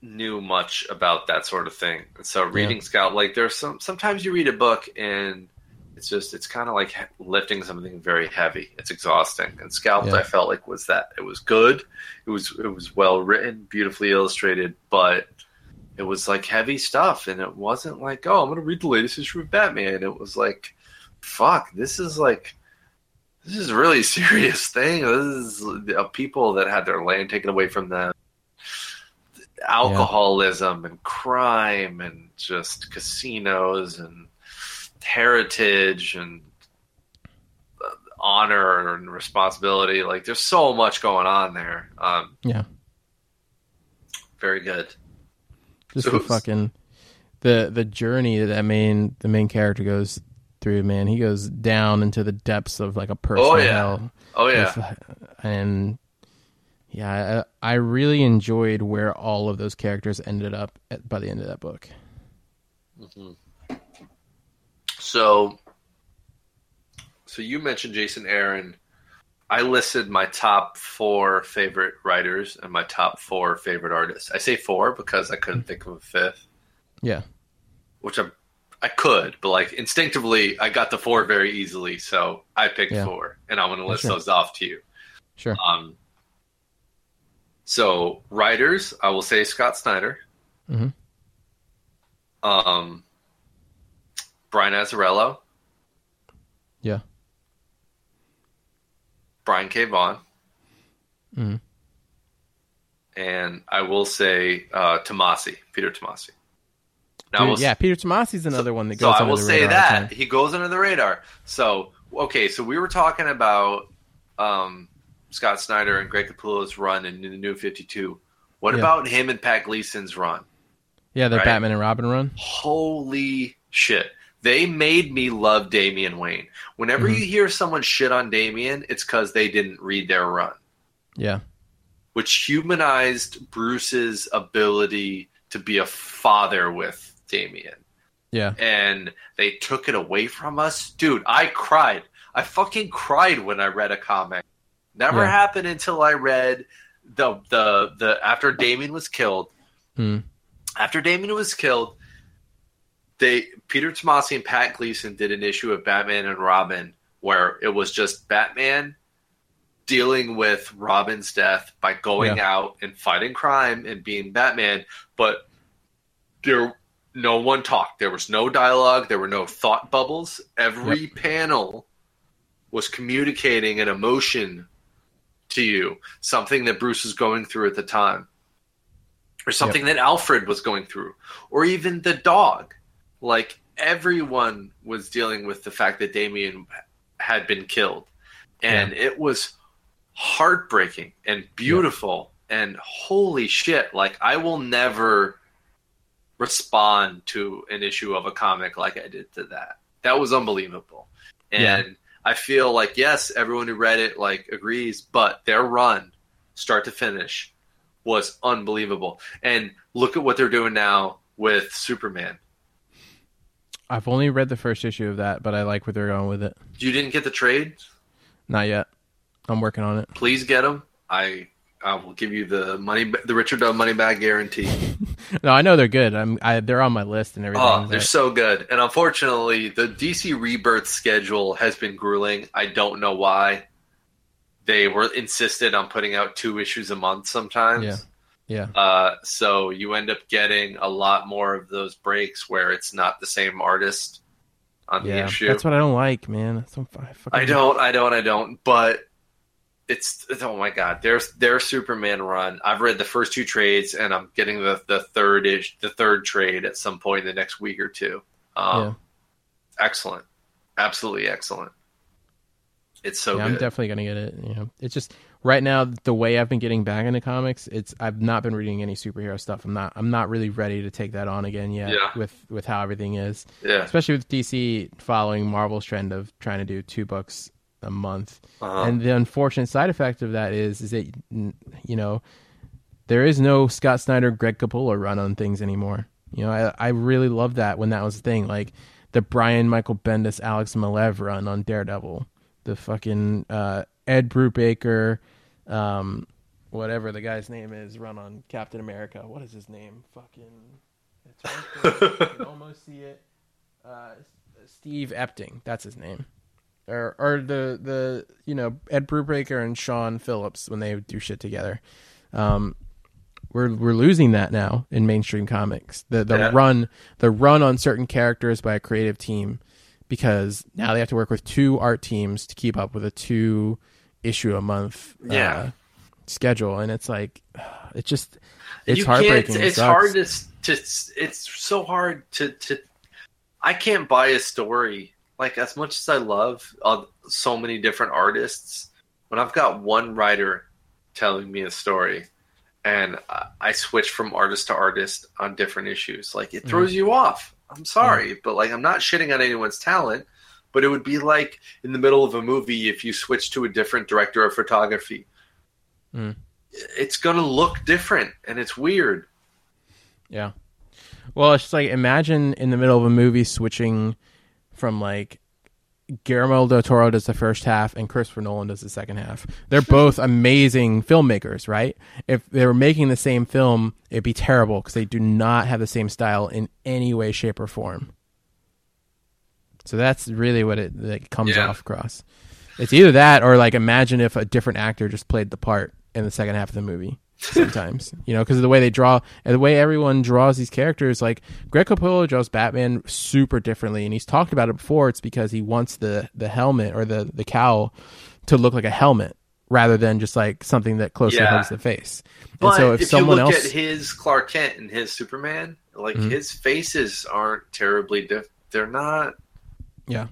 knew much about that sort of thing. And so reading yeah. Scalped, like there's some sometimes you read a book and it's just, it's kind of like lifting something very heavy. It's exhausting. And Scalped, yeah. I felt like was that. It was good. It was it was well written, beautifully illustrated, but it was like heavy stuff. And it wasn't like, oh, I'm going to read the latest issue of Batman. It was like, fuck, this is like, this is a really serious thing. This is a people that had their land taken away from them. Alcoholism yeah. and crime and just casinos and heritage and honor and responsibility. Like, there's so much going on there. Um, yeah. Very good. Just so the fucking the the journey that I mean the main character goes through, man. He goes down into the depths of like a personal oh, yeah. hell. Oh yeah. And yeah, I, I really enjoyed where all of those characters ended up at, by the end of that book. Mm-hmm. So, so you mentioned Jason Aaron. I listed my top four favorite writers and my top four favorite artists. I say four because I couldn't think of a fifth. Yeah. Which I, I could, but like instinctively, I got the four very easily. So I picked yeah. four, and I'm going to list sure. those off to you. Sure. Um. So writers, I will say Scott Snyder. Mm-hmm. Um. Brian Azzarello. Yeah. Brian K. Vaughan. Mm. And I will say uh, Tomasi, Peter Tomasi. Now, Dude, yeah, Peter Tomasi's another so, one that goes under the radar. So I will say that. He goes under the radar. So, okay, so we were talking about um, Scott Snyder and Greg Capullo's run in the New fifty-two. What yeah. about him and Pat Gleason's run? Yeah, their right? Batman and Robin run. Holy shit. They made me love Damian Wayne. Whenever mm-hmm. you hear someone shit on Damian, it's because they didn't read their run. Yeah. Which humanized Bruce's ability to be a father with Damian. Yeah. And they took it away from us. Dude, I cried. I fucking cried when I read a comic. Never yeah. happened until I read the the the after Damian was killed. Mm. After Damian was killed, They, Peter Tomasi and Pat Gleason did an issue of Batman and Robin where it was just Batman dealing with Robin's death by going yeah. out and fighting crime and being Batman, but there no one talked. There was no dialogue. There were no thought bubbles. Every yep. panel was communicating an emotion to you, something that Bruce was going through at the time, or something yep. that Alfred was going through, or even the dog. Like, everyone was dealing with the fact that Damian had been killed. And yeah. it was heartbreaking and beautiful and holy shit, like, I will never respond to an issue of a comic like I did to that. That was unbelievable. And yeah. I feel like, yes, everyone who read it, like, agrees, but their run, start to finish, was unbelievable. And look at what they're doing now with Superman. I've only read the first issue of that, but I like where they're going with it. You didn't get the trade? Not yet. I'm working on it. Please get them. I I will give you the money, the Richard Dove money back guarantee. No, I know they're good. I'm I, they're on my list and everything. Oh, they're but... so good. And unfortunately, the D C Rebirth schedule has been grueling. I don't know why. They were insisted on putting out two issues a month sometimes. Yeah. Yeah. Uh, so you end up getting a lot more of those breaks where it's not the same artist on yeah, the issue. That's what I don't like, man. That's what I, fucking I don't, like. I don't, I don't. But it's, it's oh my god, there's their Superman run. I've read the first two trades, and I'm getting the the third ish, the third trade at some point in the next week or two. Um, yeah. Excellent, absolutely excellent. It's so yeah, good. I'm definitely gonna get it. You know, it's just. Right now, the way I've been getting back into comics, it's I've not been reading any superhero stuff. I'm not I'm not really ready to take that on again yet yeah. with, with how everything is. Yeah. Especially with D C following Marvel's trend of trying to do two books a month. Uh-huh. And the unfortunate side effect of that is is that, you know, there is no Scott Snyder, Greg Capullo run on things anymore. You know, I I really loved that when that was the thing. Like the Brian Michael Bendis, Alex Malev run on Daredevil. The fucking uh, Ed Brubaker... Um, whatever the guy's name is, run on Captain America. What is his name? Fucking, it's right there. You can almost see it. Uh, Steve Epting, that's his name, or or the the you know Ed Brubaker and Sean Phillips when they do shit together. Um, we're we're losing that now in mainstream comics. The the yeah. run the run on certain characters by a creative team, because now they have to work with two art teams to keep up with a two. issue a month yeah. uh, schedule, and it's like it's just it's you heartbreaking. It's it hard to, to it's so hard to, to I can't buy a story. Like as much as I love uh, so many different artists, when I've got one writer telling me a story and I, I switch from artist to artist on different issues, like it throws mm. you off. I'm sorry, mm. but like I'm not shitting on anyone's talent. But it would be like in the middle of a movie if you switch to a different director of photography. Mm. It's going to look different, and it's weird. Yeah. Well, it's just like imagine in the middle of a movie switching from like Guillermo del Toro does the first half and Christopher Nolan does the second half. They're both amazing filmmakers, right? If they were making the same film, it'd be terrible because they do not have the same style in any way, shape, or form. So that's really what it like, comes yeah. off across. It's either that or like imagine if a different actor just played the part in the second half of the movie sometimes, you know, because of the way they draw and the way everyone draws these characters. Like Greg Capullo draws Batman super differently, and he's talked about it before. It's because he wants the, the helmet or the, the cowl to look like a helmet rather than just like something that closely yeah. hugs the face. But and so if, if someone you look else... at his Clark Kent and his Superman, like mm-hmm. his faces aren't terribly different. They're not... Yeah.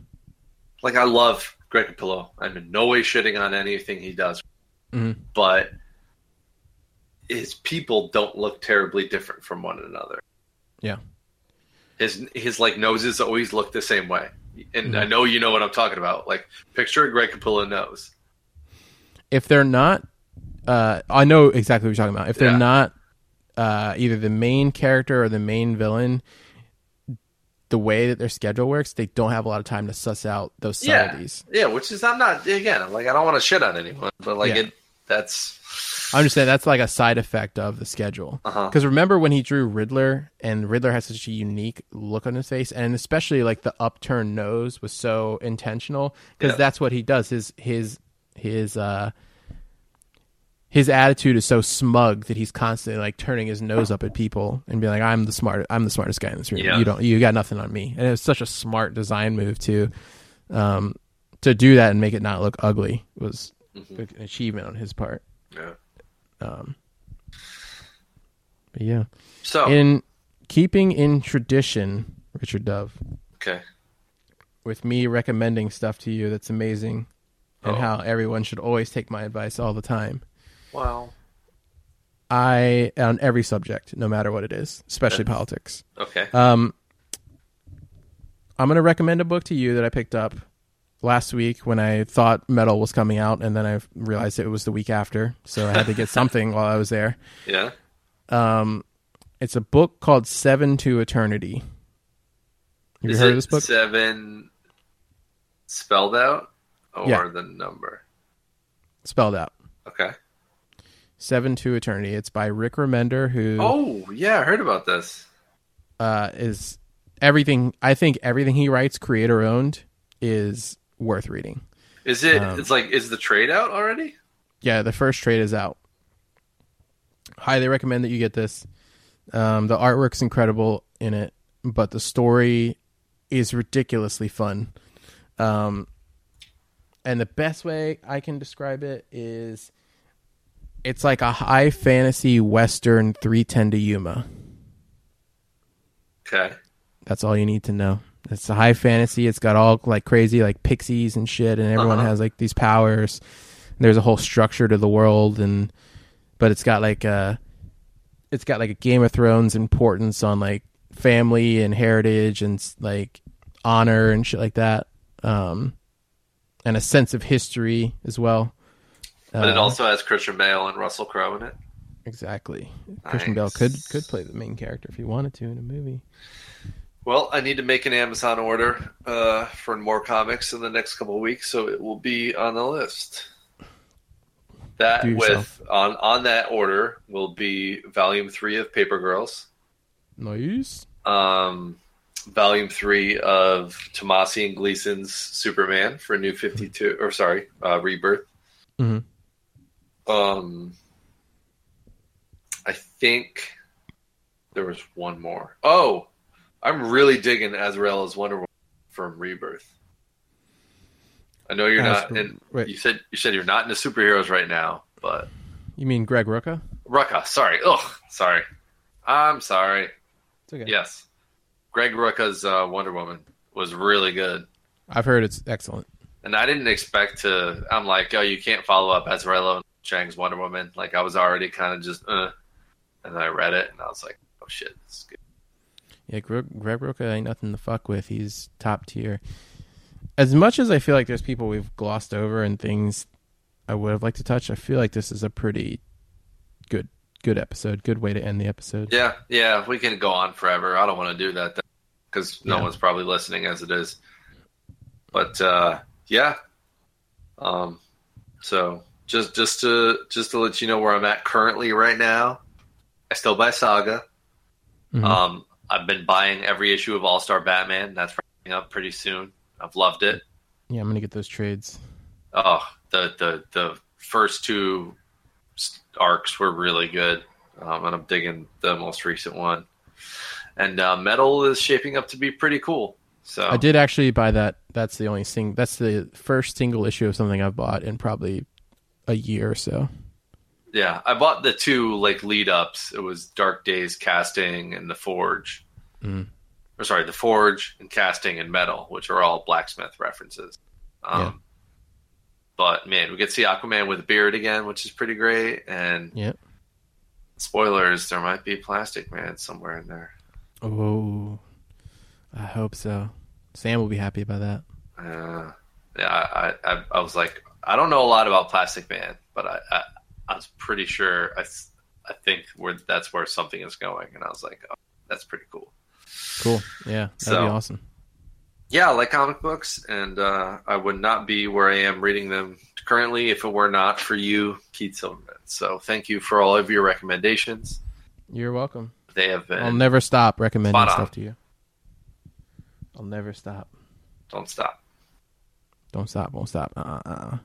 Like, I love Greg Capullo. I'm in no way shitting on anything he does. Mm-hmm. But his people don't look terribly different from one another. Yeah. His, his like, noses always look the same way. And mm-hmm. I know you know what I'm talking about. Like, picture a Greg Capullo nose. If they're not... Uh, I know exactly what you're talking about. If they're yeah. not uh, either the main character or the main villain... the way that their schedule works, they don't have a lot of time to suss out those subtleties. Yeah, yeah which is, I'm not, again, like, I don't want to shit on anyone, but, like, yeah. it, that's... I'm just saying that's, like, a side effect of the schedule. Because uh-huh. remember when he drew Riddler, and Riddler has such a unique look on his face, and especially, like, the upturned nose was so intentional, because yeah. that's what he does. His, his, his, uh... his attitude is so smug that he's constantly like turning his nose up at people and being like, I'm the smart, I'm the smartest guy in this room. Yeah. You don't, you got nothing on me. And it was such a smart design move to, um, to do that and make it not look ugly was mm-hmm. an achievement on his part. Yeah. Um, but yeah. So in keeping in tradition, Richard Dove. Okay. With me recommending stuff to you that's amazing and oh. how everyone should always take my advice all the time. Well, I on every subject, no matter what it is, especially okay. politics. Okay. Um, I'm going to recommend a book to you that I picked up last week when I thought Metal was coming out, and then I realized it was the week after, so I had to get something while I was there. Yeah. Um, it's a book called Seven to Eternity. Have you heard of this book? Seven spelled out or yeah. the number? Spelled out. Okay. Seven to Eternity. It's by Rick Remender, who... Oh, yeah, I heard about this. Uh, is everything... I think everything he writes, creator-owned, is worth reading. Is it... Um, it's like, is the trade out already? Yeah, the first trade is out. Highly recommend that you get this. Um, the artwork's incredible in it, but the story is ridiculously fun. Um, and the best way I can describe it is... It's like a high fantasy Western three ten to Yuma. Okay. That's all you need to know. It's a high fantasy. It's got all like crazy like pixies and shit, and everyone uh-huh. has like these powers. And there's a whole structure to the world, and but it's got like a it's got like a Game of Thrones importance on like family and heritage and like honor and shit like that. Um, and a sense of history as well. But it also has Christian Bale and Russell Crowe in it. Exactly. Nice. Christian Bale could could play the main character if he wanted to in a movie. Well, I need to make an Amazon order uh, for more comics in the next couple of weeks, so it will be on the list. That with on on that order will be Volume Three of Paper Girls. Nice. Um, Volume Three of Tomasi and Gleason's Superman for New fifty-two, or sorry, uh, Rebirth. Mm-hmm. Um, I think there was one more. Oh, I'm really digging Azraella's Wonder Woman from Rebirth. I know you're As- not, and you said you said you're not into superheroes right now, but you mean Greg Rucka? Rucka, sorry. Oh, sorry. I'm sorry. It's okay. Yes, Greg Rucka's uh, Wonder Woman was really good. I've heard it's excellent. And I didn't expect to. I'm like, oh, you can't follow up Azraella and Chang's Wonder Woman. Like, I was already kind of just, uh. And then I read it, and I was like, oh, shit, this is good. Yeah, Greg, Greg Rucka ain't nothing to fuck with. He's top tier. As much as I feel like there's people we've glossed over and things I would have liked to touch, I feel like this is a pretty good good episode, good way to end the episode. Yeah, yeah, we can go on forever. I don't want to do that, because no yeah. one's probably listening as it is. But, uh... yeah. Um, so just just to just to let you know where I'm at currently right now, I still buy Saga. Mm-hmm. Um, I've been buying every issue of All-Star Batman. That's wrapping up pretty soon. I've loved it. Yeah, I'm gonna get those trades. Oh, the the, the first two arcs were really good, um, and I'm digging the most recent one. And uh, Metal is shaping up to be pretty cool. So I did actually buy that. That's the only thing. That's the first single issue of something I've bought in probably a year or so. Yeah, I bought the two like lead ups. It was Dark Days Casting and The Forge. Mm. Or sorry, The Forge and Casting and Metal, which are all blacksmith references. Um, yeah. But man, we get to see Aquaman with a beard again, which is pretty great. And yeah. spoilers, there might be Plastic Man somewhere in there. Oh. I hope so. Sam will be happy about that. Uh, yeah, I, I, I was like, I don't know a lot about Plastic Man, but I, I, I was pretty sure. I, I think where that's where something is going, and I was like, oh, that's pretty cool. Cool. Yeah, that'd so, be awesome. Yeah, I like comic books, and uh, I would not be where I am reading them currently if it were not for you, Keith Silverman. So thank you for all of your recommendations. You're welcome. They have been. I'll never stop recommending stuff to you. I'll never stop. Don't stop. Don't stop. Won't stop. Uh-uh.